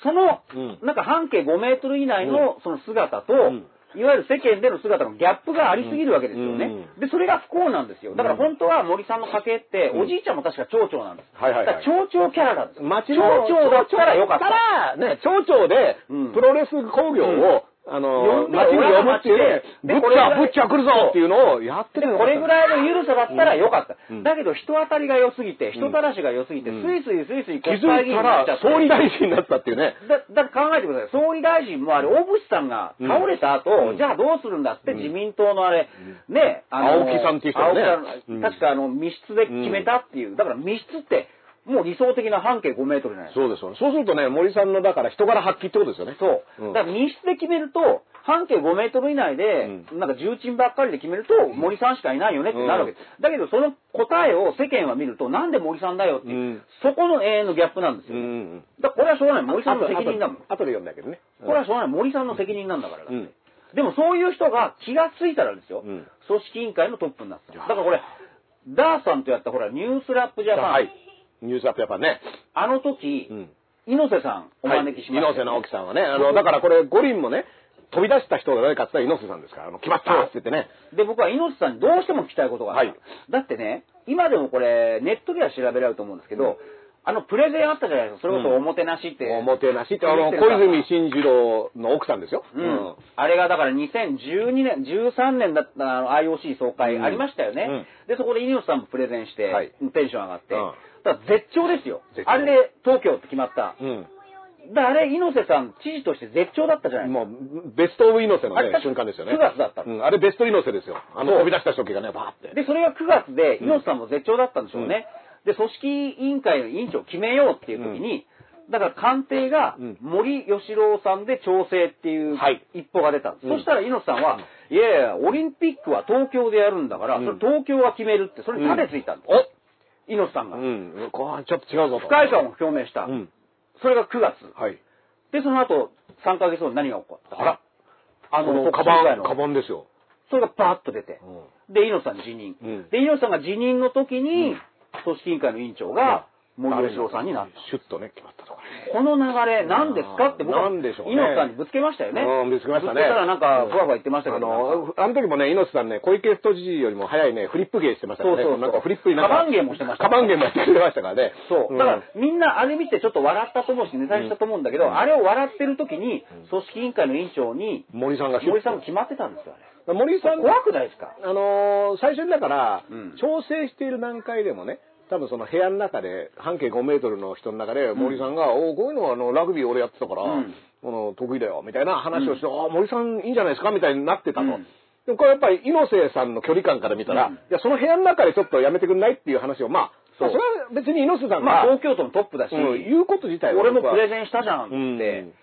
その、うん、なんか半径ごメートル以内のその姿と、うん、いわゆる世間での姿のギャップがありすぎるわけですよね。うん、で、それが不幸なんですよ。だから本当は森さんの家系って、うん、おじいちゃんも確か町長なんです。はいはいはい。町長キャラなんです。町長だったらよかった。ただ、ね、町長で、プロレス工業を、うんあの、街に呼ぶっていうね、ブッチャー、ブッチャー来るぞっていうのをやってるのこれぐらいの緩さだったらよかった。うん、だけど人当たりが良すぎて、人たらしが良すぎて、うん、スイスイスイスイ国会議員になっちゃった。総理大臣になったっていうね。だ、だって考えてください。総理大臣もあれ、小渕さんが倒れた後、うん、じゃあどうするんだって、うん、自民党のあれ、うん、ね、あの、青木さんっていう人ね。青木さん、確かあの、密室で決めたっていう。うん、だから密室って、もう理想的な半径ごメートルじゃないですか。そうですよね。そうするとね、森さんのだから人柄発揮ってことですよね。そう。うん、だから密室で決めると、半径ごメートル以内で、うん、なんか重鎮ばっかりで決めると、森さんしかいないよねってなるわけです。うん、だけどその答えを世間は見ると、なんで森さんだよっていう、うん、そこの永遠のギャップなんですよ。うんうん、だからこれはしょうがない。森さんの責任だもん。後で読んだけどね。うん、これはしょうがない。森さんの責任なんだからだって。うん、でもそういう人が気がついたらですよ、うん、組織委員会のトップになった。だからこれ、ダーさんとやったほら、ニュースラップジャパン。はい、ニュースアップやっぱね。あの時、うん、猪瀬さんお招きしました、ね。はい、猪瀬直樹さんはね、あの、だからこれ、五輪もね、飛び出した人が誰かって言ったら猪瀬さんですから、あの、決まったって言ってね。で、僕は猪瀬さんにどうしても聞きたいことがある、はい、だってね、今でもこれ、ネットでは調べられると思うんですけど、うん、あの、プレゼンあったじゃないですか。それこそおもてなしって。うん、おもてなしって、あの、小泉進次郎の奥さんですよ。うん。うん、あれがだからにせんじゅうにねん、じゅうさんねんだったあの アイオーシー 総会ありましたよね。うんうん、で、そこで猪瀬さんもプレゼンして、はい、テンション上がって。うん、だから絶頂ですよ。あれで東京って決まった。うん。だあれ、猪瀬さん、知事として絶頂だったじゃないですか。もう、ベストオブ猪瀬の、ね、瞬間ですよね。くがつだった、うん。あれ、ベスト猪瀬ですよ。あの、飛び出した時がね、バーって。で、それがくがつで、猪瀬さんも絶頂だったんでしょうね。うん、で、組織委員会の委員長を決めようっていう時に、うん、だから官邸が、森喜朗さんで調整っていう一歩が出たんです。はい、そしたら猪瀬さんは、うん、いやいや、オリンピックは東京でやるんだから、うん、それ東京が決めるって、それに盾ついたんです。うん、お猪瀬さんが。うん。後半ちょっと違うぞと。不快感を表明した。うん。それがくがつ。はい。で、その後、さんかげつごに何が起こったか。あら。あの、カバン、カバンですよ。それがバーッと出て。うん。で、猪瀬さん辞任。うん。で、猪瀬さんが辞任の時に、組織委員会の委員長が、森喜朗さんになった。シュッとね、決まったとか。この流れ、何ですかって僕は、猪瀬さんにぶつけましたよね。うん、ぶつけましたね。そしたらなんか、ふわふわ言ってましたけど。あの時もね、猪瀬さんね、小池都知事よりも早いね、フリップ芸してましたからね。そうそう。なんかフリップになった。カバン芸もしてました。カバン芸もやってくれましたからね。そう。だから、みんなあれ見てちょっと笑ったと思うし、ネタにしたと思うんだけど、あれを笑ってる時に、組織委員会の委員長に、森さんが決まってたんですよ、あれ。森さん、怖くないですか？あの、最初にだから、調整している段階でもね、多分その部屋の中で半径ごメートルの人の中で森さんが「うん、おこういうのはあのラグビー俺やってたから、うん、この得意だよ」みたいな話をして「うん、あ森さんいいんじゃないですか」みたいになってたと、うん、でもこれやっぱり猪瀬さんの距離感から見たら、うん、いやその部屋の中でちょっとやめてくんないっていう話をまあそれは別に猪瀬さんが東京都のトップだし、うん、言うこと自体は俺もプレゼンしたじゃんって、うん、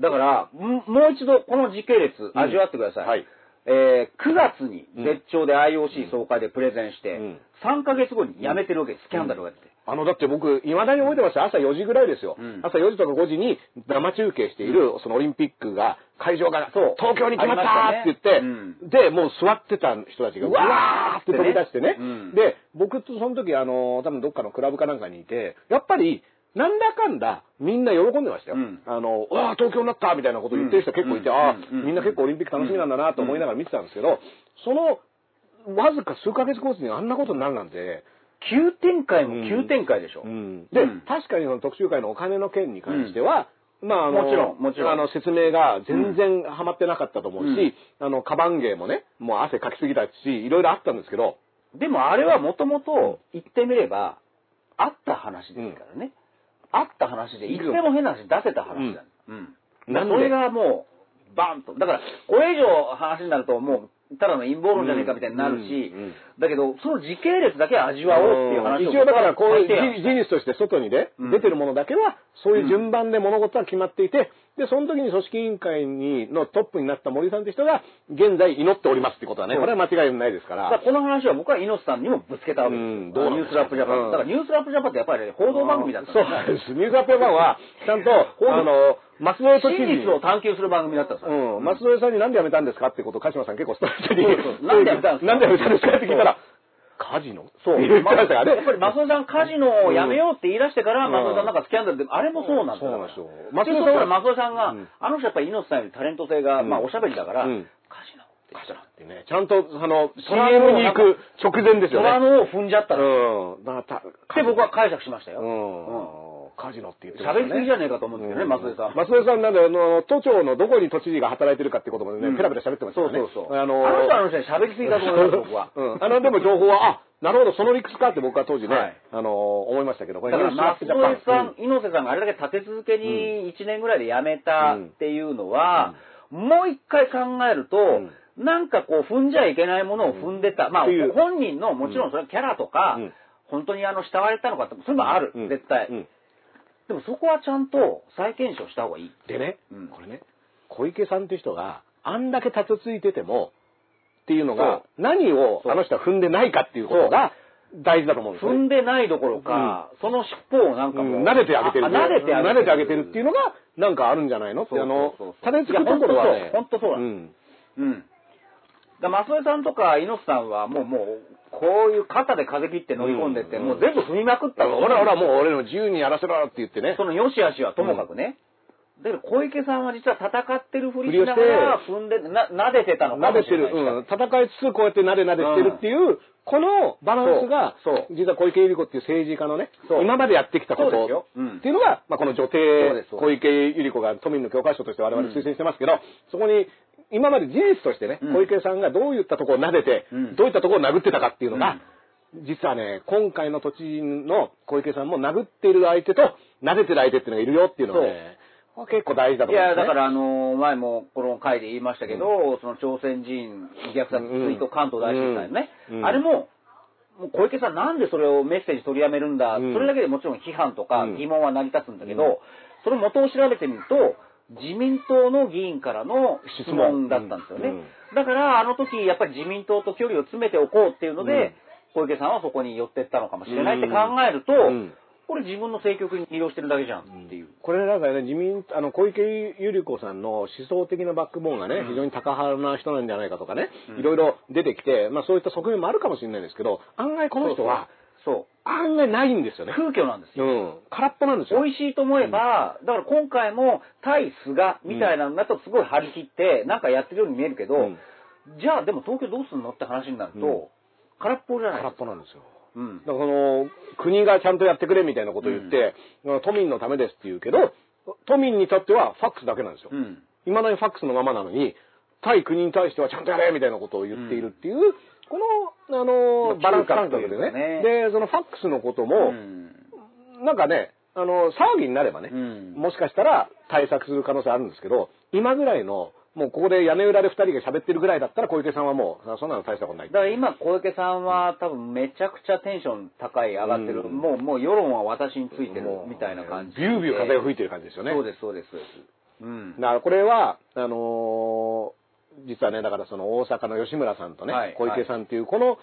だからもう一度この時系列味わってください、うん、はい、えー、くがつに絶頂で アイオーシー 総会でプレゼンして、うん、さんかげつごに辞めてるわけです、スキャンダルが出て。あの、だって僕、いまだに覚えてますよ。朝よじぐらいですよ。うん、朝よじとかごじに生中継している、そのオリンピックが、会場が、そう、東京に決まったって言って、ね、で、もう座ってた人たちが、うわーって飛び出してね。うん、で、僕とその時、あの、多分どっかのクラブかなんかにいて、やっぱり、なんだかんだ、みんな喜んでましたよ。うん、あの、うわー東京になったみたいなことを言ってる人結構いて、うん、ああ、うん、みんな結構オリンピック楽しみなんだなと思いながら見てたんですけど、その、わずか数ヶ月後にあんなことになるなんて、急展開も急展開でしょ。うんうん、で、うん、確かにその特集会のお金の件に関しては、うん、まあ、あの、もちろん、もちろん。あの、説明が全然ハマってなかったと思うし、うん、あの、カバン芸もね、もう汗かきすぎたし、いろいろあったんですけど、でもあれはもともと言ってみれば、あった話ですからね。うん、あった話で、いつでも変な話出せた話だ、ね。うん。うん、それがもう、バーンと。だから、これ以上話になると、もう、ただの陰謀論じゃねえかみたいになるし、うんうん、だけど、その時系列だけは味わおうっていう話を。一応だから、こういう事実として外にね、出てるものだけは、そういう順番で物事は決まっていて、で、その時に組織委員会にのトップになった森さんって人が、現在祈っておりますってことはね、これは間違いないですから。だからこの話は僕は猪瀬さんにもぶつけたわけです。うん、どうニュースラップジャパン。うん、だからニュースラップジャパンってやっぱり、ね、報道番組だったんです、ね、そうです。ニュースラップジャパンは、ちゃんと、あの、松添都知事。真実を探求する番組だったんですよ。うん。松添さんになんで辞めたんですかってことを、鹿島さん結構ストレートに。なんで辞めたんですかなんで辞めたんですかって聞いたら、カジノそう。やっぱり、マスオさん、カジノをやめようって言い出してから、マスオさんなんかスキャンダルで、あれもそうなんですよ。マスオさん、マスオさんが、あの人やっぱり猪瀬さんよりタレント性が、まあ、おしゃべりだから、カジノって。カジノってね。ちゃんと、あの、シーエム に行く直前ですよね。虎のを踏んじゃったら。うん。で、僕は解釈しましたよ。うん。カジノって言ってましたね。喋りすぎじゃねえかと思うんですけどね、うん、増田さん。増田さんなんで、あの、都庁のどこに都知事が働いてるかってことまでね、うん、ペラペラ喋ってましたね。そうそうそう。あのー、あの人はあの人に喋りすぎだと思います、僕は。うん。あの、でも情報は、あ、なるほど、その理屈かって僕は当時ね、はい、あのー、思いましたけど、これだから、松井さん、猪瀬さんがあれだけ立て続けにいちねんぐらいで辞めたっていうのは、うんうん、もう一回考えると、うんなんかこう踏んじゃいけないものを踏んでた。うん、まあ本人のもちろんそれキャラとか、うん、本当にあの慕われたのかって、それもある、うん、絶対、うん。でもそこはちゃんと再検証した方がいい。でね、うん、これね、小池さんっていう人があんだけ立つついててもっていうのが、何をあの人は踏んでないかっていうことが大事だと思うんですよ、ね。踏んでないどころか、うん、その尻尾をなんかもう、うん、撫でてあげてる。撫でてあげてる。撫でてあげてるっていうのが、なんかあるんじゃないのって、あの、立てつくところはね。本当そうだ。うん。うんだ松江さんとか猪瀬さんはもうもうこういう肩で風切って乗り込んでって、うんうん、もう全部踏みまくったの。ほらほらもう俺の自由にやらせろって言ってね。その良し悪しはともかくね。だけど小池さんは実は戦ってるふりしながら踏んでな撫でてたのかもしれない。撫でてる、うん。戦いつつこうやって撫で撫でしてるっていう、うん、このバランスが実は小池百合子っていう政治家のね今までやってきたこと、うん、っていうのがまあこの女帝小池百合子が都民の教科書として我々推薦してますけど、うん、そこに。今まで事実としてね、小池さんがどういったところを撫でて、うん、どういったところを殴ってたかっていうのが、うん、実はね、今回の都知事の小池さんも殴っている相手と、撫でてる相手っていうのがいるよっていうのがね、これ結構大事だと思うんですね。いや、だからあのー、前もこの回で言いましたけど、うん、その朝鮮人虐殺追悼関東大震災のね、うんうん、あれも、もう小池さんなんでそれをメッセージ取りやめるんだ、うん、それだけでもちろん批判とか疑問は成り立つんだけど、うん、その元を調べてみると、自民党の議員からの質問だったんですよね。うんうん、だからあの時やっぱり自民党と距離を詰めておこうっていうので、うん、小池さんはそこに寄ってったのかもしれないって考えると、うん、これ自分の政局に利用してるだけじゃんっていう。うん、これなんかね自民あの小池百合子さんの思想的なバックボーンがね、うん、非常に高派な人なんじゃないかとかね、うん、いろいろ出てきて、まあそういった側面もあるかもしれないですけど、案外この人は。そうそうそう。案外ないんですよね。空虚なんですよ。うん。空っぽなんですよ。美味しいと思えば、うん、だから今回も対菅みたいなのだとすごい張り切って、なんかやってるように見えるけど、うん、じゃあでも東京どうすんのって話になると、うん、空っぽじゃないですか。空っぽなんですよ。うん。だからその、国がちゃんとやってくれみたいなことを言って、うん、都民のためですって言うけど、都民にとってはファックスだけなんですよ。うん。いまだにファックスのままなのに、対国に対してはちゃんとやれみたいなことを言っているっていう、うんこの、あのー、バランス感覚でね。ねで、そのファックスのことも、うん、なんかね、あの、騒ぎになればね、うん、もしかしたら対策する可能性あるんですけど、今ぐらいの、もうここで屋根裏で二人が喋ってるぐらいだったら小池さんはもう、そんなの大したことない。だから今小池さんは多分めちゃくちゃテンション高い上がってる、うん、もう、もう世論は私についてるみたいな感じ。ビュービュー風が吹いてる感じですよね。そうです、そうです、そうです。うん。だからこれは、あのー、実はね、だからその大阪の吉村さんとね、はい、小池さんっていう、この、はい、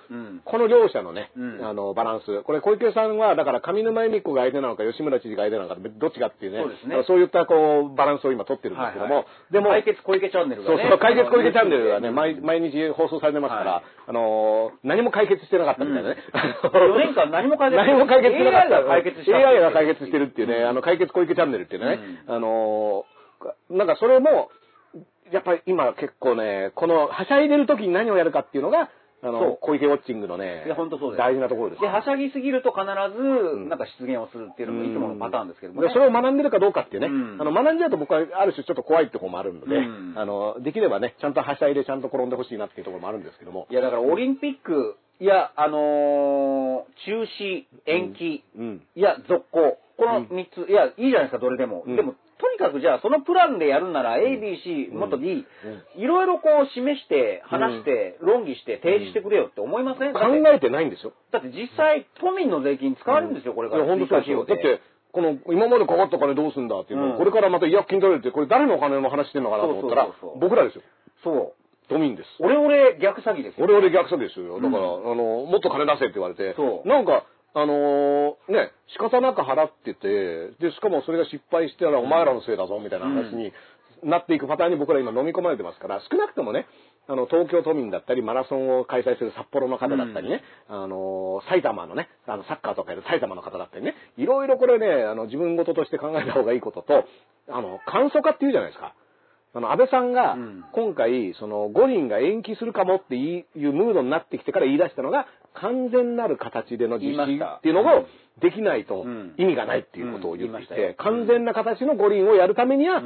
この両者のね、うん、あの、バランス。これ小池さんは、だから上沼恵美子が相手なのか、吉村知事が相手なのか、どっちかっていうね、そうですね。そういったこう、バランスを今取ってるんですけども、はいはい、でも、解決小池チャンネルがね。そうそう、解決小池チャンネルがね、毎、毎日放送されてますから、はい、あの、何も解決してなかったみたいなね。うん、よねんかん何も解決してなかった。エーアイ が解決してる。エーアイ が解決してるっていうね、あの、解決小池チャンネルっていうね、うん、あの、なんかそれも、やっぱり今結構ね、このはしゃいでる時に何をやるかっていうのが、あの、小池ウォッチングのね、いや本当そうです。大事なところです。で、はしゃぎすぎると必ず、なんか失言をするっていうのもいつものパターンですけども、ね。それを学んでるかどうかっていうね、うん、あの、学んじゃうと僕はある種ちょっと怖いってところもあるので、うん、あの、できればね、ちゃんとはしゃいでちゃんと転んでほしいなっていうところもあるんですけども。いや、だからオリンピック、いや、あのー、中止、延期、うんうん、いや、続行。このみっつ、うん、いや、いいじゃないですか、どれでも。うん、でもとにかくじゃあそのプランでやるなら エービーシー もっと D いろいろこう示して話して論議して提示してくれよって思いません、うん、考えてないんですよ。だって実際都民の税金使われるんですよ、これから。本当そうですよ。だってこの今までかかった金どうすんだっていうの、うん、これからまた違約金取れるってこれ誰のお金の話してんのかなと思ったら僕らですよ。そう。都民です。俺俺逆詐欺ですよ。俺俺逆詐欺ですよ。だから、うん、あのもっと金出せって言われてなんか。あのー、ね、仕方なく払ってて、で、しかもそれが失敗したらお前らのせいだぞ、みたいな話になっていくパターンに僕ら今飲み込まれてますから、少なくともね、あの、東京都民だったり、マラソンを開催する札幌の方だったりね、うん、あのー、埼玉のね、あの、サッカーとかやる埼玉の方だったりね、いろいろこれね、あの、自分事として考えた方がいいことと、あの、簡素化って言うじゃないですか。あの安倍さんが今回そのごにんが延期するかもっていうムードになってきてから言い出したのが完全なる形での実施っていうのをできないと意味がないっていうことを言ってきて、完全な形の五輪をやるためには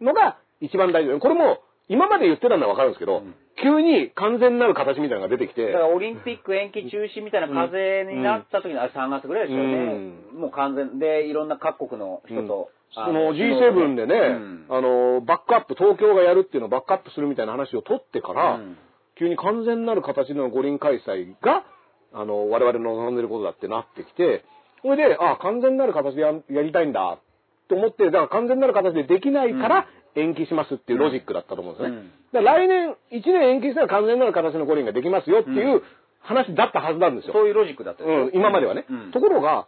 のが一番大事。これも今まで言ってたのは分かるんですけど、急に完全なる形みたいなのが出てきて、だからオリンピック延期中止みたいな風になった時のさんがつぐらいですよね、うん、もう完全でいろんな各国の人と、うん、の ジーセブン でね、うん、あのバックアップ東京がやるっていうのをバックアップするみたいな話を取ってから、うん、急に完全なる形の五輪開催があの我々の望んでることだってなってきて、それでああ完全なる形で や, やりたいんだと思って、だから完全なる形でできないから、うん延期しますっていうロジックだったと思うんですね。うん、だ来年いちねん延期したら完全なる形の五輪ができますよっていう話だったはずなんですよ。そういうロジックだった、うん、今まではね、うん、ところが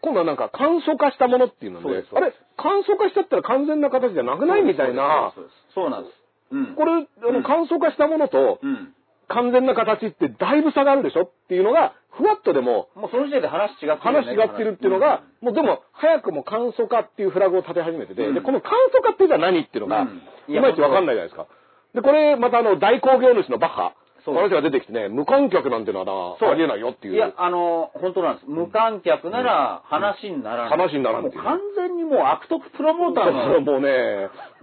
今度はなんか簡素化したものっていうので、あれ簡素化しちゃったら完全な形じゃなくないみたいな。そうなんです。うん、これあの簡素化したものと、うん、完全な形ってだいぶ差があるでしょっていうのがふわっとでももうその時点で話違ってる、ね、話違ってるっていうのが、うん、もうでも早くも簡素化っていうフラグを立て始めてて、うん、でこの簡素化っていうのは何っていうのが、うん、いまいちわかんないじゃないですか。でこれまたあの大工業主のバッハの話が出てきてね、無観客なんてのはありえないよっていう。いやあの本当なんです。無観客なら話にならない、うん、話にならないっていう。もう完全にもう悪徳プロモーターのもうね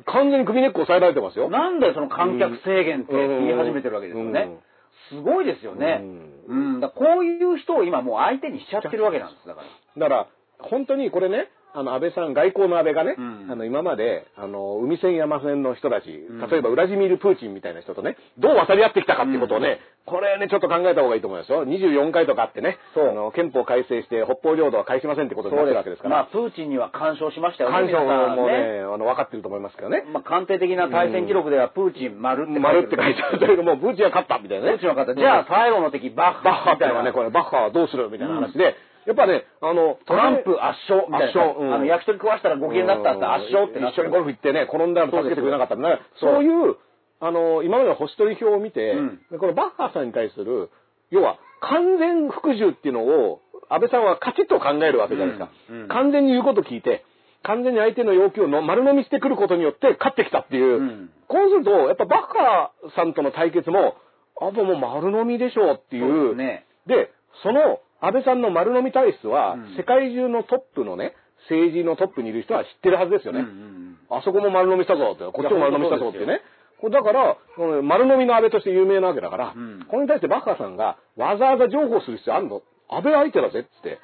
完全に首根っこ押さえられてますよ。なんだよその観客制限って言い始めてるわけですよね。うんうん、すごいですよね。うん、うん、だこういう人を今もう相手にしちゃってるわけなんです。だからだから本当にこれね、あの安倍さん、外交の安倍がね、うん、あの今まであの海戦山戦の人たち、例えばウラジミール・プーチンみたいな人とね、どう渡り合ってきたかっていうことをね、うん、これねちょっと考えた方がいいと思いますよ。にじゅうよんかいとかあってね、あの憲法改正して北方領土は返しませんってことになってるわけですから、まあ、プーチンには干渉しましたよね。干渉もね、あの分かってると思いますけどね、まあ、官邸的な対戦記録ではプーチン丸って書いてあるけど、もうプーチンは勝ったみたいなね、プーチンは勝った、じゃあ最後の敵バッハみたいなね、これバッハはどうするみたいな話で、やっぱね、あの、トランプ圧勝みたいな、うん、あの、焼き鳥食わしたらご機嫌だったって圧勝って、一緒にゴルフ行ってね、転んだら助けてくれなかったんだ。そういう、あの、今までの星取り表を見て、うん、このバッハさんに対する、要は、完全服従っていうのを、安倍さんはカチッと考えるわけじゃないですか。うんうん、完全に言うこと聞いて、完全に相手の要求をの丸飲みしてくることによって勝ってきたっていう。うん、こうすると、やっぱバッハさんとの対決も、あともう丸飲みでしょうっていう。ね、で、その、安倍さんの丸飲み体質は、世界中のトップのね、政治のトップにいる人は知ってるはずですよね。あそこも丸飲みしたぞって、こっちも丸飲みしたぞってね。だから、丸飲みの安倍として有名なわけだから、うん、これに対してバッハさんが、わざわざ譲歩する必要あるの？安倍相手だぜって。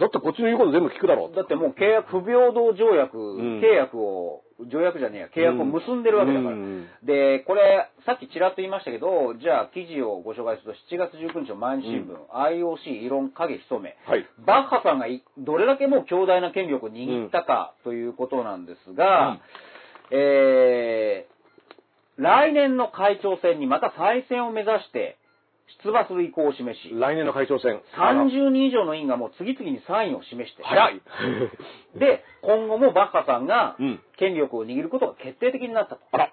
だってこっちの言うこと全部聞くだろう。だってもう契約、不平等条約、うん、契約を、条約じゃねえや、契約を結んでるわけだから。うん、で、これ、さっきちらっと言いましたけど、じゃあ記事をご紹介すると、しちがつじゅうくにちの毎日新聞、うん、アイオーシー 異論影潜め、はい、バッハさんがどれだけもう強大な権力を握ったか、うん、ということなんですが、うん、えー、来年の会長選にまた再選を目指して、出馬する意向を示し、来年の会長選さんじゅうにん以上の委員がもう次々にサインを示して、早いで、今後もバッハさんが権力を握ることが決定的になったと。あら、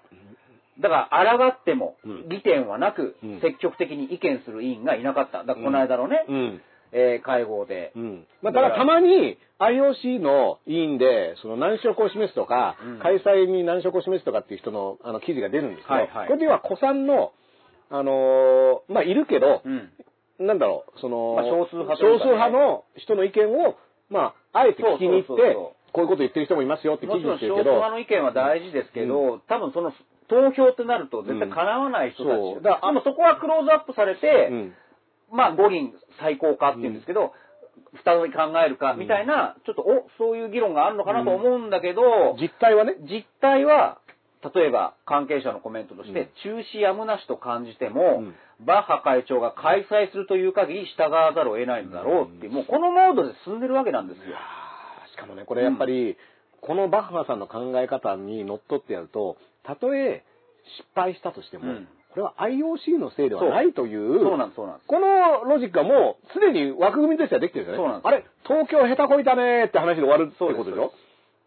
だから抗っても利点はなく、うん、積極的に意見する委員がいなかった。だからこの間のね、うんうんえー、会合で、うん、だからたまに アイオーシー の委員でその難色を示すとか、うん、開催に難色を示すとかっていう人のあの記事が出るんですけど、はいはい、これでは古参のあのー、まあいるけど、うん、なんだろうその、まあ、少数派というかね、少数派の人の意見をまああえて聞きに行って、こういうこと言ってる人もいますよって聞いてるけど、もちろん少数派の意見は大事ですけど、うん、多分その投票ってなると絶対かなわない人たち、うん、だからそこはクローズアップされて、うん、まあ五輪最高かっていうんですけど、うん、再び考えるかみたいな、うん、ちょっとおそういう議論があるのかなと思うんだけど、うん、実態はね実態は例えば関係者のコメントとして、うん、中止やむなしと感じても、うん、バッハ会長が開催するという限り従わざるを得ないんだろうっていう、うん、もうこのモードで進んでるわけなんですよ。しかもねこれやっぱり、うん、このバッハさんの考え方にのっとってやると、たとえ失敗したとしても、うん、これは アイオーシー のせいではないという、そうなんです、そうなんです。このロジックはもうすでに枠組みとしてはできてるんですよね。あれ東京下手こいたねーって話で終わるってことでしょ。だか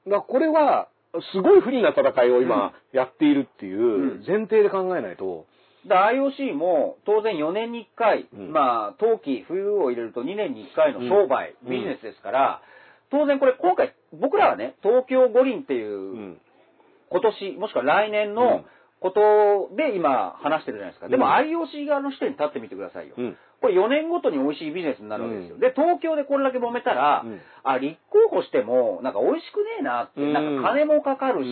らこれはすごい不利な戦いを今やっているっていう前提で考えないと、うん、だ アイオーシー も当然よねんにいっかい、うん、まあ冬季冬を入れるとにねんにいっかいの商売、うん、ビジネスですから、当然これ今回僕らはね東京五輪っていう今年もしくは来年のことで今話してるじゃないですか。でも アイオーシー 側の視点に立ってみてくださいよ。うん、これよねんごとに美味しいビジネスになるわけですよ。うん、で東京でこれだけ揉めたら、うん、あ立候補してもなんか美味しくねえなって、うん、なんか金もかかるし、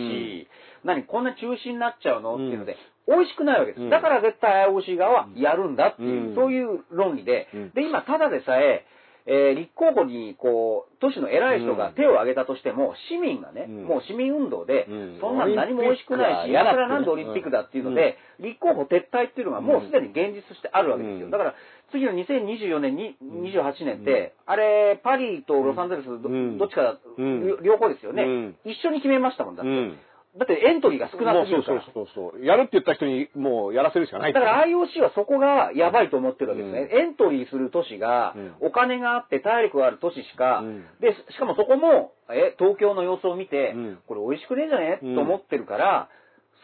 うん、何こんな中止になっちゃうのっていうので。うん美味しくないわけです。だから絶対 アイオーシー 側はやるんだっていう、うん、そういう論理で、うん、で今ただでさええー、立候補にこう都市の偉い人が手を挙げたとしても、うん、市民がね、うん、もう市民運動で、うん、そんな何も美味しくないし、やからなんでオリンピックだっていうので、うん、立候補撤退っていうのがもうすでに現実としてあるわけですよ。だから次のにせんにじゅうよねんに、うん、にじゅうはちねんって、うん、あれパリとロサンゼルス ど,、うん、どっちか、うん、両方ですよね、うん、一緒に決めましたもんだって。うんだってエントリーが少なすぎるから。そうそうそうそう。やるって言った人にもうやらせるしかない。だから アイオーシー はそこがやばいと思ってるわけですね。うん、エントリーする都市が、うん、お金があって体力がある都市しか、うん、で、しかもそこも、え、東京の様子を見て、うん、これ美味しくねえじゃねえ、うん、と思ってるから、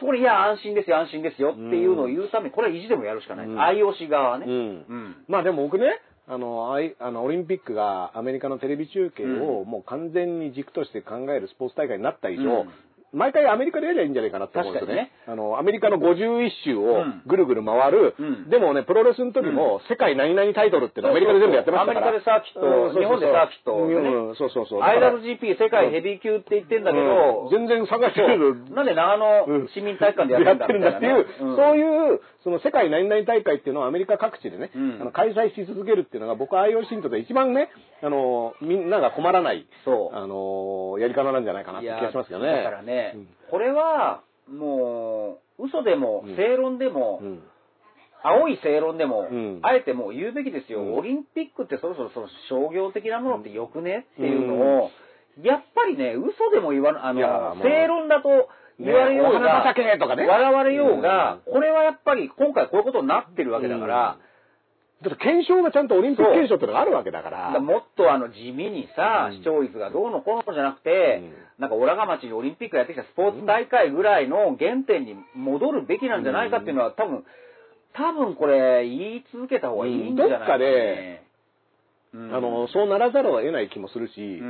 そこにいや安心ですよ安心ですよっていうのを言うために、これは意地でもやるしかない。うん、アイオーシー 側はね。うん。うん、まあでも僕ね、あの、あい、あの、オリンピックがアメリカのテレビ中継をもう完全に軸として考えるスポーツ大会になった以上、うん毎回アメリカでやればいいんじゃないかなって思うんですよね。あの、アメリカのごじゅういっ州をぐるぐる回る。でもね、プロレスの時も世界何々タイトルってアメリカで全部やってましたから。アメリカでサーキット、日本でサーキット。そうそうそう。アイダブリュージーピー 世界ヘビー級って言ってんだけど、全然探してる。なんで長野市民体育館でやってるんだっていう、そういう、その世界何々大会っていうのをアメリカ各地でね、開催し続けるっていうのが僕は アイオーシー にとって一番ね、あの、みんなが困らない、あの、やり方なんじゃないかなって気がしますけどね。だからね、これはもう嘘でも正論でも、うん、青い正論でも、うん、あえてもう言うべきですよ、うん、オリンピックってそろそろその商業的なものってよくねっていうのを、うん、やっぱりね嘘でも言わないあの正論だと言われようが、ねとかね、笑われようが、うん、これはやっぱり今回こういうことになってるわけだから。うんだって検証がちゃんとオリンピック検証ってのがあるわけだから。もっとあの地味にさ、視聴率がどうのこうのじゃなくて、なんかオラが町にオリンピックやってきたスポーツ大会ぐらいの原点に戻るべきなんじゃないかっていうのは多分、多分これ言い続けた方がいいんじゃないかね。どっかで、あの、そうならざるを得ない気もするし、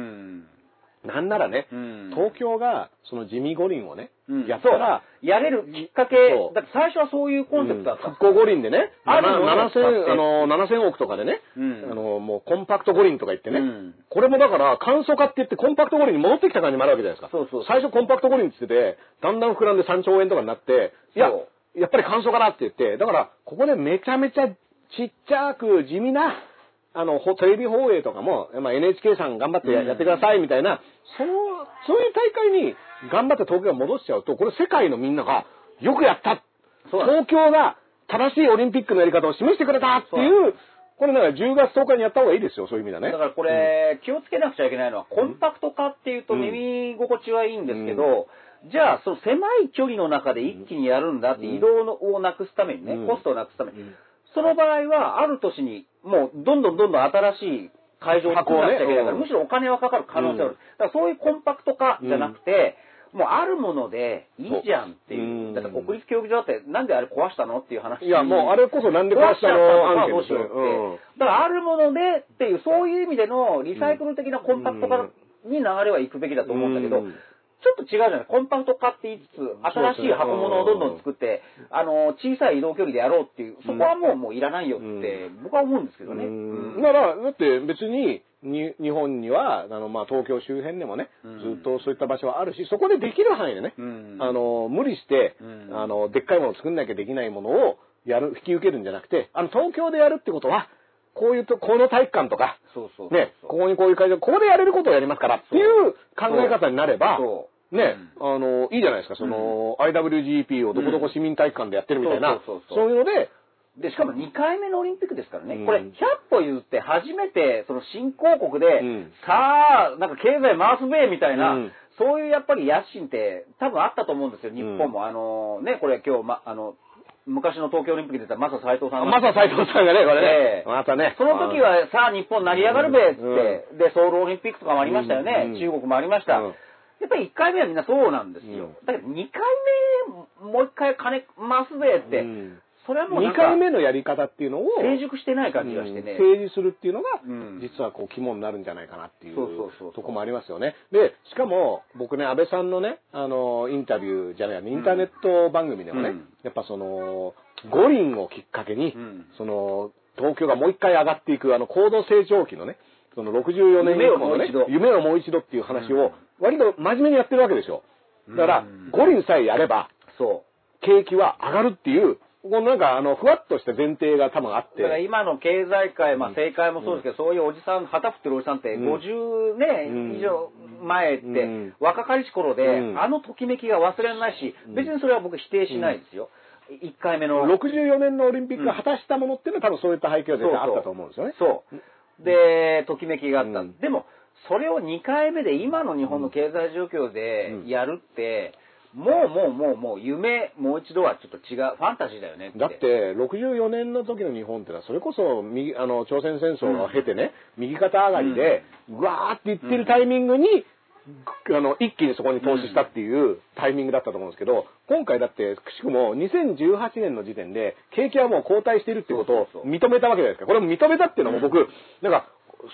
なんならね、東京がその地味五輪をね、やったら、やれるきっかけ、だって最初はそういうコンセプトだった。復興五輪でね、ななせんおくとかでね、あの、もうコンパクト五輪とか言ってね、これもだから簡素化って言ってコンパクト五輪に戻ってきた感じもあるわけじゃないですか。そうそう。最初コンパクト五輪って言ってて、だんだん膨らんでさんちょうえんとかになって、いや、やっぱり簡素化だって言って、だからここでめちゃめちゃちっちゃく地味な、あの、テレビ放映とかも、まあ、エヌエイチケー さん頑張ってやってくださいみたいな、その、そういう大会に頑張って東京が戻しちゃうと、これ世界のみんなが、よくやった東京が正しいオリンピックのやり方を示してくれたっていう、これなんかじゅうがつとおかにやった方がいいですよ、そういう意味だね。だからこれ、うん、気をつけなくちゃいけないのは、コンパクト化っていうと耳心地はいいんですけど、うんうんじゃあ、その狭い距離の中で一気にやるんだって、移動をなくすためにね、うん、コストをなくすために。うんその場合は、ある年に、もう、どんどんどんどん新しい会場を作らなきゃいけないから、むしろお金はかかる可能性がある。だからそういうコンパクト化じゃなくて、もうあるものでいいじゃんっていう。だって国立競技場だって、なんであれ壊したのっていう話。いや、もうあれこそなんで壊したのかどうしようって。だからあるものでっていう、そういう意味でのリサイクル的なコンパクト化に流れはいくべきだと思うんだけど、ちょっと違うじゃない。コンパクト化って言いつつ、新しい箱物をどんどん作って、あの、小さい移動距離でやろうっていう、そこはもう、もういらないよって、僕は思うんですけどね。なら、だって別に、に日本には、あの、まあ、東京周辺でもね、ずっとそういった場所はあるし、そこでできる範囲でね、あの、無理して、あの、でっかいものを作んなきゃできないものを、やる、引き受けるんじゃなくて、あの、東京でやるってことは、こういうと、この体育館とか、ね、ここにこういう会場、ここでやれることをやりますからっていう考え方になれば、ね、あの、いいじゃないですか、その、アイダブリュージーピー をどこどこ市民体育館でやってるみたいな、そういうので、で、しかもにかいめのオリンピックですからね、これ、ひゃっぽ譲って初めて、その新興国で、さあ、なんか経済回すべえみたいな、そういうやっぱり野心って多分あったと思うんですよ、日本も。あの、ね、これ今日、ま、あの、昔の東京オリンピックで言ったらマサ斎藤さんが。マサ斎藤さんがね、これね。またね。その時は、さあ日本成り上がるべって、で、ソウルオリンピックとかもありましたよね。中国もありました。やっぱりいっかいめはみんなそうなんですよ。だけどにかいめ、もういっかい金回すべって、それはもうにかいめのやり方っていうのを成熟してない感じがしてね、うん、提示するっていうのが、うん、実はこう肝になるんじゃないかなっていうとこもありますよね。でしかも僕ね安倍さんのねあのインタビューじゃないインターネット番組でもね、うん、やっぱその五輪をきっかけに、うん、その東京がもう一回上がっていくあの高度成長期のねそのろくじゅうよねん以降のね夢をもう一度っていう話を割と真面目にやってるわけでしょ。だから五輪さえやればそう景気は上がるっていうこのなんかあのふわっとした前提が多分あって、だから今の経済界、まあ、政界もそうですけど、うん、そういうおじさん旗振ってるおじさんってごじゅうねん以上前って、うん、若かりし頃で、うん、あのときめきが忘れられないし別にそれは僕否定しないですよ、うん、いっかいめのろくじゅうよねんのオリンピックが果たしたものっていうのは、うん、多分そういった背景は全然あったと思うんですよね。そうそうでときめきがあった、うん、でもそれをにかいめで今の日本の経済状況でやるって、うんうんもうもうもうもう夢もう一度はちょっと違うファンタジーだよねって。だってろくじゅうよねんの時の日本ってのはそれこそ右あの朝鮮戦争を経てね、うん、右肩上がりでうわーっていってるタイミングに、うん、あの一気にそこに投資したっていうタイミングだったと思うんですけど、今回だってくしくもにせんじゅうはちねんの時点で景気はもう後退しているってことを認めたわけじゃないですか。これも認めたっていうのも僕、うん、なんか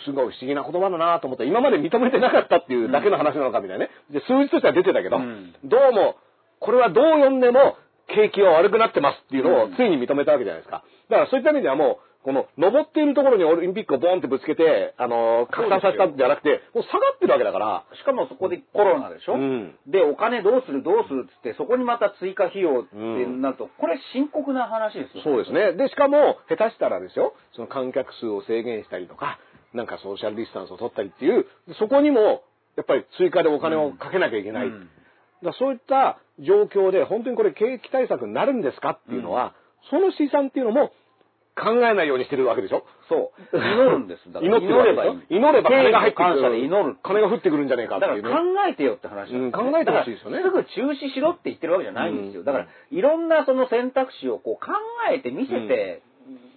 すごい不思議な言葉だなと思って、今まで認めてなかったっていうだけの話なのかみたいなね。で数字としては出てたけど、うん、どうもこれはどう読んでも景気は悪くなってますっていうのをついに認めたわけじゃないですか。だからそういった意味ではもうこの上っているところにオリンピックをボーンってぶつけてあの拡散させたんじゃなくて、もう下がってるわけだから。しかもそこでコロナでしょ、うん、でお金どうするどうするっつってそこにまた追加費用ってなると、うん、これ深刻な話ですよ。そうですね。でしかも下手したらですよ、その観客数を制限したりとかなんかソーシャルディスタンスを取ったりっていう、そこにもやっぱり追加でお金をかけなきゃいけない、うん、だそういった状況で本当にこれ景気対策になるんですかっていうのは、うん、その試算っていうのも考えないようにしてるわけでしょ。そう祈るんです。だから祈ればいい、祈れば金が入ってくる、金が降ってくるんじゃねえかっていう、ね、だから考えてよって話なんです、ね、うん、考えてほしいですよね。すぐ中止しろって言ってるわけじゃないんですよ、うん、だからいろんなその選択肢をこう考えて見せて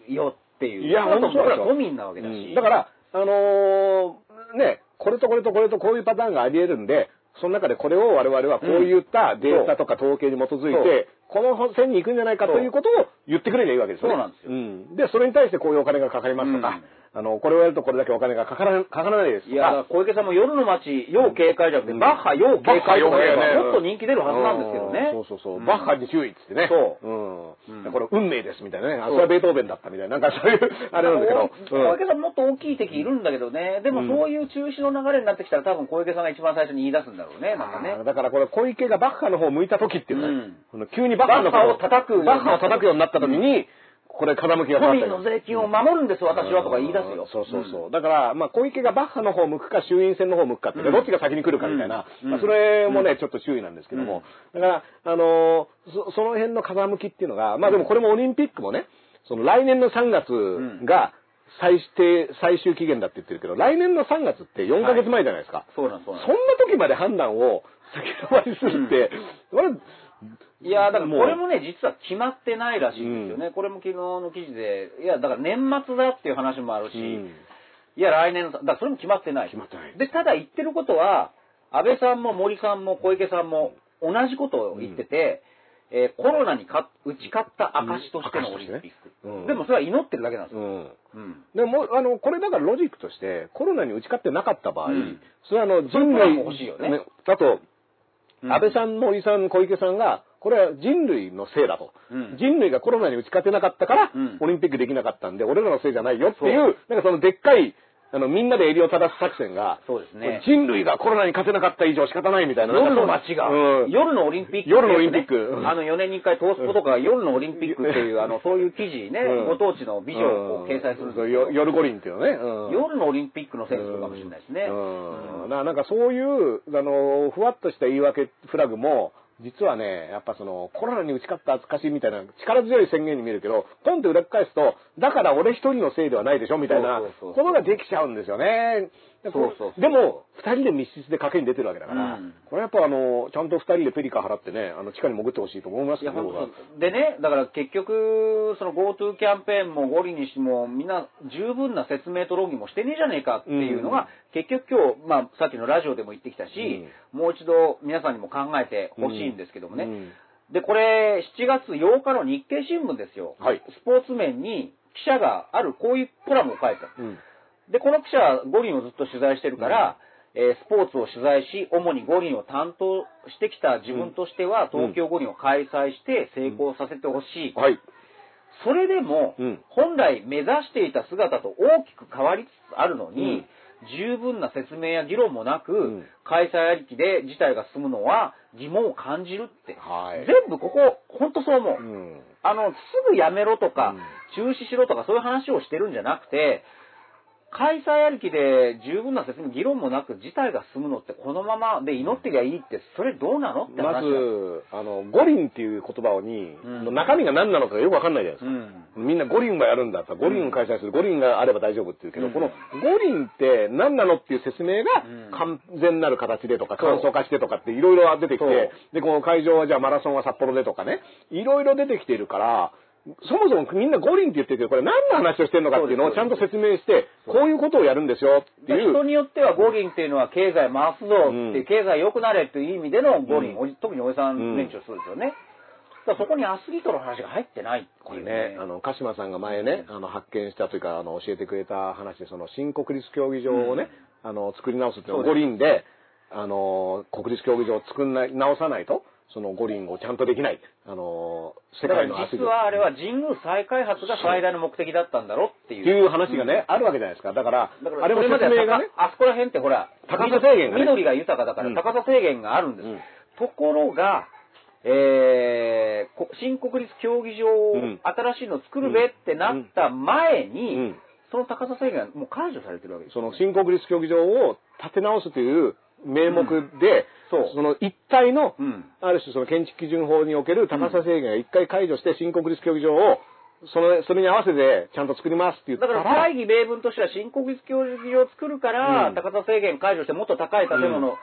よっていう、うん、いや本当は都民なわけだし、うん、だからあのー、ね、これとこれとこれとこういうパターンがありえるんで、その中でこれを我々はこういったデータとか統計に基づいて、この線に行くんじゃないかということを言ってくれればいいわけですよね。そうなんですよ、うん、でそれに対してこういうお金がかかりますとか、うん、あのこれをやるとこれだけお金がかから、かからないですとか。いや小池さんも夜の街要警戒じゃなくて、うん、バッハ要警戒とか言えばもっと人気出るはずなんですけどね。そうそうそう、うん、バッハに注意っつってね、そう、うん、これ運命ですみたいなね、あそれはベートーベンだったみたいな、なんかそういうあれなんだけど、小池さんもっと大きい敵いるんだけどね。でもそういう中止の流れになってきたら多分小池さんが一番最初に言い出すんだろうね、なんかね。だからこれ小池がバッハの方を向いた時っていうね、うん、この急にバッハの方を叩く、バッハを叩くようになった時に、うん、これ傾きが都民の税金を守るんです、うん、私はとか言い出すよ。そうそうそう、うん、だから、まあ、小池がバッハの方向くか衆院選の方向くかって、うん、どっちが先に来るかみたいな、うん、まあ、それもね、うん、ちょっと注意なんですけども、うん、だから、あのー、そ, その辺の傾きっていうのが、まあでもこれもオリンピックもね、その来年のさんがつが最低、最終期限だって言ってるけど、来年のさんがつってよんかげつまえじゃないですか、はい、そうなんそうなん。そんな時まで判断を先延ばしするって、うんいやだからこれもね実は決まってないらしいんですよね、うん、これも昨日の記事で、いやだから年末だっていう話もあるし、うん、いや来年のだからそれも決まってない決まってないで、ただ言ってることは安倍さんも森さんも小池さんも同じことを言ってて、うん、えー、コロナにか打ち勝った証としてのオリンピック、うん、でもそれは祈ってるだけなんですよ、うんうん、でもあのこれだからロジックとしてコロナに打ち勝ってなかった場合、うん、それはあの人類も欲しいよね。あと安倍さん森さん小池さんがこれは人類のせいだと、うん、人類がコロナに打ち勝てなかったから、うん、オリンピックできなかったんで俺らのせいじゃないよってい う, うなんかそのでっかいあのみんなで襟を正す作戦が、そうです、ね、人類がコロナに勝てなかった以上仕方ないみたいな、夜の街が、うん、夜のオリンピック、ね、夜のオリンピックあのよねんにいっかいトースポとか、うん、夜のオリンピックっていうあのそういう記事ね、うん、ご当地のビジョンを掲載する、うん、夜五輪っていうのね、うん、夜のオリンピックの選手かもしれないですね、うんうん、な, なんかそういうあのふわっとした言い訳フラグも実はね、やっぱそのコロナに打ち勝った証みたいな力強い宣言に見えるけど、ポンって裏返すとだから俺一人のせいではないでしょみたいなことができちゃうんですよね。そうそうそうそうでもふたりで密室で賭けに出てるわけだから、うん、これやっぱあのちゃんとふたりでペリカ払ってね、あの地下に潜ってほしいと思いますけど。いや本当でね、だから結局その GoTo キャンペーンも五輪にしてもみんな十分な説明と論議もしてねえじゃねえかっていうのが、うん、結局今日、まあ、さっきのラジオでも言ってきたし、うん、もう一度皆さんにも考えてほしいんですけどもね、うんうん、で、これ、しちがつようかの日経新聞ですよ。はい、スポーツ面に記者がある、こういうコラムを書いた。うん、で、この記者は五輪をずっと取材してるから、うんえー、スポーツを取材し、主に五輪を担当してきた自分としては、うん、東京五輪を開催して成功させてほしい。うんはい、それでも、うん、本来目指していた姿と大きく変わりつつあるのに、うん十分な説明や議論もなく、うん、開催ありきで事態が進むのは疑問を感じるって、はい、全部ここ本当そう思う、うん、あのすぐやめろとか、うん、中止しろとかそういう話をしてるんじゃなくて、開催ありきで十分な説明議論もなく事態が進むのってこのままで祈ってりゃいいってそれどうなのって話。まずあの五輪っていう言葉に、うん、の中身が何なのかよく分かんないじゃないですか、うん、みんな五輪はやるんだとか五輪を開催する、うん、五輪があれば大丈夫っていうけど、うん、この五輪って何なのっていう説明が完全なる形でとか簡素化してとかっていろいろ出てきて、でこの会場はじゃあマラソンは札幌でとかね、いろいろ出てきているから、そもそもみんな五輪って言ってるけど、これ何の話をしてるのかっていうのをちゃんと説明して、こういうことをやるんですよっていう。人によっては五輪っていうのは経済回すぞって、うん、経済良くなれっていう意味での五輪、うん、特におじさん連中するんですよね。うん、だそこにアスリートの話が入ってないっていうね。これね、あの、鹿島さんが前ね、あの、発見したというか、あの、教えてくれた話で、その、新国立競技場をね、うん、あの、作り直すっていうのを五輪で、あの、国立競技場を作り直さないと。その五輪をちゃんとできない。あのー、世界の実はあれは神宮再開発が最大の目的だったんだろっていう。っていう話がね、うん、あるわけじゃないですか。だから、だからあれも説明がね、あそこら辺ってほら、高さ制限が、ね、緑が豊かだから高さ制限があるんです。うん、ところが、えー、新国立競技場を新しいのを作るべってなった前に、うんうんうん、その高さ制限がもう解除されてるわけです、ね。その新国立競技場を建て直すという、名目で、うん、そ, その一体の、うん、ある種その建築基準法における高さ制限が一回解除して、新国立競技場をその、それに合わせてちゃんと作りますって言ったら。だから会議名分としては、新国立競技場を作るから、うん、高さ制限解除してもっと高い建物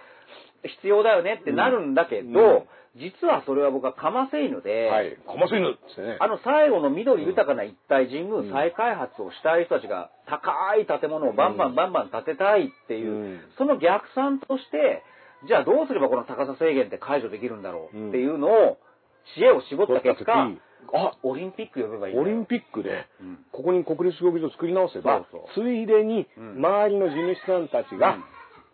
必要だよねってなるんだけど、うんうん、実はそれは僕はカマセイヌで、はい、カマセイヌですね。あの最後の緑豊かな一帯、神宮再開発をしたい人たちが、高い建物をバンバンバンバン建てたいっていう、うん、その逆算として、じゃあどうすればこの高さ制限って解除できるんだろうっていうのを、知恵を絞った結果、うん、あ、オリンピック呼べばいい。オリンピックで、うん、ここに国立競技場を作り直せば、そうそう、ついでに周りの地主さんたちが、うん、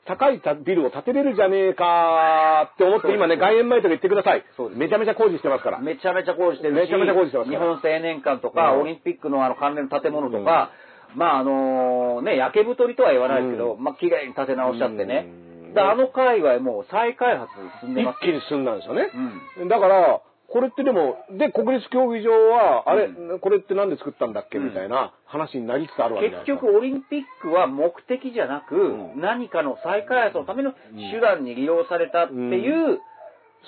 高いビルを建てれるじゃねえかって思って今ね、外苑前とか言ってください。めちゃめちゃ工事してますから。めちゃめちゃ工事してるし、めちゃめちゃ工事してますから。日本青年館とか、うん、オリンピックのあの関連の建物とか、うん、まああのー、ね、焼け太りとは言わないですけど、うん、まあ綺麗に建て直しちゃってね。うん、だあの界隈もう再開発進んでます。一気に進んだんですよね。うん、だから、これってでも、で、国立競技場は、あれ、うん、これってなんで作ったんだっけみたいな話になりつつあるわけです。結局、オリンピックは目的じゃなく、うん、何かの再開発のための手段に利用されたっていう、うん、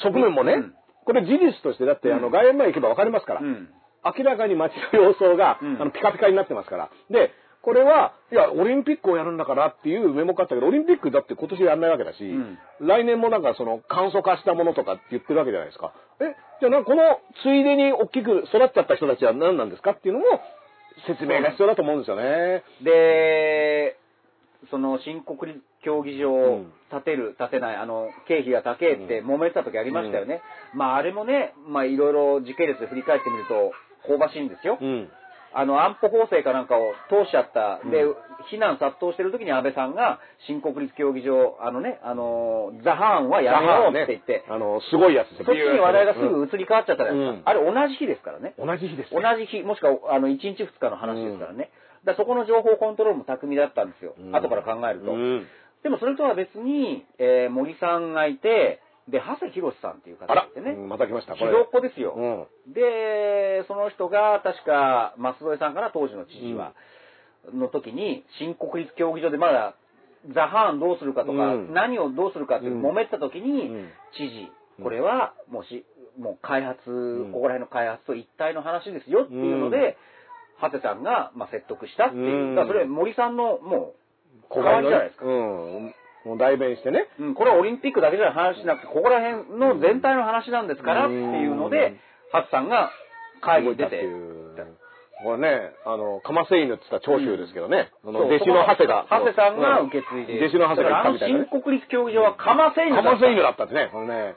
側面もね、うん、これ事実として、だって、あの、外苑前行けばわかりますから、うん、明らかに街の様相が、うん、あのピカピカになってますから。で、これは、いや、オリンピックをやるんだからっていうメモがあったけど、オリンピックだって今年やんないわけだし、うん、来年もなんかその簡素化したものとかって言ってるわけじゃないですか。え、じゃあな、このついでに大きく育っちゃった人たちは何なんですかっていうのも説明が必要だと思うんですよね。で、その新国立競技場を建てる、建てない、あの、経費が高えって揉めてた時ありましたよね。うん、まああれもね、まあいろいろ時系列で振り返ってみると香ばしいんですよ。うんあの、安保法制かなんかを通しちゃった。で、非難殺到してる時に安倍さんが、新国立競技場、あのね、あの、ザハーンはやめようって言って、ね、あの、すごいやつですよね。そっちに話題がすぐ移り変わっちゃったじゃないですか。うん、あれ同じ日ですからね。同じ日です、ね。同じ日、もしくは、あの、いちにちふつかの話ですからね。うん、だからそこの情報コントロールも巧みだったんですよ。うん、後から考えると。うん、でもそれとは別に、えー、森さんがいて、で、長谷博さんっていう方ってね。また来ました、これ。ひどっこですよ。うん、で、その人が、確か、舛添さんから当時の知事は、うん、の時に、新国立競技場でまだ、ザハーンどうするかとか、うん、何をどうするかって揉めてた時に、うん、知事、これは、もし、もう開発、うん、ここら辺の開発と一体の話ですよっていうので、長谷、うん、さんが、まあ、説得したっていう。うん、だからそれ、森さんの、もう、こだわりじゃないですか。うんもう代弁してね、うん、これはオリンピックだけじゃ話しなくてここら辺の全体の話なんですからっていうのでハツさんが会議に出てこれねあのカマセイヌって言った長州ですけどね、うん、弟子のハセがハセさんが受け継いで、うん、弟子のハセが言ったみたいな、ね、新国立競技場はカマセイヌだったんですねこれね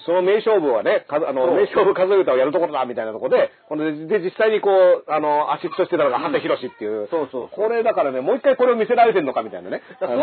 その名勝負はね、あの、名勝負数え歌をやるところだみたいなところで、こので、実際にこう、あの、アシストしてたのが畑博士っていう。そうそう。これだからね、もう一回これを見せられてんのかみたいなね。そう考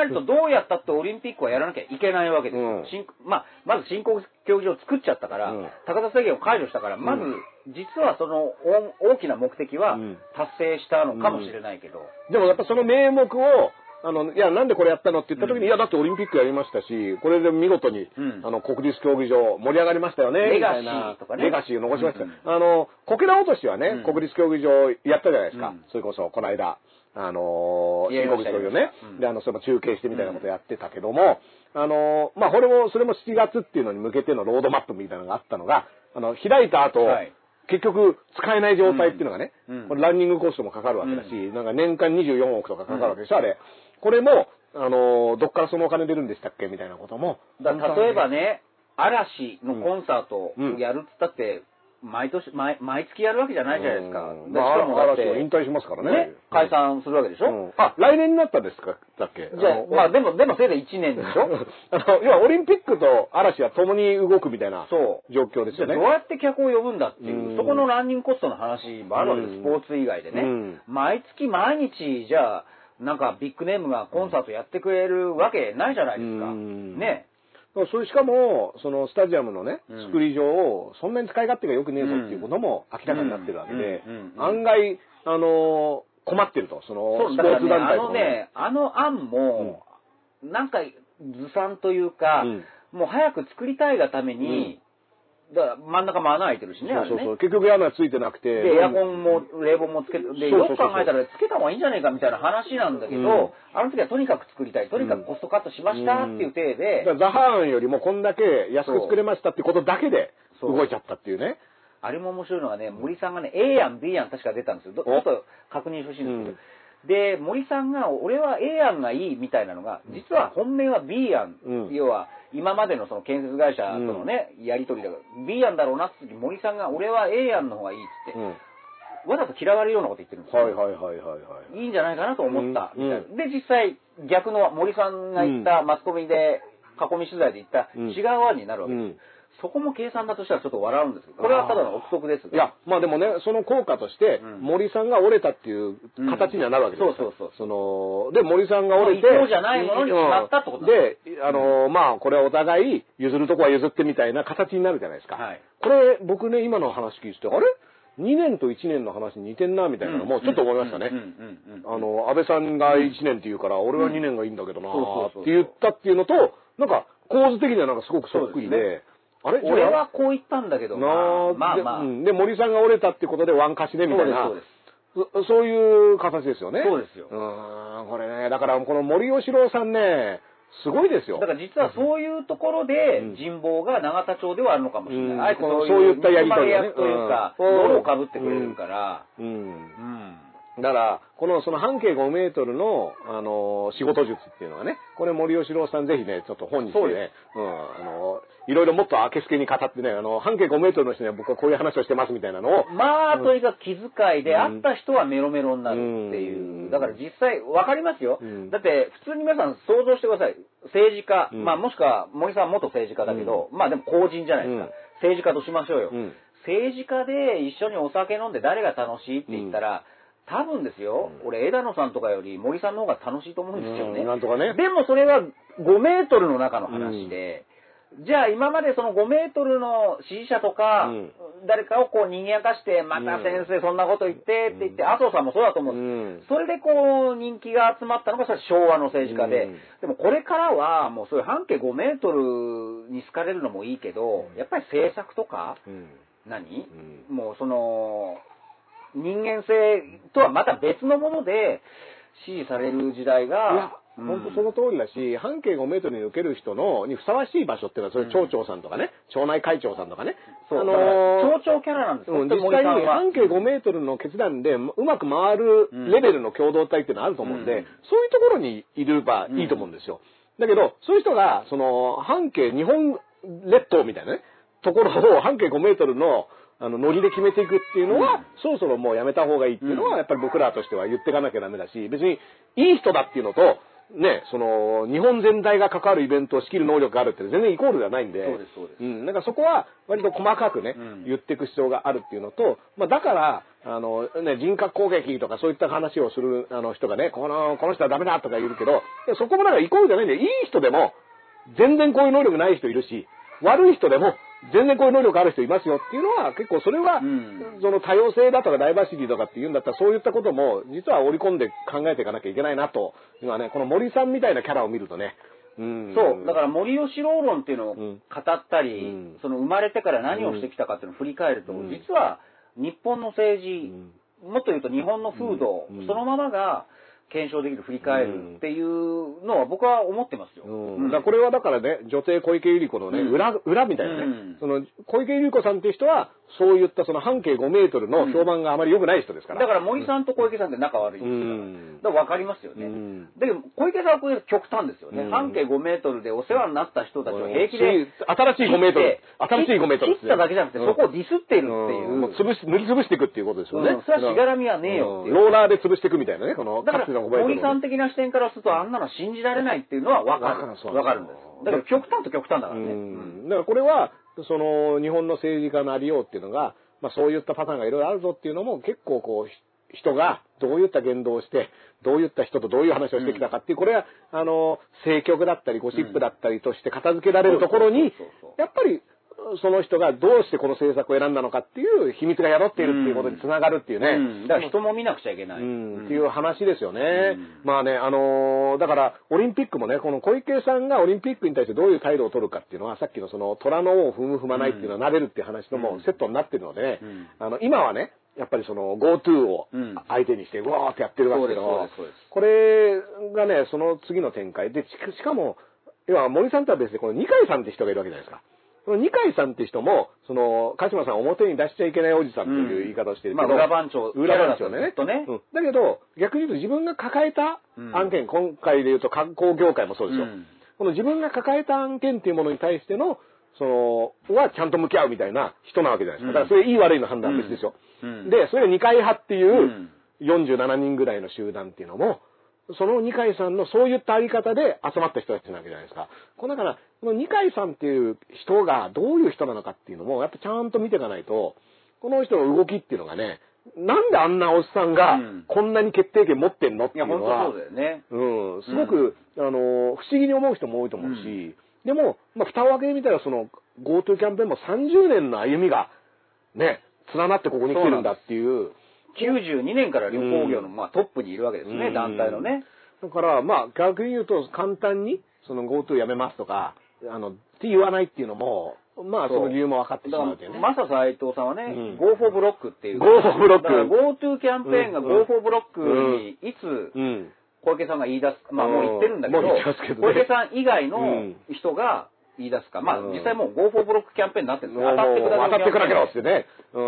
えると、どうやったってオリンピックはやらなきゃいけないわけです。うん、まあ、まず新興競技場を作っちゃったから、うん、高さ制限を解除したから、まず、うん、実はその大きな目的は達成したのかもしれないけど。うん、でもやっぱその名目を、あの、いや、なんでこれやったのって言った時に、うん、いや、だってオリンピックやりましたし、これで見事に、うん、あの、国立競技場盛り上がりましたよね。レガシーとかね。レガシーを残しました。うんうん、あの、こけら落としはね、うん、国立競技場やったじゃないですか。うん、それこそ、この間、あの、新国立競技場ね。うん、で、あの、それも中継してみたいなことやってたけども、うん、あの、まあ、これも、それもしちがつっていうのに向けてのロードマップみたいなのがあったのが、あの、開いた後、はい、結局、使えない状態っていうのがね、うん、これランニングコストもかかるわけだし、うん、なんか年間にじゅうよんおくとかかかるわけでしょ、うん、あれ。これも、あのー、どっからそのお金出るんでしたっけみたいなことも。だ例えばね、嵐のコンサートをやるっつったって、毎年、毎、毎月やるわけじゃないじゃないですか。うん、だからも嵐は引退しますからね。ね、解散するわけでしょ、うん、あ、来年になったんですかだっけ。じゃあ、まあでも、でもせいぜいいちねんでしょあの、要はオリンピックと嵐は共に動くみたいな状況ですよね。どうやって客を呼ぶんだっていう、そこのランニングコストの話もあるわけです。スポーツ以外でね。うん、毎月毎日、じゃあ、なんかビッグネームがコンサートやってくれるわけないじゃないですか。ね。それしかも、そのスタジアムのね、作り上をそんなに使い勝手が良くねえぞっていうことも明らかになってるわけで、案外、あの、困ってると、その、スポーツ団体とかね。あの案も、なんかずさんというか、もう早く作りたいがために、だから真ん中も穴開いてるしね。そうそうそう。結局穴がついてなくて。で、エアコンも冷房もつけて、で、よく考えたらつけた方がいいんじゃないかみたいな話なんだけど、あの時はとにかく作りたい、とにかくコストカットしましたっていう体で。ザハーンよりもこんだけ安く作れましたってことだけで動いちゃったっていうね。あれも面白いのがね、森さんがね、A 案、B 案確か出たんですよ。ちょっと確認してほしいんですけど。で、森さんが、俺は A 案がいいみたいなのが、実は本命は B 案、要は、今までのその建設会社とのね、うん、やり取りだから B 案だろうなって時、森さんが俺は A 案の方がいいっつって、うん、わざと嫌われるようなこと言ってるんですよ。はいはいはいはいはい。いいんじゃないかなと思ったみたいな。うん、で実際逆の森さんが言った、うん、マスコミで囲み取材で言った違う案になるわけです。うんうん、そこも計算だとしたらちょっと笑うんですけど、これはただの憶測ですが。いや、まあでもね、その効果として、森さんが折れたっていう形にはなるわけですよ。そうそうそう。その、で、森さんが折れて、そうじゃないものに決まったってことで、あの、まあ、これはお互い譲るとこは譲ってみたいな形になるじゃないですか。はい。これ、僕ね、今の話聞いて、あれにねんといちねんの話似てんなみたいなのもちょっと思いましたね。あの、安倍さんがいちねんって言うから、俺はにねんがいいんだけどなーって言ったっていうのと、なんか、構図的にはなんかすごくそっくりで、あれ俺はこう言ったんだけどなぁ。まあまあ。で、森さんが折れたってことでワンカシね、みたいな。そうです。そういう形ですよね。そうですよ。うん、これね、だからこの森喜朗さんね、すごいですよ。だから実はそういうところで、人望が永田町ではあるのかもしれない。あえてそういったやり取り役というか、泥をかぶってくれるから。うん。だから、この、その半径ごメートルの、あの、仕事術っていうのがね、これ森喜朗さんぜひね、ちょっと本にしてね、うん、あの、いろいろもっと明けすけに語ってね、あの、半径ごメートルの人には僕はこういう話をしてますみたいなのを。まあ、とにかく気遣いで、会った人はメロメロになるっていう。だから実際、わかりますよ。だって、普通に皆さん想像してください。政治家、まあ、もしくは森さんは元政治家だけど、まあでも公人じゃないですか。政治家としましょうよ。政治家で一緒にお酒飲んで誰が楽しいって言ったら、多分ですよ、うん、俺、枝野さんとかより森さんの方が楽しいと思うんですよね。なんとかね。でもそれはごメートルの中の話で、うん、じゃあ今までそのごメートルの支持者とか、うん、誰かをこう賑やかして、また先生そんなこと言ってって言って、うん、麻生さんもそうだと思うんです、うん、それでこう人気が集まったのが昭和の政治家で、うん、でもこれからはもうそういう半径ごメートルに好かれるのもいいけど、やっぱり政策とか、うん、何、うん、もうその、人間性とはまた別のもので支持される時代が、うん、本当その通りだし、半径ごメートルに受ける人のにふさわしい場所っていうのは、それ町長さんとかね、うん、町内会長さんとかね、そう、あのー、町長キャラなんですよ、うん、実際に半径ごメートルの決断でうまく回るレベルの共同体っていうのはあると思うんで、うん、そういうところにいればいいと思うんですよ。だけど、そういう人が、その、半径日本列島みたいなね、ところを半径ごメートルの、あの、ノリで決めていくっていうのは、うん、そろそろもうやめた方がいいっていうのは、やっぱり僕らとしては言っていかなきゃダメだし、別に、いい人だっていうのと、ね、その、日本全体が関わるイベントを仕切る能力があるって全然イコールではないんで、そうです、そうです。うん、なんかそこは割と細かくね、うん、言っていく必要があるっていうのと、まあだから、あの、ね、人格攻撃とかそういった話をするあの人がね、この、この人はダメだとか言うけど、そこもなんかイコールじゃないんで、いい人でも、全然こういう能力ない人いるし、悪い人でも、全然こういう能力ある人いますよっていうのは結構それは、うん、その多様性だとかダイバーシティとかっていうんだったらそういったことも実は織り込んで考えていかなきゃいけないなと今ねこの森さんみたいなキャラを見るとね、うん、そうだから森喜朗論っていうのを語ったり、うん、その生まれてから何をしてきたかっていうのを振り返ると、うん、実は日本の政治、うん、もっと言うと日本の風土、うん、そのままが検証できる振り返るっていうのは僕は思ってますよ。うん、だこれはだからね女帝小池百合子のね、うん、裏裏みたいなね、うん、その小池百合子さんっていう人はそういったその半径ごメートルの評判があまり良くない人ですから、うん、だから森さんと小池さんって仲悪いんですから、うん、だから分かりますよね。うん、だけど小池さんはこれ極端ですよね、うん、半径ごメートルでお世話になった人たちを平気で新しいごメートル新しいごメートル切っただけじゃなくて、うん、そこをディスっているっていう、うん、もう潰し塗り潰していくっていうことですよね。うん、それはしがらみはねえよっていう、うん、ローラーで潰していくみたいなねこのだから森さん的な視点からするとあんなの信じられないっていうのは分かる、分かるんです。だから極端と極端だからね。うん、だからこれはその日本の政治家のありようっていうのが、まあ、そういったパターンがいろいろあるぞっていうのも結構こう人がどういった言動をしてどういった人とどういう話をしてきたかっていう、これはあの政局だったりゴシップだったりとして片付けられるところにやっぱりその人がどうしてこの政策を選んだのかっていう秘密が宿っているっていうことにつながるっていうね、うんうん、だから人も見なくちゃいけない、うん、っていう話ですよね。うん、まあねあのー、だからオリンピックもねこの小池さんがオリンピックに対してどういう態度を取るかっていうのはさっきのその虎の尾を踏む踏まないっていうのはなれるっていう話ともセットになってるので、うんうん、あの今はねやっぱりその GoTo を相手にしてうわーってやってるわけですけど、これがねその次の展開で し, しかも要は森さんとは別にこの二階さんって人がいるわけじゃないですか。その二階さんって人も、その、鹿島さん表に出しちゃいけないおじさんという言い方をしてるけど、うん、まあ、裏番長、裏番長ね。ずっとね、うん。だけど、逆に言うと自分が抱えた案件、うん、今回で言うと観光業界もそうですよ。うん、この自分が抱えた案件っていうものに対しての、その、はちゃんと向き合うみたいな人なわけじゃないですか。だからそれいい悪いの判断は別ですよ。うんうん、で、それが二階派っていうよんじゅうななにんぐらいの集団っていうのも、その二階さんのそういったあり方で集まった人たちなわけじゃないですか。このだから、この二階さんっていう人がどういう人なのかっていうのも、やっぱちゃんと見ていかないと、この人の動きっていうのがね、なんであんなおっさんがこんなに決定権持ってんのっていうのは、うん、いや、本当そうだよね。うん、すごく、うん、あの、不思議に思う人も多いと思うし、うん、でも、まあ、蓋を開けてみたら、その、GoTo キャンペーンもさんじゅうねんの歩みが、ね、連なってここに来てるんだっていう、きゅうじゅうにねんから旅行業の、うん、まあ、トップにいるわけですね、うん、団体のね。だから、まあ、逆に言うと、簡単に、その GoTo やめますとか、あの、って言わないっていうのも、まあ、その理由も分かってしまうというね。まさ斎藤さんはね、うん、Go for Block っていう。Go for Block。GoTo キャンペーンが Go for Block に、いつ、小池さんが言い出す、うん、まあ、もう言ってるんだけど、うん、小池さん以外の人が、うん言い出すか。まあ、実際もう Go for Block キャンペーンになってるんですよ。当たってくだけろってね。う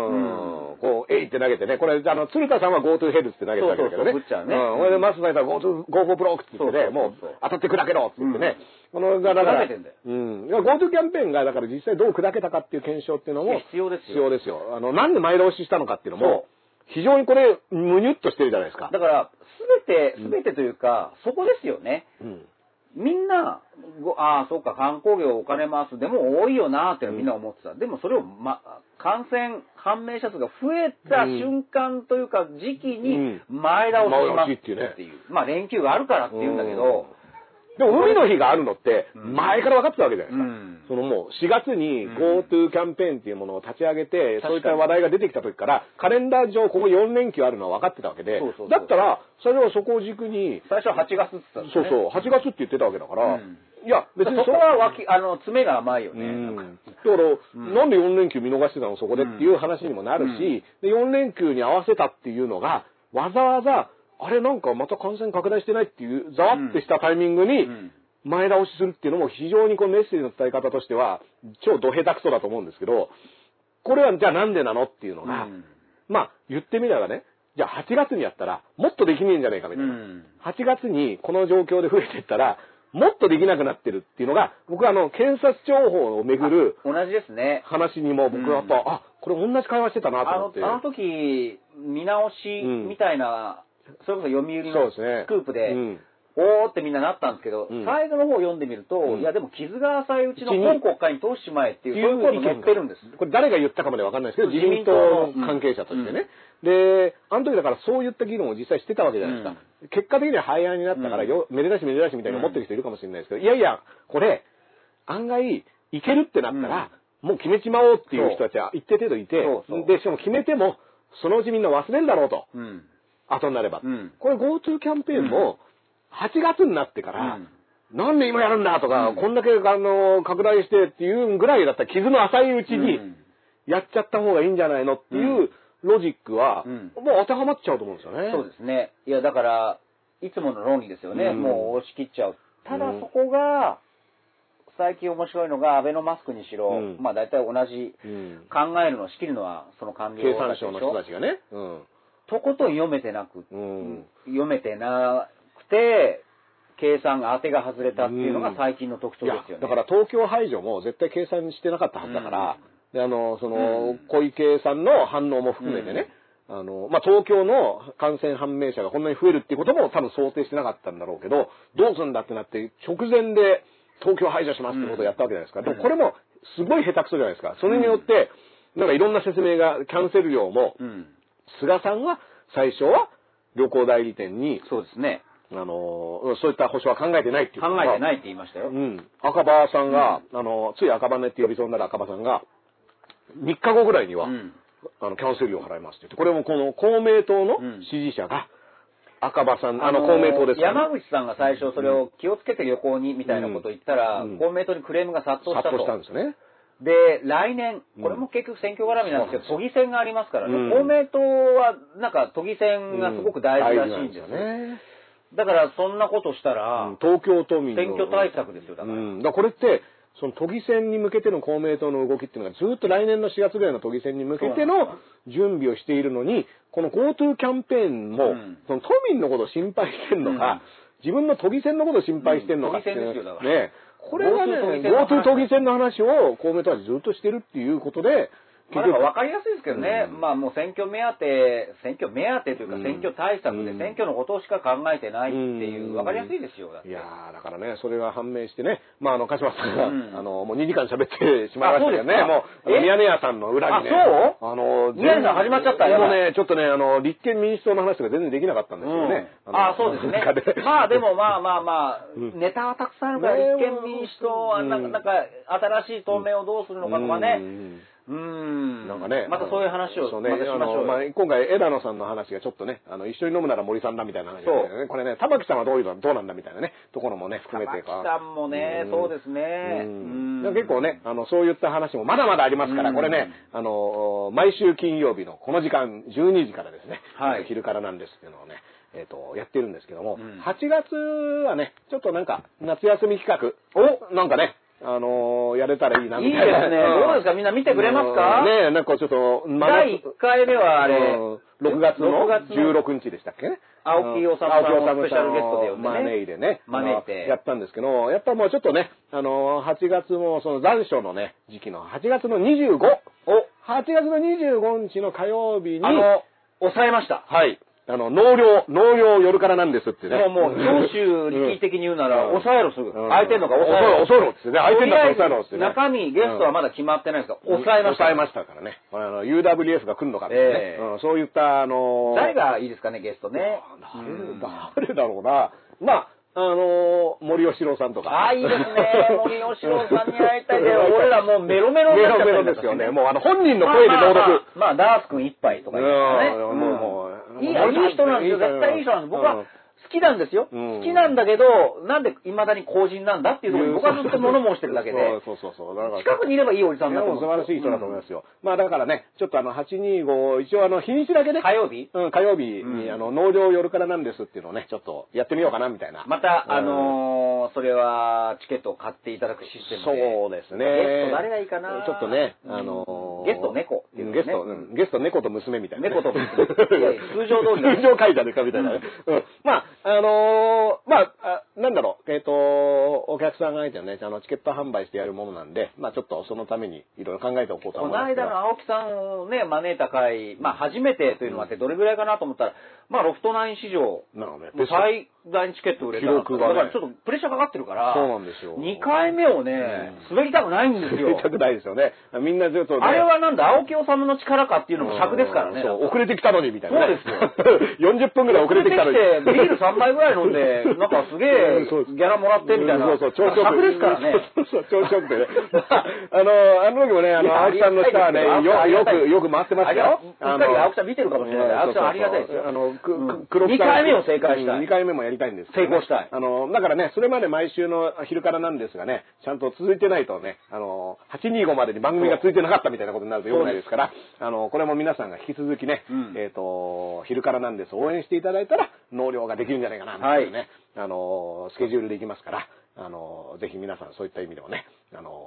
ん。こう、えいって投げてね。これ、あの、鶴田さんは Go to Hell って投げてたわけだけどね。そうそうそう、ぶっちゃうね。うん。これで、マスさんは Go for Block って言ってね、もう、当たってくだけろって言ってね。この、だから、うん。Go to キャンペーンが、だから実際どう砕けたかっていう検証っていうのも、必要ですよ。必要ですよ。あの、なんで前倒ししたのかっていうのも、非常にこれ、むにゅっとしてるじゃないですか。だから、すべて、すべてというか、そこですよね。うん。みんな、ああ、そうか、観光業お金回す。でも多いよなーってみんな思ってた。うん、でもそれを、ま、感染判明者数が増えた瞬間というか、時期に前倒しますっていう。うん、まあ連休があるからっていうんだけど、うん、でも海の日があるのって前から分かってたわけじゃないですか。うん、そのもうしがつに GoTo キャンペーンっていうものを立ち上げて、うん、そういった話題が出てきた時から、カレンダー上ここよんれんきゅうあるのは分かってたわけで、そうそうそう、だったら、それはそこを軸に。最初ははちがつって言ったんですね。そうそう、はちがつって言ってたわけだから。うん、いや、別にそこはわき、あの、爪が甘いよね。うん、だから、うん、なんでよんれんきゅう見逃してたのそこでっていう話にもなるし、うん、で、よんれんきゅうに合わせたっていうのが、わざわざ、あれなんかまた感染拡大してないっていう、ざわってしたタイミングに、前倒しするっていうのも非常にこのメッセージの伝え方としては、超ド下手くそだと思うんですけど、これはじゃあなんでなのっていうのが、うん、まあ、言ってみればね、じゃあはちがつにやったらもっとできねえんじゃねえかみたいな、うん、はちがつにこの状況で増えていったらもっとできなくなってるっていうのが僕はあの検察庁法をめぐる同じですね話にも僕はやっぱ、うん、あこれ同じ会話してたなと思って、あの、あの時見直しみたいな、うん、それこそ読売のスクープで、うんおーってみんななったんですけど、うん、最後の方を読んでみると、うん、いやでも傷が浅いうちの本国会に通しまえっていう、うん、そういう声も載ってるんです。これ誰が言ったかまでわかんないですけど、自民党の関係者としてね。うんうん、で、あの時だからそういった議論を実際してたわけじゃないですか。うん、結果的には廃案になったから、うん、めでたしめでたしみたいに思ってる人いるかもしれないですけど、うん、いやいや、これ、案外、いけるってなったら、うん、もう決めちまおうっていう人たちは一定程度いて、そうそうで、しかも決めても、そのうちみんな忘れるだろうと。うん、後になれば。うん、これ GoTo キャンペーンも、うんはちがつになってから、うん、なんで今やるんだとか、うん、こんだけあの拡大してっていうぐらいだったら傷の浅いうちにやっちゃった方がいいんじゃないのっていうロジックは、うんうん、もう当てはまっちゃうと思うんですよね。そうですね。いやだからいつもの論理ですよね。うん、もう押し切っちゃう。ただそこが、うん、最近面白いのがアベノマスクにしろ、うん、まあ大体同じ、うん、考えるの仕切るのはその官僚経産省の人たちがね、うん、とことん読めてなく、うん、読めてなで計算が当てが外れたっていうのが最近の特徴ですよね。だから東京排除も絶対計算してなかったはずだから、うん、であのその、うん、小池さんの反応も含めてね、うん、あのまあ、東京の感染判明者がこんなに増えるっていうことも多分想定してなかったんだろうけど、どうするんだってなって直前で東京排除しますってことをやったわけじゃないですか。うん、でもこれもすごい下手くそじゃないですか。それによってなんかいろんな説明がキャンセル料も、うん、菅さんは最初は旅行代理店にそうですね。あのそういった保証は考えてないっていう考えてないって言いましたよ。うん、赤羽さんが、うん、あのつい赤羽って呼びそうになる赤羽さんがみっかごぐらいには、うん、あのキャンセル料を払いますって言って、これもこの公明党の支持者が、うん、赤羽さんあの公明党ですから、ね、山口さんが最初それを気をつけて旅行にみたいなことを言ったら、うんうん、公明党にクレームが殺到したと殺到したんですね。で来年これも結局選挙絡みなんですけど、うん、都議選がありますからね、うん、公明党はなんか都議選がすごく大事らしいんですよね。うんだからそんなことしたら、うん、東京都民の選挙対策ですよ。だから、うん、だからこれってその都議選に向けての公明党の動きっていうのがずっと来年のしがつぐらいの都議選に向けての準備をしているのに、この GoTo キャンペーンも、うん、その都民のことを心配してるのか、うん、自分の都議選のことを心配してるのかっていう、うん、ね、これがね GoTo 都議選の話を公明党はずっとしてるっていうことで。まあ、わかりやすいですけどね、うん、まあもう選挙目当て、選挙目当てというか、選挙対策で、選挙のことしか考えてないっていう、わかりやすいですよ、だって。いやー、だからね、それが判明してね、まあ、あの鹿島さんが、うん、あのもうにじかん喋ってしまいましたけどね、もう、ミヤネ屋さんの裏にね、あ、そう？あの、ミヤネ屋さん始まっちゃったよ。もうね、ちょっとね、あの立憲民主党の話とか全然できなかったんですけどね。うん、あ、そうですね。まあ、でもまあまあまあ、うん、ネタはたくさんあるから、立憲民主党は、なんか、なんか新しい党名をどうするのかとかね。うんうんうんなんかね、またそういう話をね、今回枝野さんの話がちょっとね、あの一緒に飲むなら森さんだみたいな話で、ね、これね、玉木さんはどういうのどうなんだみたいなねところもね含めて、玉木さんもね、うん、そうですね。うんうん結構ね、あのそういった話もまだまだありますから、うん、これね、あの毎週金曜日のこの時間じゅうにじからですね、はい、昼からなんですっていうのをね、えっとやってるんですけども、うん、はちがつはね、ちょっとなんか夏休み企画をなんかね。あのー、やれたらいいなみたいな。いいですね。どうですかみんな見てくれますかねえ、なんかちょっと、だいいっかいめはあれ、ろくがつのじゅうろくにちでしたっけね。青木治さんのスペシャルゲストで呼んでね。招いでね。招いて。やったんですけど、やっぱもうちょっとね、あのー、はちがつもその残暑のね、時期のはちがつのにじゅうご。はちがつのにじゅうごにちの火曜日に。あの、抑えました。はい。あの、農業、農業夜からなんですってね。もう、もう、長州力的に言うなら、抑えろすぐ。空いてんのか抑えろ。抑えろってね。空いてんのか抑えろってね。中身、ゲストはまだ決まってないんですが、抑えました。抑えましたからね。あの、ユーダブリューエフ が来るのかってね。そういった、あの、誰がいいですかね、ゲストね。誰だろうな。まあ、あの、森喜朗さんとか。ああ、いいですね。森喜朗さんに会いたいけど、俺らもうメロメロになっちゃった。メロメロですよね。もう、あの、本人の声で朗読。まあ、ダース君一杯とか言いますよね。もう、いい人なんですよ。絶対いい人なんです。僕は好きなんですよ。好きなんだけど、なんで未だに公人なんだっていうところに僕はずっと物申してるだけで。そうそうそう。近くにいればいいおじさんだと思う。素晴らしい人だと思いますよ。まあだからね、ちょっとあの、はちにーご、一応あの、日にちだけね。火曜日うん、火曜日にあの、農業夜からなんですっていうのをね、ちょっとやってみようかなみたいな。また、あの、それはチケットを買っていただくシステムで。そうですね。ゲスト誰がいいかな。ちょっとね、あの、ゲスト猫っていうね。ゲスト、ゲスト猫と娘みたいな。猫と娘。通常通り。通常会社ですかみたいな。まあ、あのー、まあ、なんだろう、えっと、お客客さん相手のね、あのチケット販売してやるものなんで、まあちょっとそのためにいろいろ考えておこうと思います。この間の青木さんをね、招いた回、まあ初めてというのもあって、どれぐらいかなと思ったら、まあロフトナイン史上、最大にチケット売れた。記録がね。だからちょっとプレッシャーかかってるから、そうなんですよ。にかいめをね、滑りたくないんですよ。滑りたくないですよね。みんなずっと、ね。あれはなんだ、青木治の力かっていうのも尺ですからね。そう、遅れてきたのにみたいな、ね。そうですよ。よんじゅっぷんぐらい遅れてきたのに。ビールさんばいぐらい飲んで、なんかすげえギャラもらってみたいな。そうそう、朝食ですからね。そうそう、朝食でね。あの、あの時もね、あの、青木さんの下はね、よく、よく回ってましたよ。あの、青木さん見てるかもしれない。青木さんありがたいですよ。あの、黒木さん。にかいめを正解したい。にかいめもやりたいんです。成功したい。あの、だからね、それまで毎週の昼からなんですがね、ちゃんと続いてないとね、あの、はちにーごまでに番組が続いてなかったみたいなことになるとよくないですから、あの、これも皆さんが引き続きね、えっと、昼からなんです応援していただいたら、納涼ができるんじゃないかな、みたいなね。あの、スケジュールでいきますから、あの、ぜひ皆さんそういった意味でもね、あの、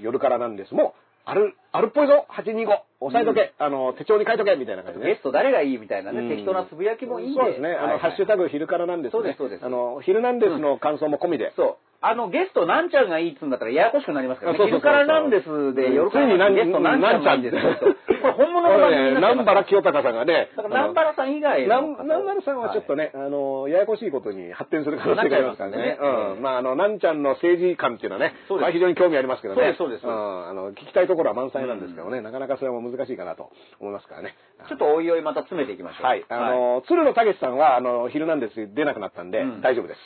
夜からなんですも、ある、あるっぽいぞ はちにーご 押さえとけ、うん、あの、手帳に書いとけみたいな感じで、ね。ゲスト誰がいいみたいなね、うん、適当なつぶやきもいいんで。そうですね。あの、はいはい、ハッシュタグ昼からなんですね。そうです、そうです。あの、昼なんですの感想も込みで。うん、そう。あの、ゲストなんちゃんがいいっつうんだったらややこしくなりますからね。昼からなんですで、夜からなんです。ゲストなんちゃんです。これ本物の番組。南原清隆さんがね。だから南原さん以外の。南原さんはちょっとね、あの、ややこしいことに発展する可能性がありますからね。うん。まあ、あの、なんちゃんの政治観っていうのはね、非常に興味ありますけどね。そうです、そうです。あの、聞きたいところは満載なんですけどね、なかなかそれも難しいかなと思いますからね。ちょっとおいおいまた詰めていきましょう。はい。あの、鶴野武さんは、あの、昼なんです出なくなったんで、大丈夫です。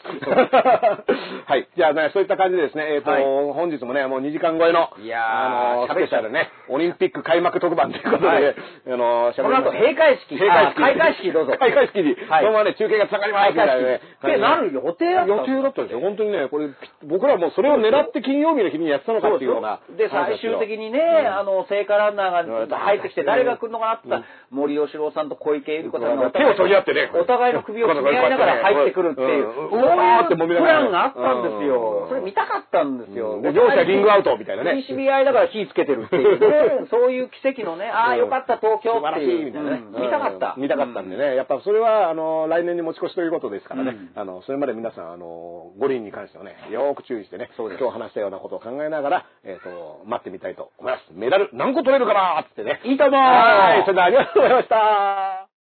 はい。じゃあね、そういった感じでですね、えっと、本日もね、もうにじかん超えの、いやー、スペシャルね、オリンピック開幕特番ということで、あの、この後閉会式、開会式どうぞ。開会式に、このままね、中継がつながりますみたいなね。ってなる予定だった。予定だったんですよ。本当にね、これ、僕らもうそれを狙って金曜日の日にやってたのかっていうような。で、最終的にね、あの、聖火ランナーが入ってきて、誰が来るのかなって言ったら、森喜朗さんと小池百合子さんが手を取り合ってね、お互いの首をつり合いながら入ってくるっていう、そういうプランがあったんですよ。それ見たかったんですよ。両者リングアウトみたいなね。シーシービーアイだから火つけてるっていう。そういう奇跡のね、ああよかった東京っていう。見たかった。見たかったんでね。やっぱそれは、あの、来年に持ち越しということですからね。あの、それまで皆さん、あの、五輪に関してはね、よく注意してね、今日話したようなことを考えながら、えっと、待ってみたいと思います。メダル何個取れるかなーってね。いいと思う。はい。それではありがとうございました。